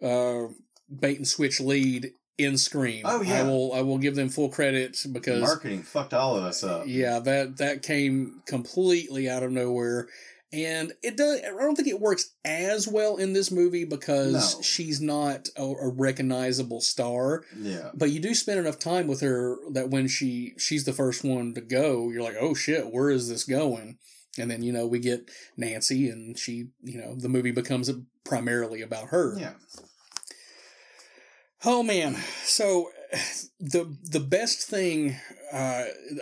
bait and switch lead in Scream. Oh yeah, I will give them full credit because marketing fucked all of us up. Yeah, that came completely out of nowhere. And I don't think it works as well in this movie because she's not a recognizable star. Yeah. But you do spend enough time with her that when she's the first one to go, you're like, oh shit, where is this going? And then, you know, we get Nancy and she, you know, the movie becomes primarily about her. Yeah. Oh man. So the best thing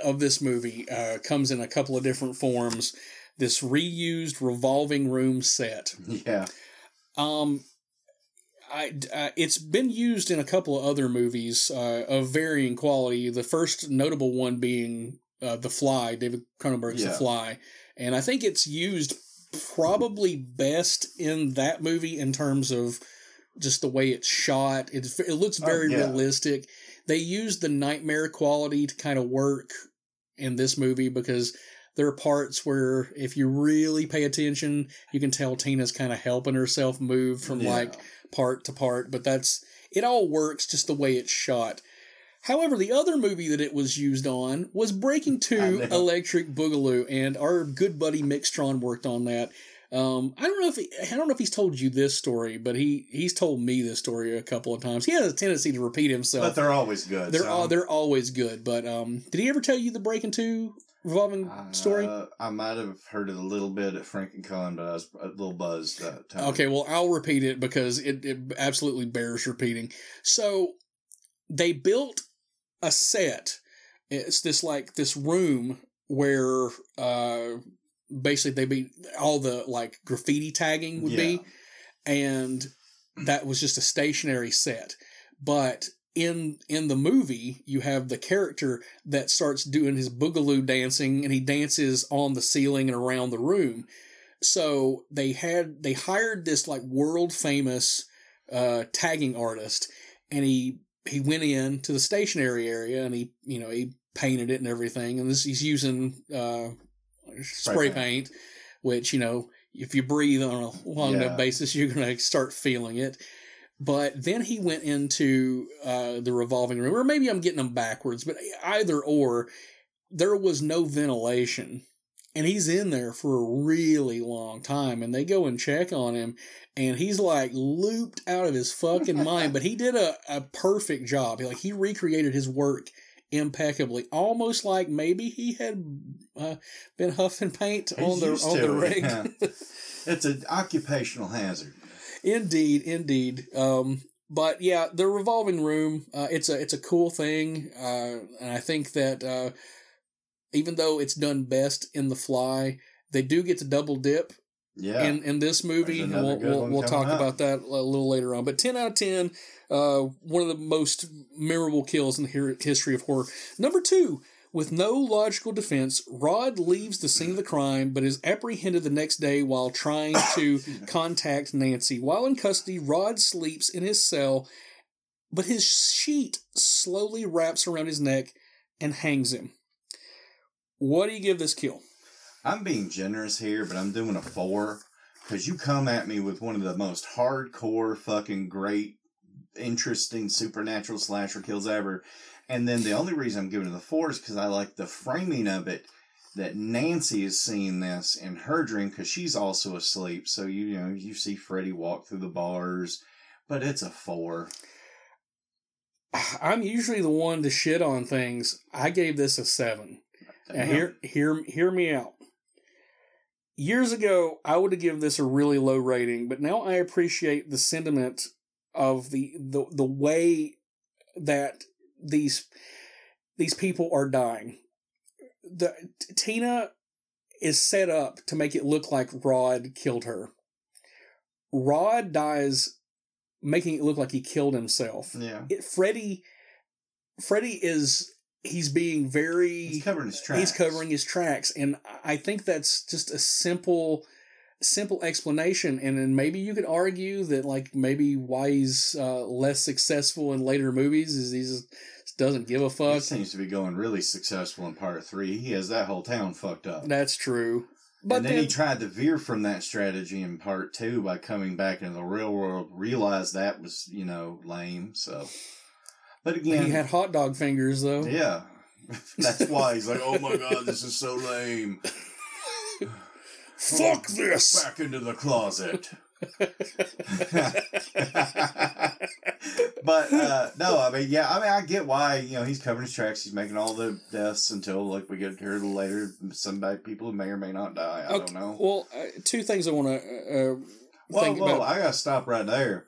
of this movie comes in a couple of different forms. This reused revolving room set. Yeah. It's been used in a couple of other movies of varying quality. The first notable one being The Fly, David Cronenberg's The Fly. And I think it's used probably best in that movie in terms of just the way it's shot. It looks very realistic. They used the nightmare quality to kind of work in this movie because there are parts where if you really pay attention, you can tell Tina's kind of helping herself move from like part to part, but it all works just the way it's shot. However, the other movie that it was used on was Breaking 2 Electric Boogaloo, and our good buddy Mick Strawn worked on that. I don't know if he's told you this story, but he's told me this story a couple of times. He has a tendency to repeat himself. But they're always good. They're always good, but did he ever tell you the Breaking 2 revolving story? I might have heard it a little bit at FrankenCon, but I was a little buzzed that time. Okay, well, I'll repeat it because it absolutely bears repeating. So they built a set. It's this room where basically all the like graffiti tagging would be, and that was just a stationary set. But in the movie, you have the character that starts doing his boogaloo dancing, and he dances on the ceiling and around the room. So they hired this like world famous tagging artist, and he went in to the stationary area and he painted it and everything. And he's using spray paint, which, you know, if you breathe on a long enough basis, you're going to start feeling it. But then he went into the revolving room, or maybe I'm getting them backwards, but either or, there was no ventilation. And he's in there for a really long time, and they go and check on him, and he's like looped out of his fucking mind. But he did a perfect job. Like, he recreated his work impeccably, almost like maybe he had been huffing paint on the rig. Yeah. It's an occupational hazard. Indeed. But yeah, the revolving room, it's a cool thing. And I think that even though it's done best in The Fly, they do get to double dip in this movie. And we'll talk about that a little later on. But 10 out of 10, one of the most memorable kills in the history of horror. Number 2. With no logical defense, Rod leaves the scene of the crime, but is apprehended the next day while trying to contact Nancy. While in custody, Rod sleeps in his cell, but his sheet slowly wraps around his neck and hangs him. What do you give this kill? I'm being generous here, but I'm doing a 4, because you come at me with one of the most hardcore, fucking great, interesting supernatural slasher kills ever. And then the only reason I'm giving it a 4 is because I like the framing of it. that Nancy is seeing this in her dream because she's also asleep. So, you see Freddy walk through the bars, but it's a 4. I'm usually the one to shit on things. I gave this a 7. Now, hear me out. Years ago, I would have given this a really low rating, but now I appreciate the sentiment of the way that these people are dying. Tina is set up to make it look like Rod killed her. Rod dies making it look like he killed himself. Yeah. Freddy is... He's being very... He's covering his tracks. And I think that's just a simple explanation. And then maybe you could argue that, like, maybe why he's less successful in later movies is he just doesn't give a fuck. He seems to be going really successful in part 3. He has that whole town fucked up. That's true. But then he tried to veer from that strategy in part 2 by coming back into the real world, realized that was, lame, so... But again, he had hot dog fingers, though. Yeah. That's why he's like, oh, my God, this is so lame. Fuck this. Back into the closet. But, no, I get why, he's covering his tracks. He's making all the deaths until, like, we get here later. People may or may not die. I don't know. Well, two things I want to think about. Well, I got to stop right there.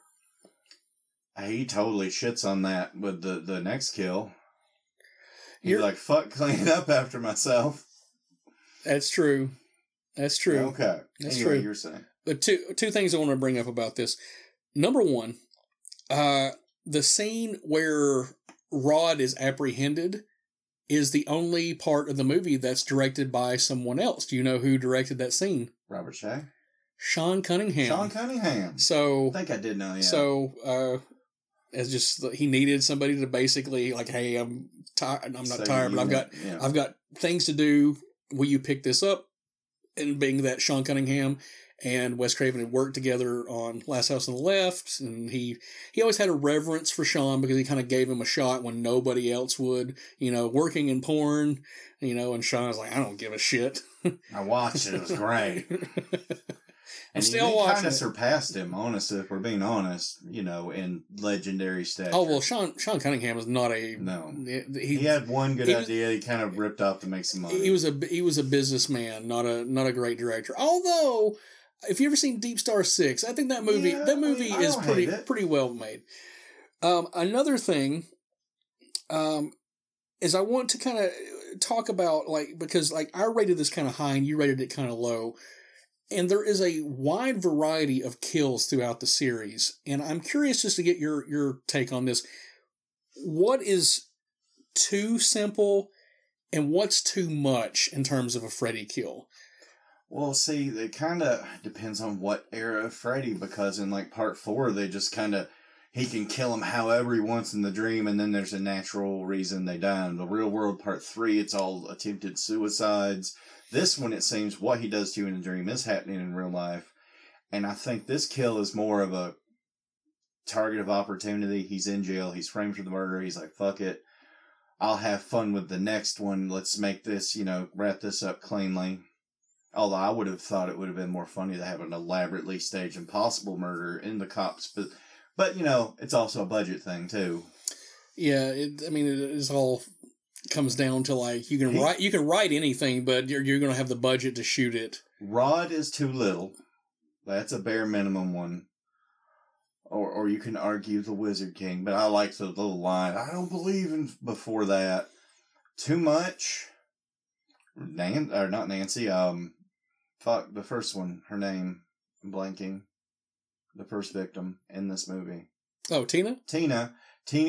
He totally shits on that with the next kill. You're like, fuck, clean up after myself. That's true. Yeah, okay. That's true. You're saying. But two things I want to bring up about this. Number one, the scene where Rod is apprehended is the only part of the movie that's directed by someone else. Do you know who directed that scene? Robert Shaye. Sean Cunningham. So I think I did know. Yeah. So, it's just he needed somebody to basically like, hey, I'm tired. I'm not tired, but I've got things to do. Will you pick this up? And being that Sean Cunningham and Wes Craven had worked together on Last House on the Left, and he always had a reverence for Sean because he kind of gave him a shot when nobody else would. Working in porn, and Sean was like, I don't give a shit. I watched it. It was great. And still he kind of surpassed him, honestly, if we're being honest, in legendary stature. Oh, well, Sean Cunningham was not a... No. He had one good idea. He kind of ripped off to make some money. He was a businessman, not a great director. Although, if you've ever seen Deep Star 6, I think that movie is pretty well made. Another thing is I want to kind of talk about, like, because, like, I rated this kind of high and you rated it kind of low. And there is a wide variety of kills throughout the series. And I'm curious just to get your take on this. What is too simple and what's too much in terms of a Freddy kill? Well, see, it kind of depends on what era of Freddy, because in like part 4, they just kind of, he can kill him however he wants in the dream. And then there's a natural reason they die. In the real world, part 3, it's all attempted suicides. This one, it seems, what he does to you in a dream is happening in real life. And I think this kill is more of a target of opportunity. He's in jail. He's framed for the murder. He's like, fuck it. I'll have fun with the next one. Let's make this, wrap this up cleanly. Although I would have thought it would have been more funny to have an elaborately staged impossible murder in the cops. But it's also a budget thing, too. Yeah, it is all... comes down to like you can write anything, but you're going to have the budget to shoot it. Rod is too little. That's a bare minimum one. Or you can argue the Wizard King, but I like the little line. I don't believe in before that. Too much. Not Nancy. Fuck the first one. Her name. I'm blanking. The first victim in this movie. Oh, Tina. Tina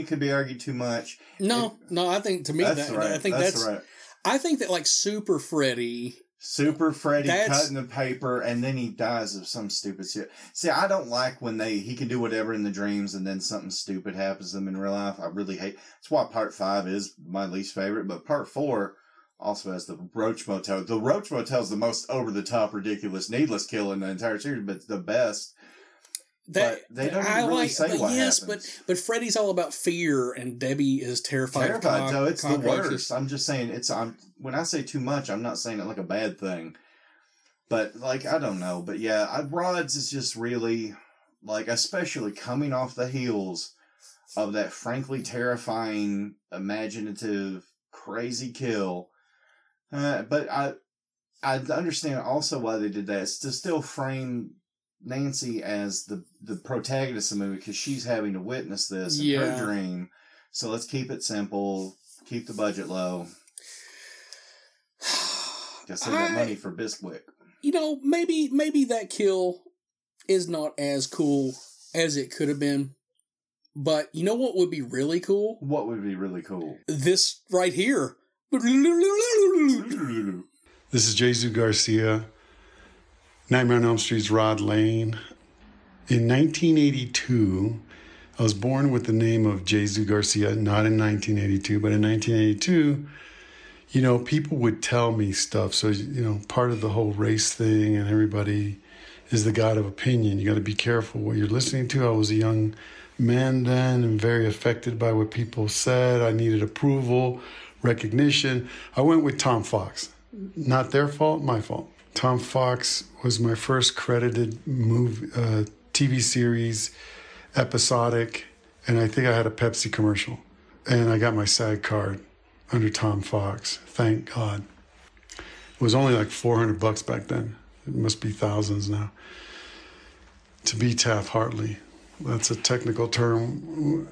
could be argued too much. No, I think to me that's right. I think that's right. I think that like Super Freddy cutting the paper and then he dies of some stupid shit. See, I don't like when he can do whatever in the dreams and then something stupid happens to them in real life. I really hate. That's why part 5 is my least favorite, but part 4 also has the Roach Motel. The Roach Motel is the most over the top, ridiculous, needless kill in the entire series, but it's the best. But they don't really say what happens. But Freddy's all about fear, and Debbie is terrified. Terrified, though. It's the worst. I'm just saying it's. When I say too much, I'm not saying it like a bad thing. But like I don't know. But yeah, Rod's is just really like, especially coming off the heels of that frankly terrifying, imaginative, crazy kill. But I understand also why they did that. It's to still frame Nancy as the protagonist of the movie, because she's having to witness this in her dream. So let's keep it simple, keep the budget low. Gotta save that money for Bisquick. You know, maybe that kill is not as cool as it could have been. But you know what would be really cool? What would be really cool? This right here. This is Jsu Garcia. Nightmare on Elm Street's Rod Lane. In 1982, I was born with the name of Jsu Garcia, not in 1982, but in 1982, you know, people would tell me stuff. So, you know, part of the whole race thing and everybody is the god of opinion. You got to be careful what you're listening to. I was a young man then and very affected by what people said. I needed approval, recognition. I went with Tom Fox. Not their fault, my fault. Tom Fox was my first credited TV series, episodic, and I think I had a Pepsi commercial. And I got my SAG card under Tom Fox, thank God. It was only like $400 back then. It must be thousands now. To be Taft-Hartley, that's a technical term,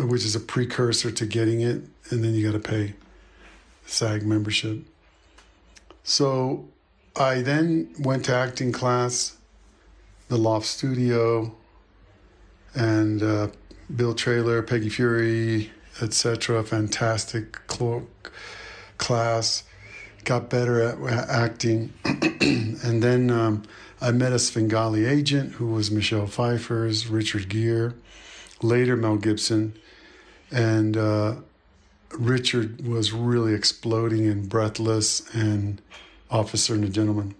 which is a precursor to getting it, and then you got to pay SAG membership. So I then went to acting class, the Loft Studio, and Bill Traylor, Peggy Fury, etc. Fantastic class. Got better at acting. And then I met a Svengali agent who was Michelle Pfeiffer's, Richard Gere, later Mel Gibson. And Richard was really exploding and breathless and officer and a gentleman,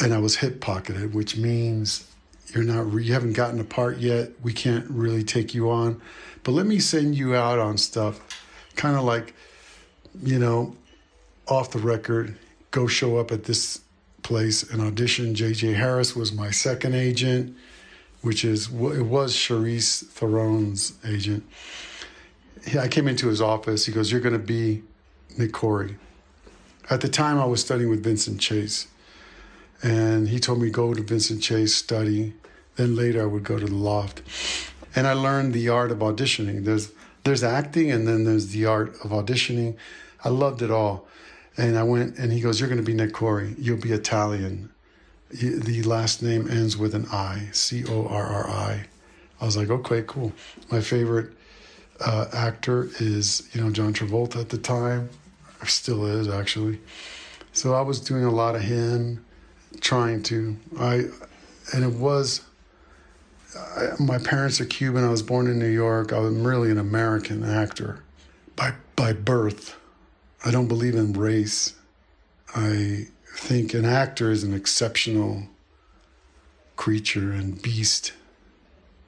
and I was hip pocketed, which means you haven't gotten a part yet. We can't really take you on, but let me send you out on stuff, kind of like, you know, off the record. Go show up at this place and audition. J.J. Harris was my second agent, which was Charlize Theron's agent. I came into his office. He goes, "You're going to be Nick Corey." At the time, I was studying with Vincent Chase, and he told me go to Vincent Chase, study. Then later, I would go to the Loft, and I learned the art of auditioning. There's acting, and then there's the art of auditioning. I loved it all, and I went. And he goes, "You're going to be Nick Corey. You'll be Italian. The last name ends with an I, Corri." I was like, "Okay, cool." My favorite actor is John Travolta at the time. Still is, actually. So I was doing a lot of him, my parents are Cuban. I was born in New York. I'm really an American actor by birth. I don't believe in race. I think an actor is an exceptional creature and beast,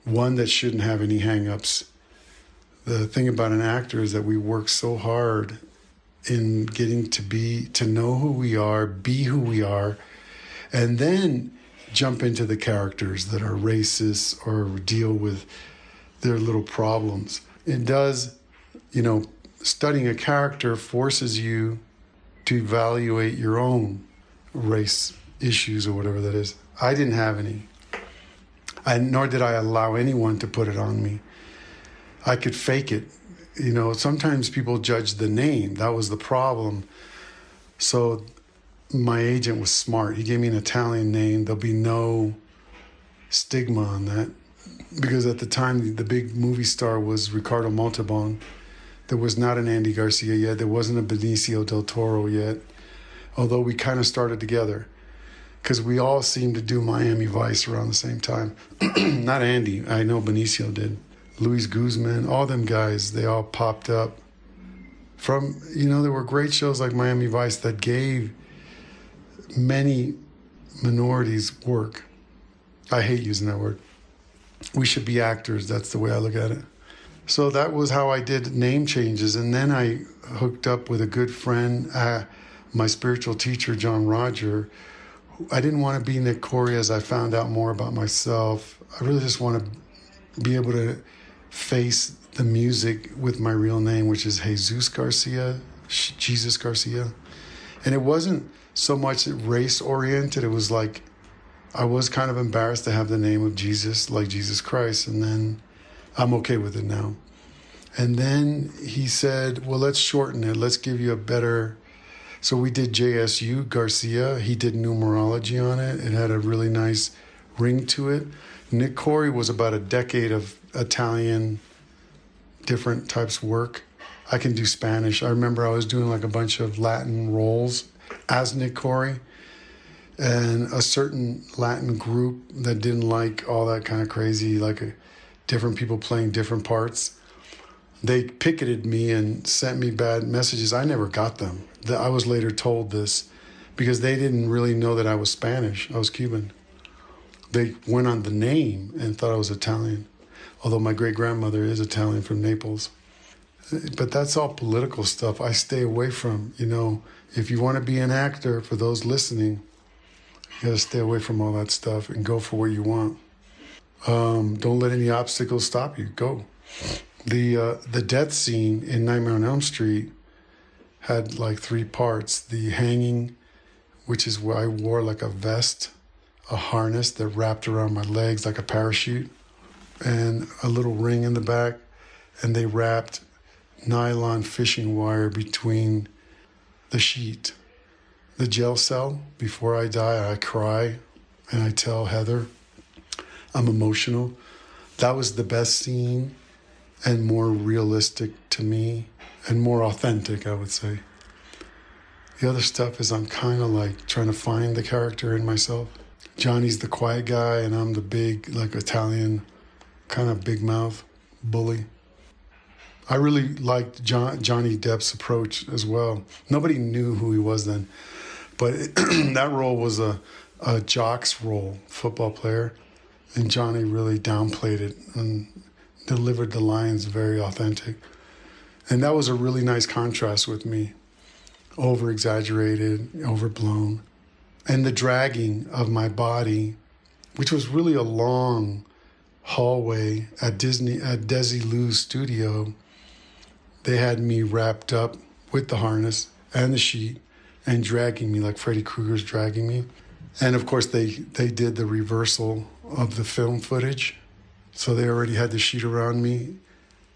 one that shouldn't have any hang-ups. The thing about an actor is that we work so hard in getting to know who we are, be who we are, and then jump into the characters that are racist or deal with their little problems. It does, studying a character forces you to evaluate your own race issues or whatever that is. I didn't have any, nor did I allow anyone to put it on me. I could fake it. Sometimes people judge the name. That was the problem. So my agent was smart. He gave me an Italian name. There'll be no stigma on that. Because at the time, the big movie star was Ricardo Montalban. There was not an Andy Garcia yet. There wasn't a Benicio del Toro yet. Although we kind of started together. Because we all seemed to do Miami Vice around the same time. Not Andy. I know Benicio did. Luis Guzman, all them guys, they all popped up from, there were great shows like Miami Vice that gave many minorities work. I hate using that word. we should be actors. That's the way I look at it. So that was how I did name changes. And then I hooked up with a good friend, my spiritual teacher, John Roger. I didn't want to be Nick Corey as I found out more about myself. I really just want to be able to face the music with my real name, which is Jsu Garcia. And it wasn't so much race-oriented. It was like I was kind of embarrassed to have the name of Jesus, like Jesus Christ. And then I'm okay with it now. And then he said, well, let's shorten it. Let's give you a better... So we did Jsu Garcia. He did numerology on it. It had a really nice ring to it. Nick Corey was about a decade of Italian, different types of work. I can do Spanish. I remember I was doing like a bunch of Latin roles as Nick Corey. And a certain Latin group that didn't like all that kind of crazy, like different people playing different parts. They picketed me and sent me bad messages. I never got them. I was later told this because they didn't really know that I was Spanish. I was Cuban. They went on the name and thought I was Italian, although my great-grandmother is Italian from Naples. But that's all political stuff I stay away from. You know, if you want to be an actor, for those listening, you got to stay away from all that stuff and go for what you want. Don't let any obstacles stop you. Go. The death scene in Nightmare on Elm Street had like three parts. The hanging, which is where I wore like a vest, a harness that wrapped around my legs like a parachute, and a little ring in the back. And they wrapped nylon fishing wire between the sheet. The jail cell, before I die, I cry and I tell Heather I'm emotional. That was the best scene and more realistic to me and more authentic, I would say. The other stuff is I'm kind of like trying to find the character in myself. Johnny's the quiet guy and I'm the big, like Italian, kind of big mouth bully. I really liked Johnny Depp's approach as well. Nobody knew who he was then. But that role was a jock's role, football player. And Johnny really downplayed it and delivered the lines very authentic. And that was a really nice contrast with me. Over-exaggerated, overblown. And the dragging of my body, which was really a long hallway at Desi Lou's studio. They had me wrapped up with the harness and the sheet, and dragging me like Freddy Krueger's dragging me. And of course they did the reversal of the film footage. So they already had the sheet around me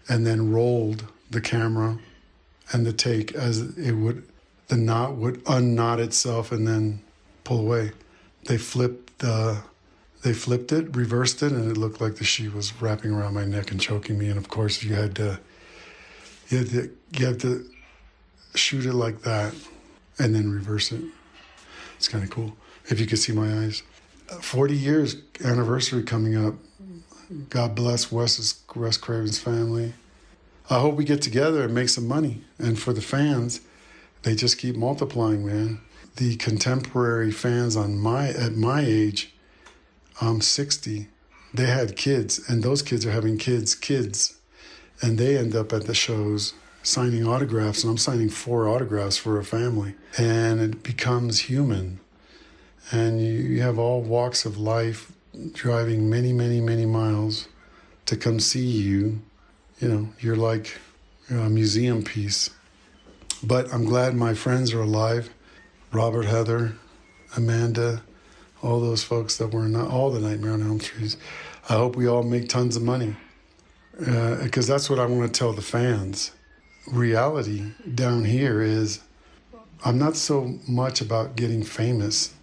and then rolled the camera and the take as the knot would unknot itself and then pull away. They flipped it, reversed it, and it looked like the sheet was wrapping around my neck and choking me. And of course you had to shoot it like that and then reverse it. It's kind of cool, if you could see my eyes. 40 years anniversary coming up. God bless Wes Craven's family. I hope we get together and make some money. And for the fans, they just keep multiplying, man. The contemporary fans at my age, I'm 60. They had kids, and those kids are having kids. And they end up at the shows signing autographs, and I'm signing 4 autographs for a family. And it becomes human. And you have all walks of life driving many, many, many miles to come see you. You know, you're like a museum piece. But I'm glad my friends are alive. Robert, Heather, Amanda, all those folks that were not all the Nightmare on Elm Street. I hope we all make tons of money. Because that's what I want to tell the fans. Reality down here is I'm not so much about getting famous.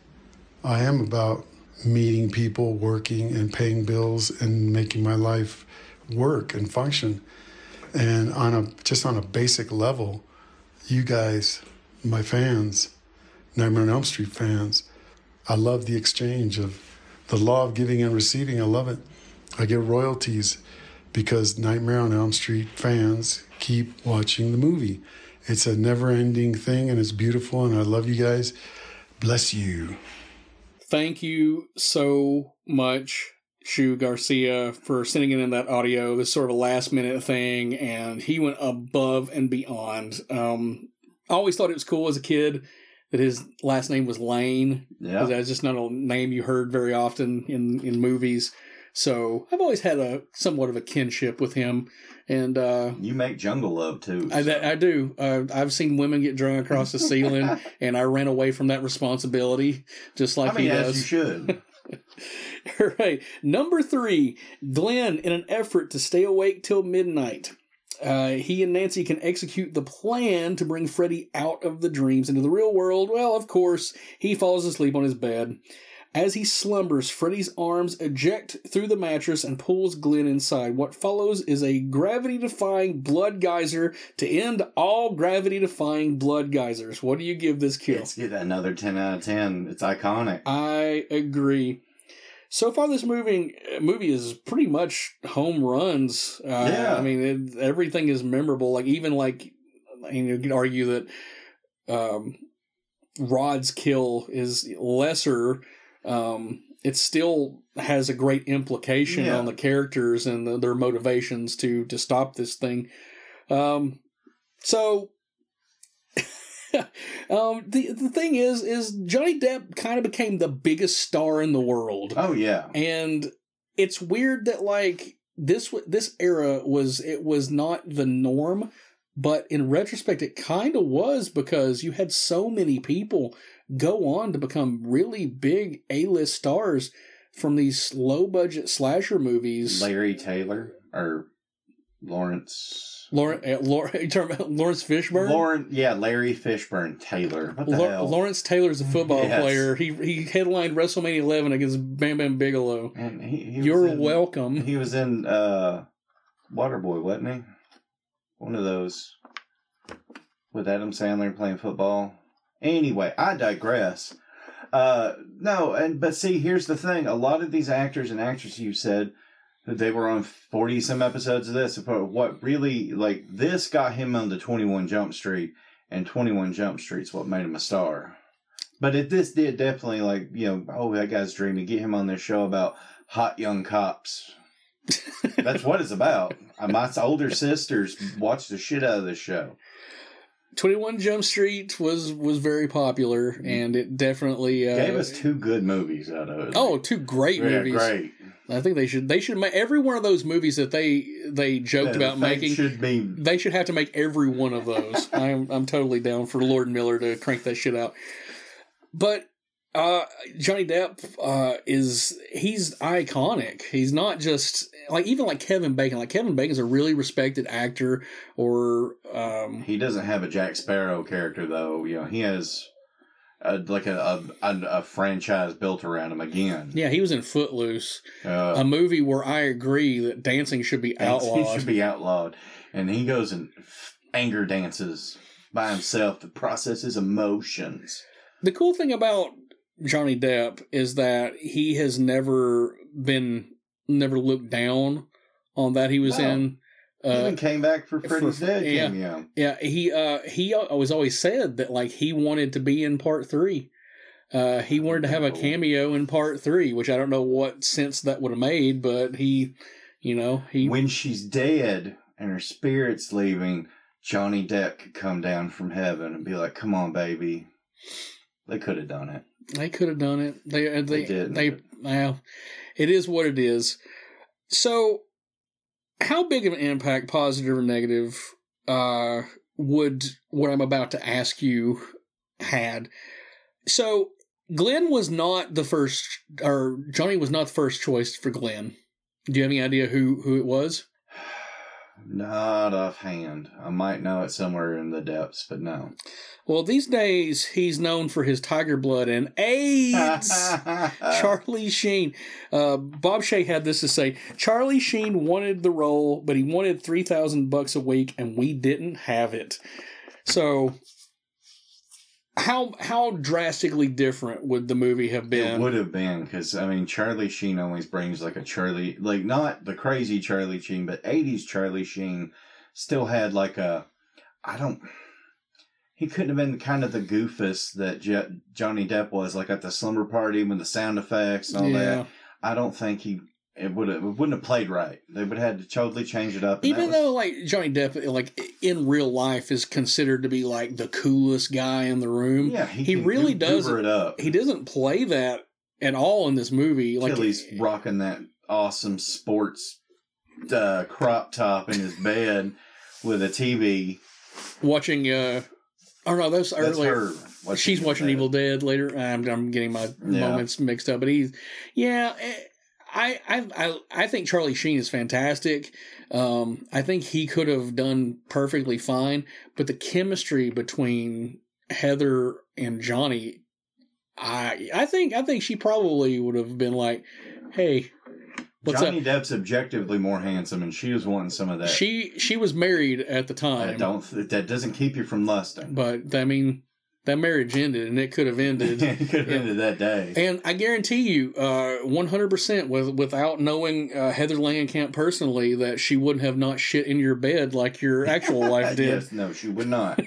I am about meeting people, working and paying bills and making my life work and function. And on a basic level, you guys, my fans, Nightmare on Elm Street fans, I love the exchange of the law of giving and receiving. I love it. I get royalties. Because Nightmare on Elm Street fans keep watching the movie. It's a never-ending thing, and it's beautiful, and I love you guys. Bless you. Thank you so much, Jsu Garcia for sending in that audio. This is sort of a last minute thing, and he went above and beyond. I always thought it was cool as a kid that his last name was Lane. Yeah. That's just not a name you heard very often in movies. So I've always had a somewhat of a kinship with him. And you make jungle love, too. So. I do. I've seen women get drunk across the ceiling, and I ran away from that responsibility, just like he does. As you should. All right. Number 3, Glenn, in an effort to stay awake till midnight. He and Nancy can execute the plan to bring Freddy out of the dreams into the real world. Well, of course, he falls asleep on his bed. As he slumbers, Freddy's arms eject through the mattress and pulls Glenn inside. What follows is a gravity-defying blood geyser to end all gravity-defying blood geysers. What do you give this kill? Let's get another 10 out of 10. It's iconic. I agree. So far, this movie is pretty much home runs. Yeah. I mean, everything is memorable. Like, even like, you could argue that Rod's kill is lesser. It still has a great implication on the characters and their motivations to stop this thing. The thing is Johnny Depp kind of became the biggest star in the world. Oh yeah. And it's weird that like this era was not the norm, but in retrospect it kind of was, because you had so many people go on to become really big A-list stars from these low-budget slasher movies. Larry Taylor, or Lawrence Fishburne? Larry Fishburne Taylor. What the hell? Lawrence Taylor's a football player. He headlined WrestleMania 11 against Bam Bam Bigelow. And he You're welcome. He was in Waterboy, wasn't he? One of those. With Adam Sandler playing football. Anyway, I digress. But see, here's the thing. A lot of these actors and actresses, you said, they were on 40-some episodes of this. What really, like, this got him on the 21 Jump Street, and 21 Jump Street's what made him a star. But this did definitely, like, you know, oh, that guy's dreamy. Get him on this show about hot young cops. That's what it's about. My older sisters watched the shit out of this show. 21 Jump Street was very popular, and it definitely gave us 2 good movies out of it. Oh, 2 great movies! Great. I think they should make every one of those movies that they joked about making. Should be. They should have to make every one of those. I'm totally down for Lord Miller to crank that shit out. But Johnny Depp he's iconic. He's not just like even like Kevin Bacon. Like Kevin Bacon's a really respected actor. Or he doesn't have a Jack Sparrow character though. You know, he has a franchise built around him again. Yeah, he was in Footloose, a movie where I agree that dancing should be outlawed. It should be outlawed, and he goes and anger dances by himself to process his emotions. The cool thing about Johnny Depp is that he has never looked down on that he was in. He even came back for Freddy's Dead cameo. Yeah, he was always said that like he wanted to be in part 3. He wanted to have a cameo in part 3, which I don't know what sense that would have made, but he when she's dead and her spirit's leaving, Johnny Depp could come down from heaven and be like, "Come on, baby." They could have done it. They didn't. It is what it is. So, how big of an impact, positive or negative, would what I'm about to ask you had? So, Johnny was not the first choice for Glenn. Do you have any idea who it was? Not offhand. I might know it somewhere in the depths, but no. Well, these days, he's known for his tiger blood and AIDS. Charlie Sheen. Bob Shaye had this to say. Charlie Sheen wanted the role, but he wanted $3,000 a week, and we didn't have it. So, how drastically different would the movie have been? It would have been, because, I mean, Charlie Sheen always brings like a Charlie, like not the crazy Charlie Sheen, but 80s Charlie Sheen still had like he couldn't have been kind of the goofus that Johnny Depp was, like at the slumber party with the sound effects and all that. I don't think he it wouldn't have played right. They would have had to totally change it up. Even though, like, Johnny Depp, like, in real life is considered to be, like, the coolest guy in the room. Yeah, he really doesn't. It up. He doesn't play that at all in this movie. Like, he's rocking that awesome sports crop top in his bed with a TV. Watching, oh no, that's earlier. She's watching Evil Dead later. I'm getting my moments mixed up, but he's, yeah. I think Charlie Sheen is fantastic. I think he could have done perfectly fine, but the chemistry between Heather and Johnny, I think she probably would have been like, hey. Johnny Depp's objectively more handsome, and she was wanting some of that. She was married at the time. That doesn't keep you from lusting. But I mean, that marriage ended, and it could have ended. It could have ended that day. And I guarantee you, 100%, without knowing Heather Langenkamp personally, that she wouldn't have not shit in your bed like your actual wife did. Yes, no, she would not.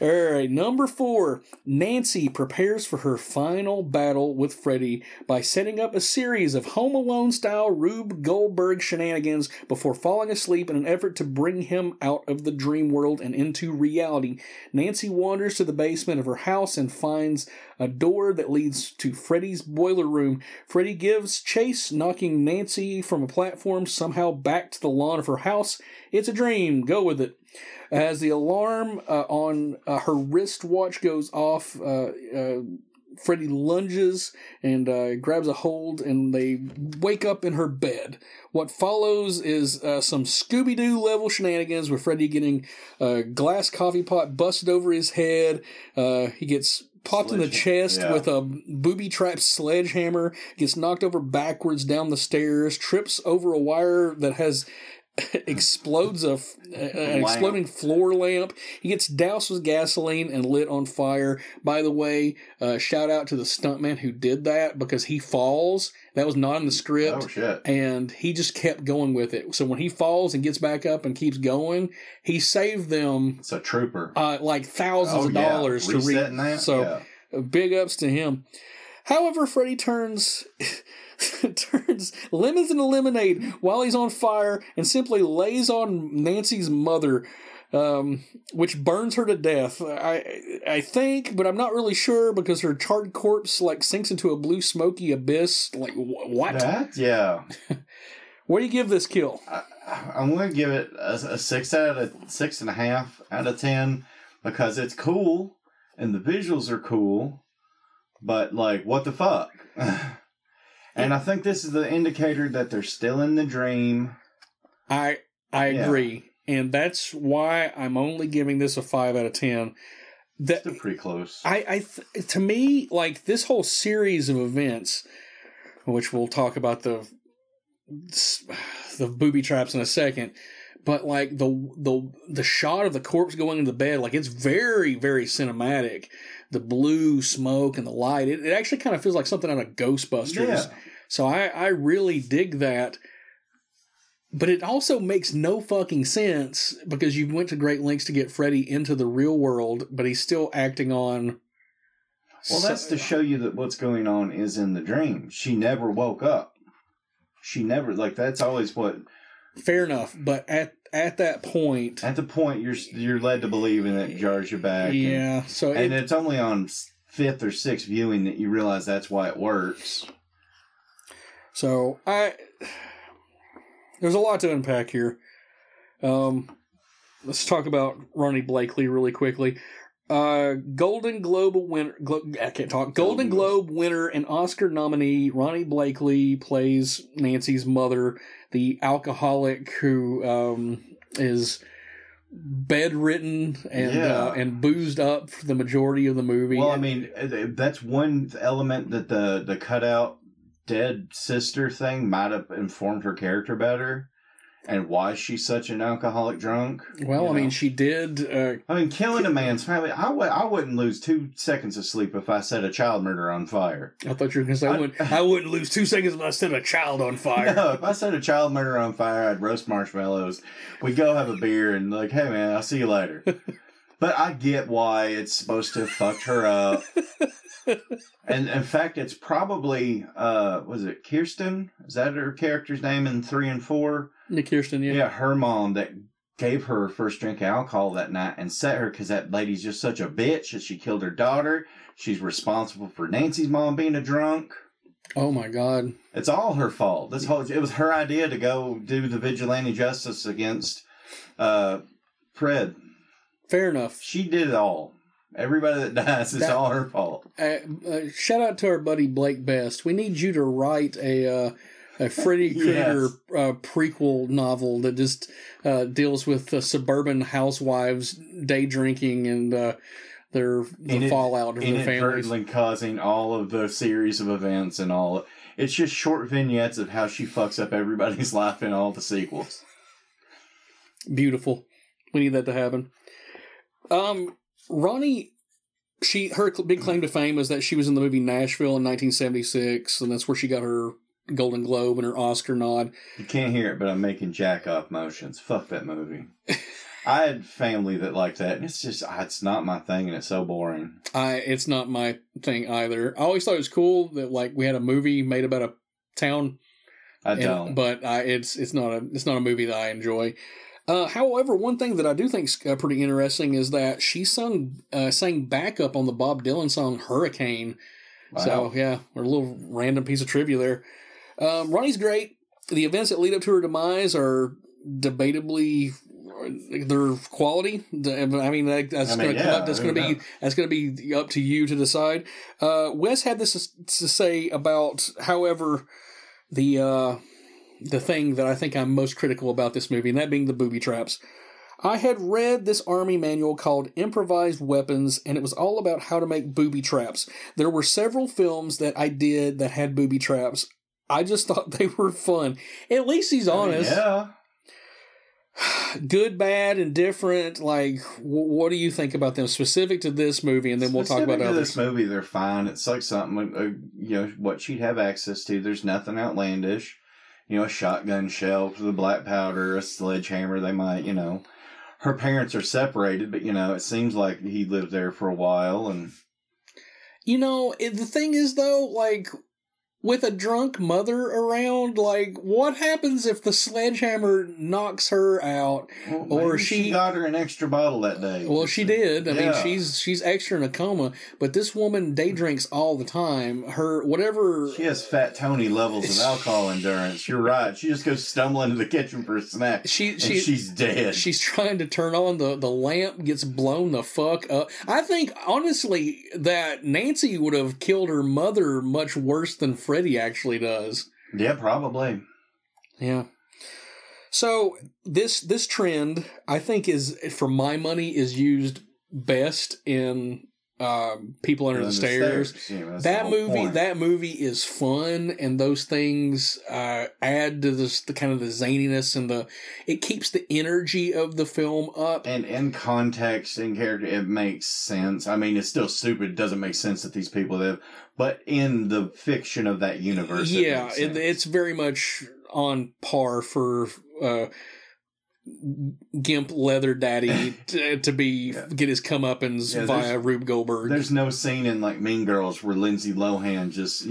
All right, number 4. Nancy prepares for her final battle with Freddy by setting up a series of Home Alone-style Rube Goldberg shenanigans before falling asleep in an effort to bring him out of the dream world and into reality. Nancy wanders to the basement of her house and finds a door that leads to Freddy's boiler room. Freddy gives chase, knocking Nancy from a platform somehow back to the lawn of her house. It's a dream. Go with it. As the alarm on her wristwatch goes off, Freddy lunges and grabs a hold, and they wake up in her bed. What follows is some Scooby-Doo level shenanigans with Freddy getting a glass coffee pot busted over his head. He gets popped in the chest with a booby-trapped sledgehammer, gets knocked over backwards down the stairs, trips over a wire that has... explodes an exploding floor lamp. He gets doused with gasoline and lit on fire. By the way, shout out to the stuntman who did that, because he falls. That was not in the script. Oh, shit. And he just kept going with it. So when he falls and gets back up and keeps going, he saved them. It's a trooper. Like thousands of dollars resetting to that. So big ups to him. However, Freddy turns lemons into lemonade while he's on fire and simply lays on Nancy's mother, which burns her to death. I think, but I'm not really sure, because her charred corpse like sinks into a blue smoky abyss. Like what? That? Yeah. What do you give this kill? I'm going to give it a 6.5 out of 10, because it's cool and the visuals are cool, but like, what the fuck? And I think this is the indicator that they're still in the dream. I agree. And that's why I'm only giving this a 5 out of 10. That's pretty close. To me, like, this whole series of events, which we'll talk about the booby traps in a second, but like the shot of the corpse going into the bed, like, it's very, very cinematic. The blue smoke and the light, it actually kind of feels like something out of Ghostbusters. Yeah. So I really dig that. But it also makes no fucking sense, because you went to great lengths to get Freddy into the real world, but he's still acting on... Well, that's to show you that what's going on is in the dream. She never woke up. She never... Like, that's always what... Fair enough, but at that point... At the point, you're led to believe in it, jars you back. Yeah. And it's only on 5th or 6th viewing that you realize that's why it works. So, there's a lot to unpack here. Let's talk about Ronnie Blakely really quickly. Golden Globe winner and Oscar nominee Ronnie Blakely plays Nancy's mother, the alcoholic who is bedridden and boozed up for the majority of the movie. Well, I mean, that's one element that the cutout dead sister thing might have informed her character better. And why is she such an alcoholic drunk? Well, I mean, she did... killing a man's family. I wouldn't lose 2 seconds of sleep if I set a child murder on fire. I thought you were going to say, I wouldn't lose 2 seconds if I set a child on fire. No, if I set a child murder on fire, I'd roast marshmallows. We'd go have a beer and like, hey, man, I'll see you later. But I get why it's supposed to have fucked her up. And in fact, it's probably, was it Kirsten? Is that her character's name in 3 and 4? Yeah, Kirsten, yeah. Yeah, her mom that gave her first drink of alcohol that night and set her because that lady's just such a bitch that she killed her daughter. She's responsible for Nancy's mom being a drunk. Oh, my God. It's all her fault. This whole, it was her idea to go do the vigilante justice against Fred. Fair enough. She did it all. Everybody that dies, it's all her fault. Shout out to our buddy Blake Best. We need you to write a Freddy Krueger prequel novel that just deals with suburban housewives day drinking and the fallout of their families. Inadvertently causing all of the series of events and all. It's just short vignettes of how she fucks up everybody's life in all the sequels. Beautiful. We need that to happen. Ronnie, her big claim to fame is that she was in the movie Nashville in 1976, and that's where she got her Golden Globe and her Oscar nod. You can't hear it, but I'm making jack-off motions. Fuck that movie. I had family that liked that, and it's just, it's not my thing, and it's so boring. It's not my thing either. I always thought it was cool that, like, we had a movie made about a town. It's not a movie that I enjoy. However, one thing that I do think is pretty interesting is that she sang backup on the Bob Dylan song Hurricane. Wow. So, yeah, a little random piece of trivia there. Ronnie's great. The events that lead up to her demise are debatably their quality. I mean, that's going to be up to you to decide. Wes had this to say about, however, the thing that I think I'm most critical about this movie, and that being the booby traps. I had read this Army manual called Improvised Weapons, and it was all about how to make booby traps. There were several films that I did that had booby traps. I just thought they were fun. At least he's honest. Yeah. Good, bad, and different. Like, what do you think about them specific to this movie? And then we'll talk about others. Specific to this movie, they're fine. It's like something, what she'd have access to. There's nothing outlandish. A shotgun shell for the black powder, a sledgehammer, they might, Her parents are separated, but, it seems like he lived there for a while. And the thing is, though, like, with a drunk mother around, like, what happens if the sledgehammer knocks her out? Well, or she got her an extra bottle that day. Well, she did. I mean, she's extra in a coma, but this woman day drinks all the time. She has Fat Tony levels of alcohol endurance. You're right. She just goes stumbling to the kitchen for a snack. She's dead. She's trying to turn on the lamp, gets blown the fuck up. I think, honestly, that Nancy would have killed her mother much worse than Freddy actually does. Yeah, probably. Yeah. So this trend, I think, is, for my money, is used best in People Under the Stairs. Yeah, that movie is fun, and those things add to this, the kind of the zaniness, and it keeps the energy of the film up. And in context and character, it makes sense. I mean, it's still stupid. It doesn't make sense that these people live. But in the fiction of that universe, it's very much on par for Gimp Leather Daddy to get his comeuppance via Rube Goldberg. There's no scene in, like, Mean Girls where Lindsay Lohan just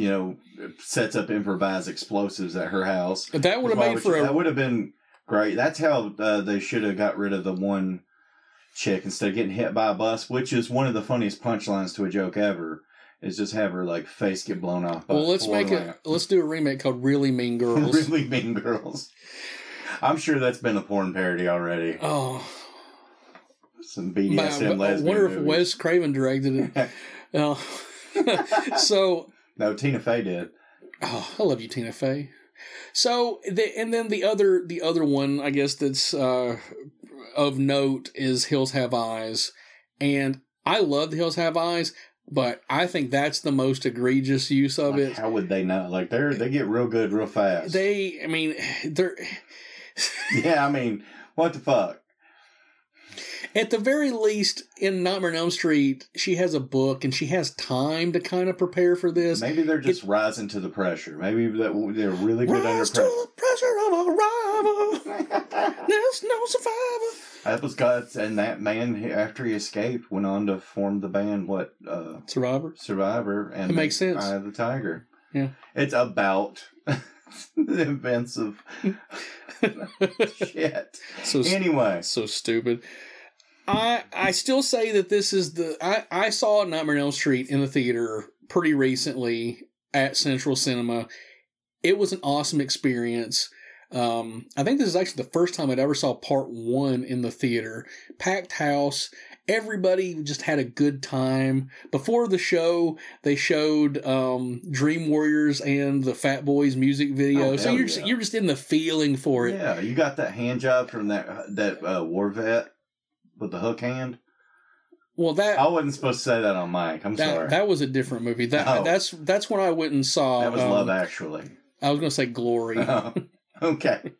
sets up improvised explosives at her house. That would have made that would have been great. That's how they should have got rid of the one chick instead of getting hit by a bus, which is one of the funniest punchlines to a joke ever. Is just have her, like, face get blown off. Well, let's do a remake called Really Mean Girls. Really Mean Girls. I'm sure that's been a porn parody already. Oh, some BDSM lesbian. I wonder if Wes Craven directed it. No, Tina Fey did. Oh, I love you, Tina Fey. So, and then the other one, I guess, that's of note is Hills Have Eyes, and I love the Hills Have Eyes. But I think that's the most egregious use of it. How would they know? Like, they get real good real fast. What the fuck? At the very least, in Nightmare on Elm Street, she has a book and she has time to kind of prepare for this. Maybe they're just rising to the pressure. Maybe they're really good under pressure. Rise to the pressure of a rival. There's no survivor. That was guts, and that man, after he escaped, went on to form the band, Survivor? Survivor. And that makes sense. Eye of the Tiger. Yeah. It's about the events of shit. Anyway. So stupid. I still say that this is I saw Nightmare on Elm Street in the theater pretty recently at Central Cinema. It was an awesome experience. I think this is actually the first time I'd ever saw part one in the theater. Packed house. Everybody just had a good time. Before the show, they showed Dream Warriors and the Fat Boys music video. Oh, so you're just in the feeling for it. Yeah, you got that hand job from that war vet with the hook hand. Well, I wasn't supposed to say that on mic. I'm sorry. That was a different movie. That's when I went and saw. That was Love Actually. I was going to say Glory. Oh, okay.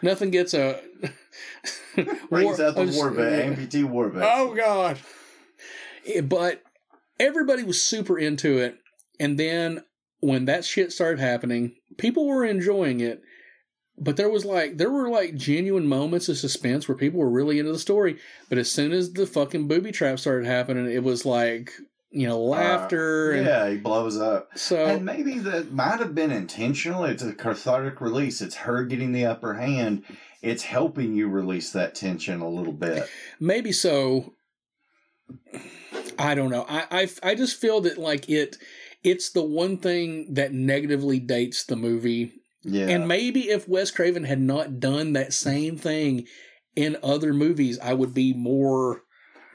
Nothing gets a. Brings out the war vet, amputee war vet. Oh, God. But everybody was super into it. And then when that shit started happening, people were enjoying it. But there were genuine moments of suspense where people were really into the story. But as soon as the fucking booby trap started happening, it was like, laughter. Yeah, he blows up. So, and maybe that might have been intentional. It's a cathartic release. It's her getting the upper hand. It's helping you release that tension a little bit. Maybe so. I don't know. I just feel that it's the one thing that negatively dates the movie. Yeah. And maybe if Wes Craven had not done that same thing in other movies, I would be more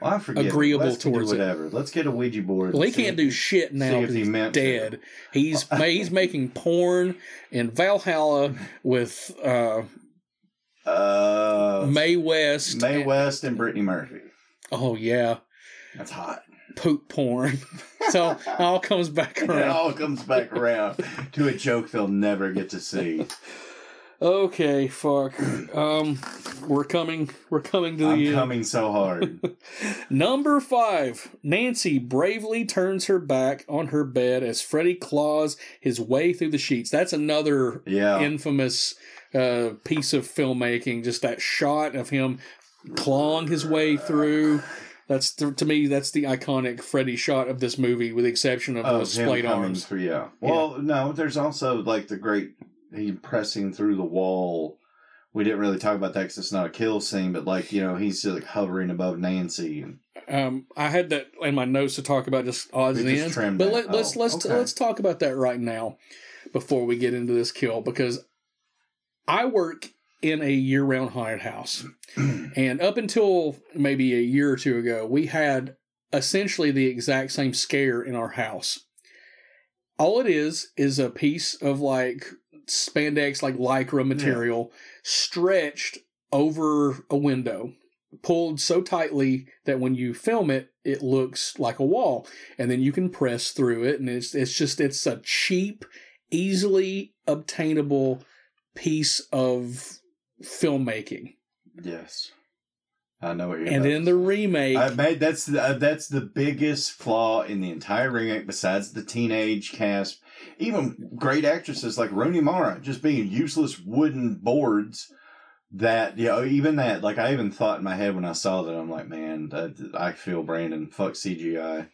agreeable towards whatever. Let's get a Ouija board. Well, he can't do shit now because he's dead. He's making porn in Valhalla with Mae West and Brittany Murphy. Oh, yeah. That's hot. Poop porn. So it all comes back around. It all comes back around to a joke they'll never get to see. Okay, fuck. We're coming to the end. I'm coming so hard. Number 5. Nancy bravely turns her back on her bed as Freddy claws his way through the sheets. That's another infamous piece of filmmaking. Just that shot of him clawing his way through. To me, that's the iconic Freddy shot of this movie, with the exception of the splayed arms. Yeah. Well, no, there's also the great he pressing through the wall. We didn't really talk about that because it's not a kill scene, but he's just hovering above Nancy. I had that in my notes to talk about just odds and ends. But let's talk about that right now before we get into this kill, because I work in a year-round haunted house. And up until maybe a year or two ago, we had essentially the exact same scare in our house. All it is a piece of spandex, lycra material stretched over a window, pulled so tightly that when you film it, it looks like a wall. And then you can press through it, and it's a cheap, easily obtainable piece of filmmaking. Yes, I know what you're. And then the remake. That's the biggest flaw in the entire remake, besides the teenage cast. Even great actresses like Rooney Mara just being useless wooden boards. That even that. I even thought in my head when I saw that, I'm like, man, I feel Brandon. Fuck CGI.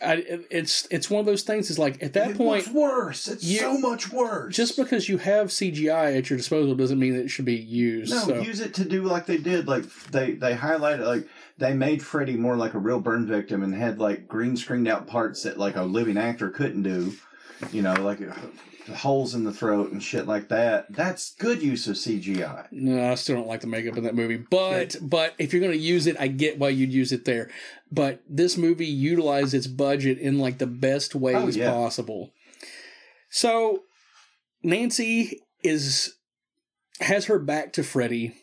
It's one of those things. It's like at that point, it's worse. It's so much worse. Just because you have CGI at your disposal doesn't mean that it should be used. No, use it to do like they did. They highlighted they made Freddy more like a real burn victim and had green screened out parts that a living actor couldn't do. Holes in the throat and shit like that. That's good use of CGI. No, I still don't like the makeup in that movie. But if you're going to use it, I get why you'd use it there. But this movie utilized its budget in the best ways possible. So Nancy has her back to Freddy,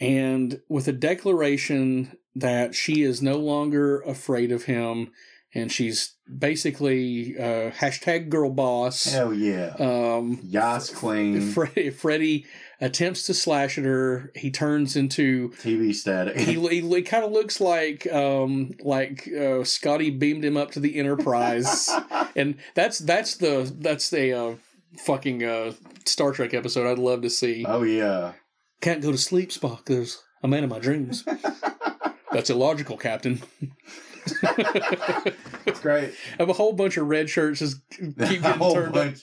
and with a declaration that she is no longer afraid of him. And she's basically hashtag girl boss. Hell yeah. Yas queen. Freddy attempts to slash at her. He turns into TV static. He kind of looks like Scotty beamed him up to the Enterprise, and that's the fucking Star Trek episode I'd love to see. Oh yeah. Can't go to sleep, Spock. There's A man of my dreams. That's illogical, Captain. It's great. I have a whole bunch of red shirts just keep getting turned up.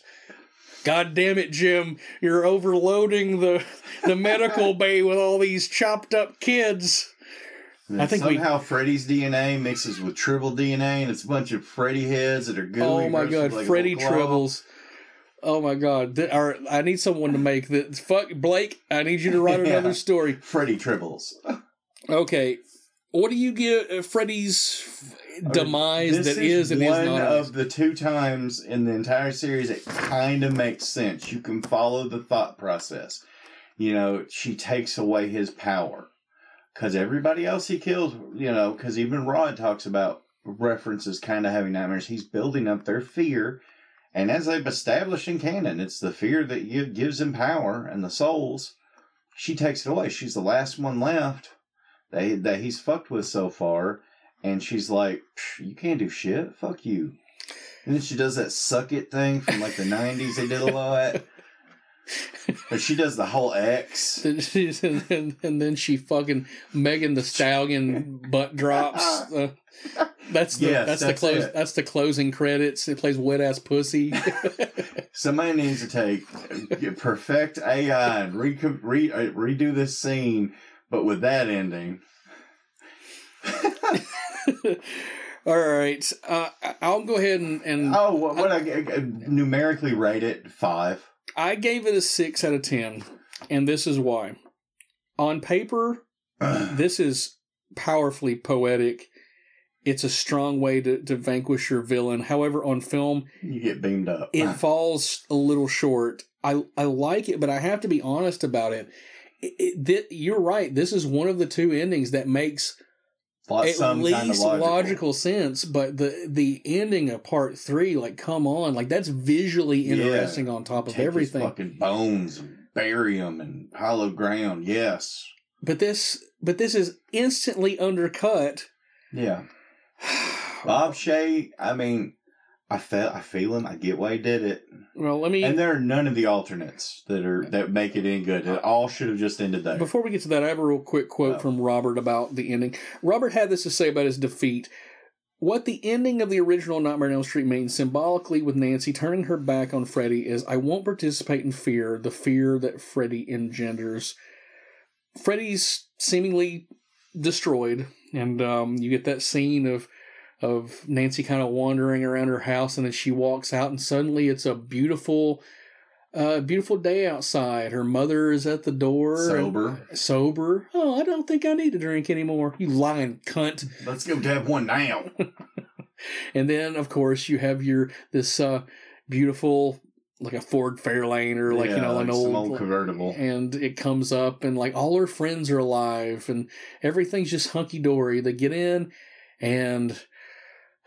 God damn it, Jim. You're overloading the medical bay with all these chopped up kids. I think somehow Freddy's DNA mixes with Tribble DNA, and it's a bunch of Freddy heads that are gooey. Oh, my God. Like Freddy Tribbles. Oh, my God. I need someone to make this. Fuck, Blake, I need you to write another story. Freddy Tribbles. Okay. What do you give Freddy's demise is not? One of the two times in the entire series it kind of makes sense. You can follow the thought process. You know, she takes away his power. Because everybody else he kills, you know, because even Rod talks about references kind of having nightmares. He's building up their fear. And as they've established in canon, it's the fear that gives him power and the souls. She takes it away. She's the last one left that he's fucked with so far. And she's like, you can't do shit. Fuck you. And then she does that suck it thing from like the 90s they did a lot. But she does the whole X. And then she fucking Megan the Stallion butt drops. That's the closing credits. It plays Wet Ass Pussy. Somebody needs to perfect AI and redo this scene, but with that ending. All right. I'll go ahead and I numerically rate it 5. I gave it a 6 out of 10, and this is why. On paper, this is powerfully poetic. It's a strong way to vanquish your villain. However, on film, you get beamed up. It falls a little short. I like it, but I have to be honest about it. You're right. This is one of the two endings that makes logical sense, but the ending of part 3, like, come on, like, that's visually interesting on top of everything. His fucking bones and bury them in hollow ground. Yes, but this is instantly undercut. Yeah, Bob Shaye. I mean, I feel him. I get why he did it. Well, and there are none of the alternates that make it end good. It all should have just ended there. Before we get to that, I have a real quick quote from Robert about the ending. Robert had this to say about his defeat. What the ending of the original Nightmare on Elm Street means symbolically with Nancy turning her back on Freddy is, I won't participate in fear, the fear that Freddy engenders. Freddy's seemingly destroyed, and you get that scene of Nancy kind of wandering around her house, and then she walks out, and suddenly it's a beautiful, beautiful day outside. Her mother is at the door. Sober. Oh, I don't think I need to drink anymore. You lying cunt. Let's go have one now. And then, of course, you have this beautiful, like a Ford Fairlane or like, you know, like an old convertible. And it comes up, and like all her friends are alive, and everything's just hunky-dory. They get in, and...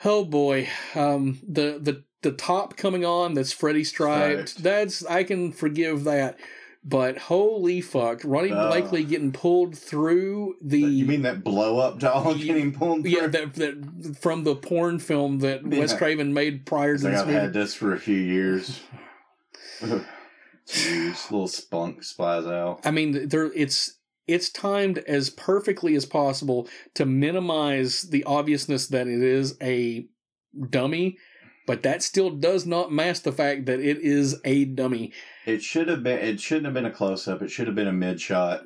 oh boy, the top coming on, that's Freddy striped. Right. I can forgive that, but holy fuck, Ronnie Blakely getting pulled through the... You mean that blow-up doll getting pulled through? Yeah, that from the porn film that Wes Craven made prior to this movie. I've had this for a few years. Jeez, little spunk spies out. I mean, it's timed as perfectly as possible to minimize the obviousness that it is a dummy, but that still does not mask the fact that it is a dummy. It shouldn't have been a close-up. It should have been a mid-shot,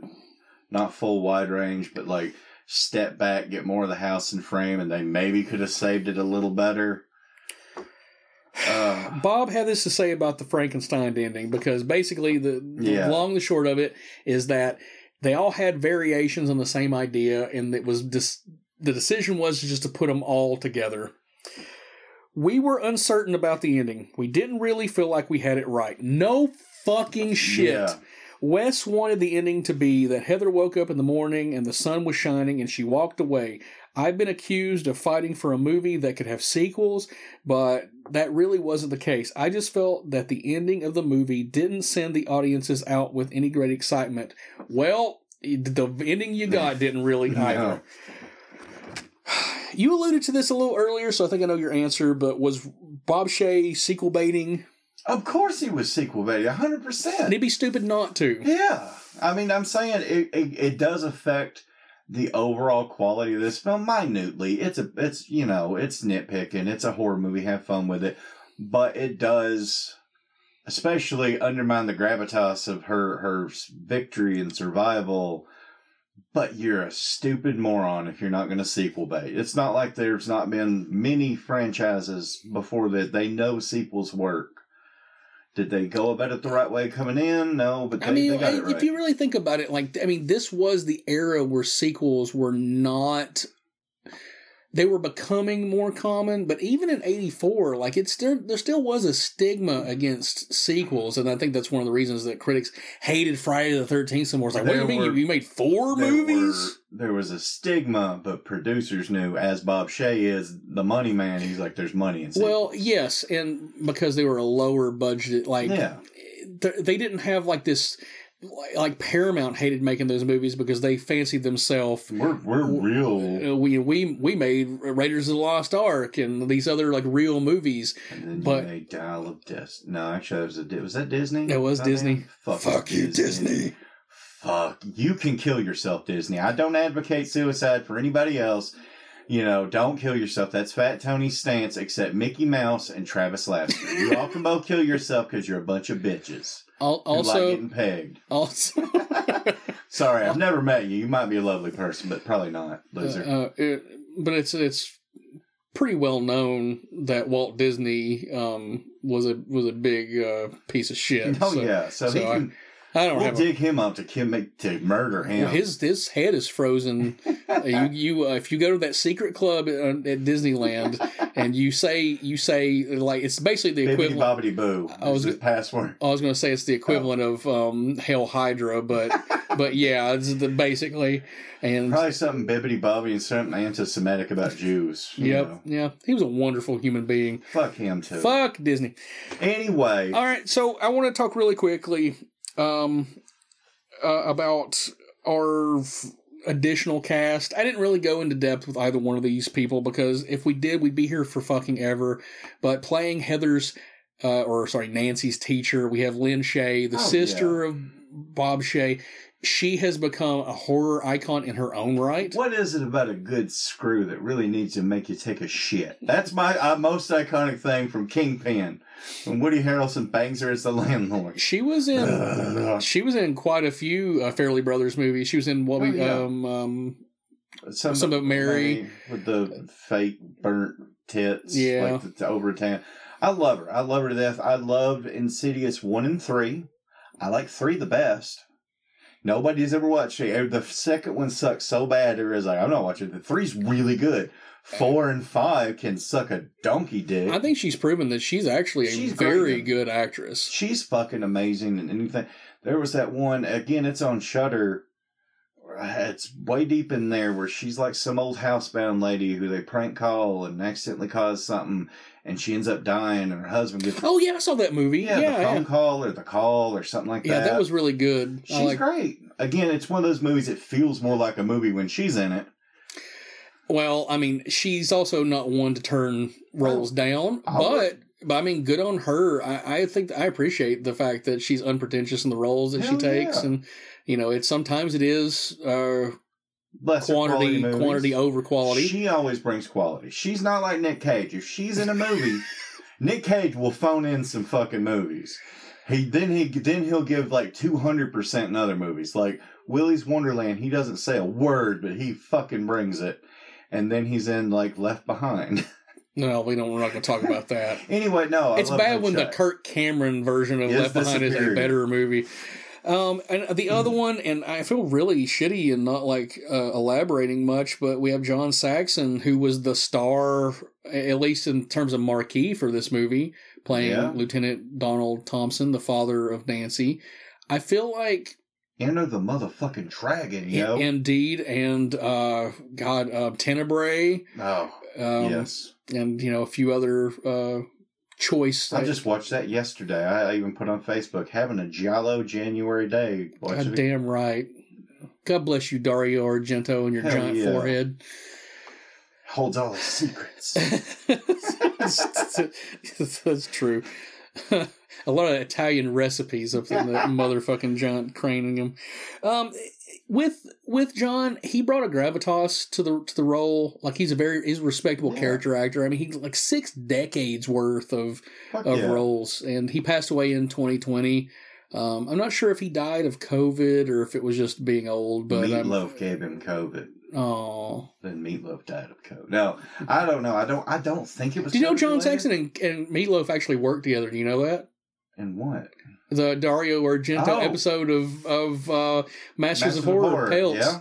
not full wide range, but like step back, get more of the house in frame, and they maybe could have saved it a little better. Bob had this to say about the Frankenstein ending, because basically the long and short of it is that they all had variations on the same idea, and it was the decision was just to put them all together. We were uncertain about the ending. We didn't really feel like we had it right. No fucking shit. Yeah. Wes wanted the ending to be that Heather woke up in the morning and the sun was shining and she walked away. I've been accused of fighting for a movie that could have sequels, but that really wasn't the case. I just felt that the ending of the movie didn't send the audiences out with any great excitement. Well, the ending you got didn't really either. You alluded to this a little earlier, so I think I know your answer, but was Bob Shaye sequel baiting? Of course he was sequel bait, 100%. And he'd be stupid not to. Yeah. I mean, I'm saying it does affect the overall quality of this film minutely. It's you know, it's nitpicking. It's a horror movie. Have fun with it. But it does especially undermine the gravitas of her victory and survival. But you're a stupid moron if you're not going to sequel bait. It's not like there's not been many franchises before that they know sequels work. Did they go about it the right way coming in? No, but they got it right. If you really think about it, this was the era where sequels were not... They were becoming more common, but even in 1984, there still was a stigma against sequels, and I think that's one of the reasons that critics hated Friday the 13th some more. It's like, what do you mean? You made four movies? There was a stigma, but producers knew, as Bob Shaye is the money man, he's like, there's money in sequels. Well, yes, and because they were a lower budget, they didn't have this... Like Paramount hated making those movies because they fancied themselves. We're real. We made Raiders of the Lost Ark and these other real movies. And then you made Dial of Death. No, actually, was that Disney? It was Disney. Fuck you, Disney. Fuck. You can kill yourself, Disney. I don't advocate suicide for anybody else. You know, don't kill yourself. That's Fat Tony's stance, except Mickey Mouse and Travis Lassiter. You all can both kill yourself because you're a bunch of bitches. Also, getting pegged. Also, sorry, I've never met you. You might be a lovely person, but probably not, loser. But it's pretty well known that Walt Disney was a big piece of shit. Oh so, yeah, so he can. We'll dig him up to murder him. Well, his head is frozen. You if you go to that secret club at Disneyland and you say it's basically the equivalent. Bibbidi bobbidi boo. Is the password. I was going to say it's the equivalent of Hail Hydra, but but yeah, it's basically and probably something bibbidi bobbidi and something anti-Semitic about Jews. Yep, yeah, he was a wonderful human being. Fuck him too. Fuck Disney. Anyway, all right. So I want to talk really quickly. About our additional cast. I didn't really go into depth with either one of these people because if we did, we'd be here for fucking ever. But playing Nancy's teacher, we have Lynn Shaye, the sister of Bob Shaye. She has become a horror icon in her own right. What is it about a good screw that really needs to make you take a shit? That's my most iconic thing from Kingpin. When Woody Harrelson bangs her as the landlord. She was in quite a few Fairley Brothers movies. She was in Some of Mary with the fake burnt tits. Yeah, the over tan. I love her. I love her to death. I loved Insidious 1 and 3. I like 3 the best. Nobody's ever watched it. The second one sucks so bad, everybody's like, I'm not watching it. 3's really good. 4 and 5 can suck a donkey dick. I think she's proven that she's actually a very good actress. She's fucking amazing and anything. There was that one, again, it's on Shudder. It's way deep in there where she's like some old housebound lady who they prank call and accidentally cause something. And she ends up dying, and her husband gets... Oh, yeah, I saw that movie. Yeah, yeah, the phone call or the call or something like that. Yeah, that was really good. She's great. Again, it's one of those movies that feels more like a movie when she's in it. Well, I mean, she's also not one to turn roles down, but I mean, good on her. I think I appreciate the fact that she's unpretentious in the roles that she takes, and, you know, sometimes it is... Quantity over quality. She always brings quality. She's not like Nick Cage. If she's in a movie, Nick Cage will phone in some fucking movies. He'll give 200% in other movies. Like Willy's Wonderland, he doesn't say a word, but he fucking brings it. And then he's in Left Behind. No, we're not going to talk about that. Anyway, no, it's bad when the Kirk Cameron version of Left Behind is a better movie. And the other one, and I feel really shitty and not elaborating much, but we have John Saxon, who was the star, at least in terms of marquee for this movie, playing Lieutenant Donald Thompson, the father of Nancy. I feel like... Enter the motherfucking dragon, yo. Indeed, and, Tenebrae. Oh, yes. And, a few other... choice. I just watched that yesterday. I even put on Facebook, having a Giallo January day. God damn right. God bless you, Dario Argento, and your giant forehead. Holds all the secrets. That's true. A lot of Italian recipes up in the motherfucking John Cunningham. With John, he brought a gravitas to the role. Like he's a respectable character actor. I mean, he's like 6 decades worth of roles, and he passed away in 2020. I'm not sure if he died of COVID or if it was just being old. But Meatloaf gave him COVID. Oh, then Meatloaf died of COVID. No, I don't know. I don't think it was. Do you know John Saxon and Meatloaf actually worked together? Do you know that? And what? The Dario Argento episode of Masters of Horror. Tales. Yeah,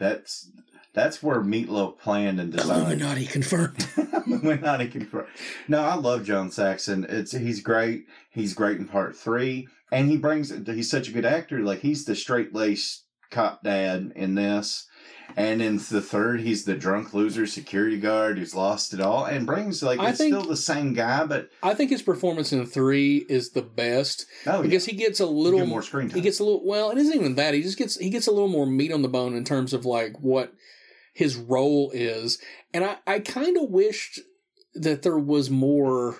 that's where Meatloaf planned and designed. Illuminati confirmed. Illuminati confirmed. No, I love John Saxon. He's great. He's great in Part 3, and he's such a good actor. Like he's the straight-laced cop dad in this. And in the third, he's the drunk loser security guard who's lost it all, and brings still the same guy. But I think his performance in 3 is the best because he gets a little more screen time. He gets a little It isn't even that. He gets a little more meat on the bone in terms of like what his role is, and I kind of wished that there was more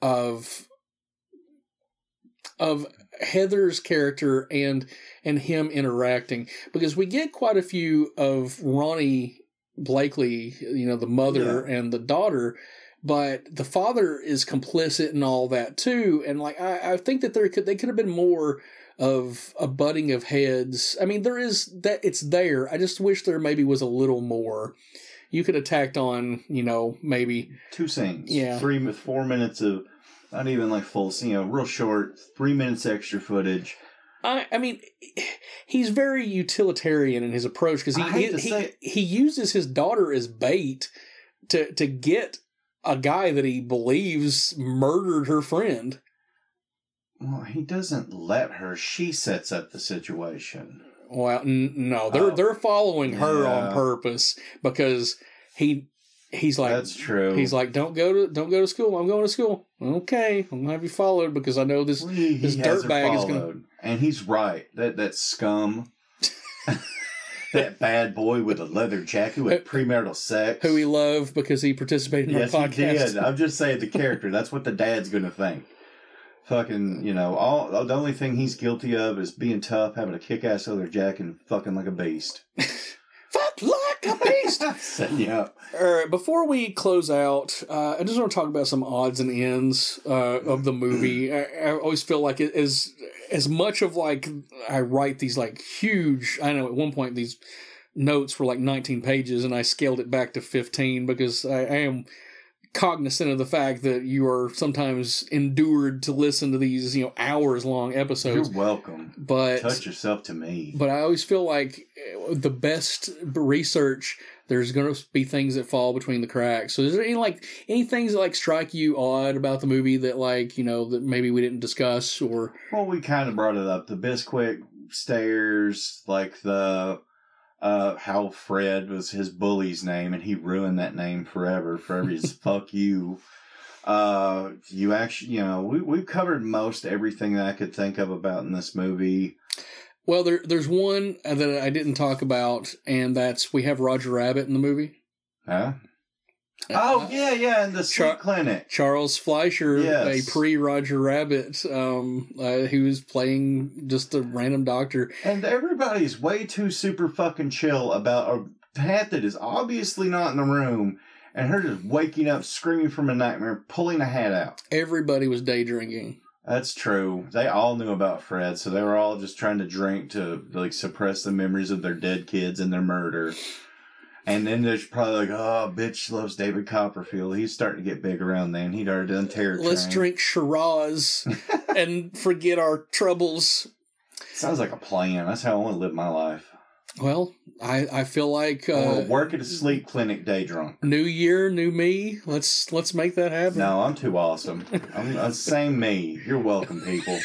of Heather's character and him interacting, because we get quite a few of Ronnie Blakely, the mother and the daughter, but the father is complicit in all that too. And like I think that they could have been more of a butting of heads. I mean, there is that, it's there. I just wish there maybe was a little more. You could have tacked on, maybe 2 scenes, 3 4 minutes of. Not even like full, real short, 3 minutes extra footage. I mean, he's very utilitarian in his approach because he uses his daughter as bait to get a guy that he believes murdered her friend. Well, he doesn't let her. She sets up the situation. Well, no, they're following her on purpose because he. He's like, that's true. He's like, don't go to school. I'm going to school. Okay, I'm gonna have you followed because I know this dirtbag is gonna. And he's right. That scum, that bad boy with a leather jacket with premarital sex, who we love because he participated in our podcast. Yes, he did. I'm just saying the character. That's what the dad's gonna think. Fucking, all the only thing he's guilty of is being tough, having a kick-ass leather jacket, and fucking like a beast. Fuck like a beast. Yeah. All right. Before we close out, I just want to talk about some odds and ends of the movie. I always feel like it is as much of like I write these like huge. I know at one point these notes were like 19 pages, and I scaled it back to 15 because I am cognizant of the fact that you are sometimes endured to listen to these hours long episodes. You're welcome. But touch yourself to me. But I always feel like the best research, there's going to be things that fall between the cracks. So is there any things that strike you odd about the movie that that maybe we didn't discuss? Or well, we kind of brought it up, the Bisquick stairs, how Fred was his bully's name, and he ruined that name forever his fuck you. You actually, we've covered most everything that I could think of about in this movie. Well, there's one that I didn't talk about, and that's we have Roger Rabbit in the movie. Huh? In the sleep clinic. Charles Fleischer, a pre-Roger Rabbit, who's playing just a random doctor. And everybody's way too super fucking chill about a pet that is obviously not in the room, and her just waking up screaming from a nightmare, pulling a hat out. Everybody was day drinking. That's true. They all knew about Fred, so they were all just trying to drink to suppress the memories of their dead kids and their murder. And then there's probably bitch loves David Copperfield. He's starting to get big around then. He'd already done Terror Train. Let's drink Shiraz and forget our troubles. Sounds like a plan. That's how I want to live my life. Well, I feel like work at a sleep clinic day drunk. New year, new me. Let's make that happen. No, I'm too awesome. I'm the same me. You're welcome, people.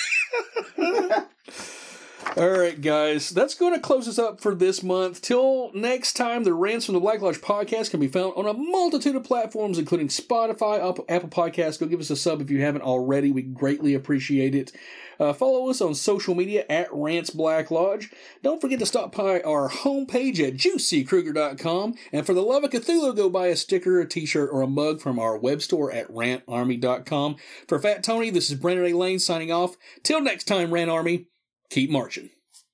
All right, guys, that's going to close us up for this month. Till next time, the Rants from the Black Lodge podcast can be found on a multitude of platforms, including Spotify, Apple Podcasts. Go give us a sub if you haven't already. We greatly appreciate it. Follow us on social media at Rants Black Lodge. Don't forget to stop by our homepage at JuicyKrueger.com. And for the love of Cthulhu, go buy a sticker, a t-shirt, or a mug from our web store at RantArmy.com. For Fat Tony, this is Brandon A. Lane signing off. Till next time, Rant Army, keep marching.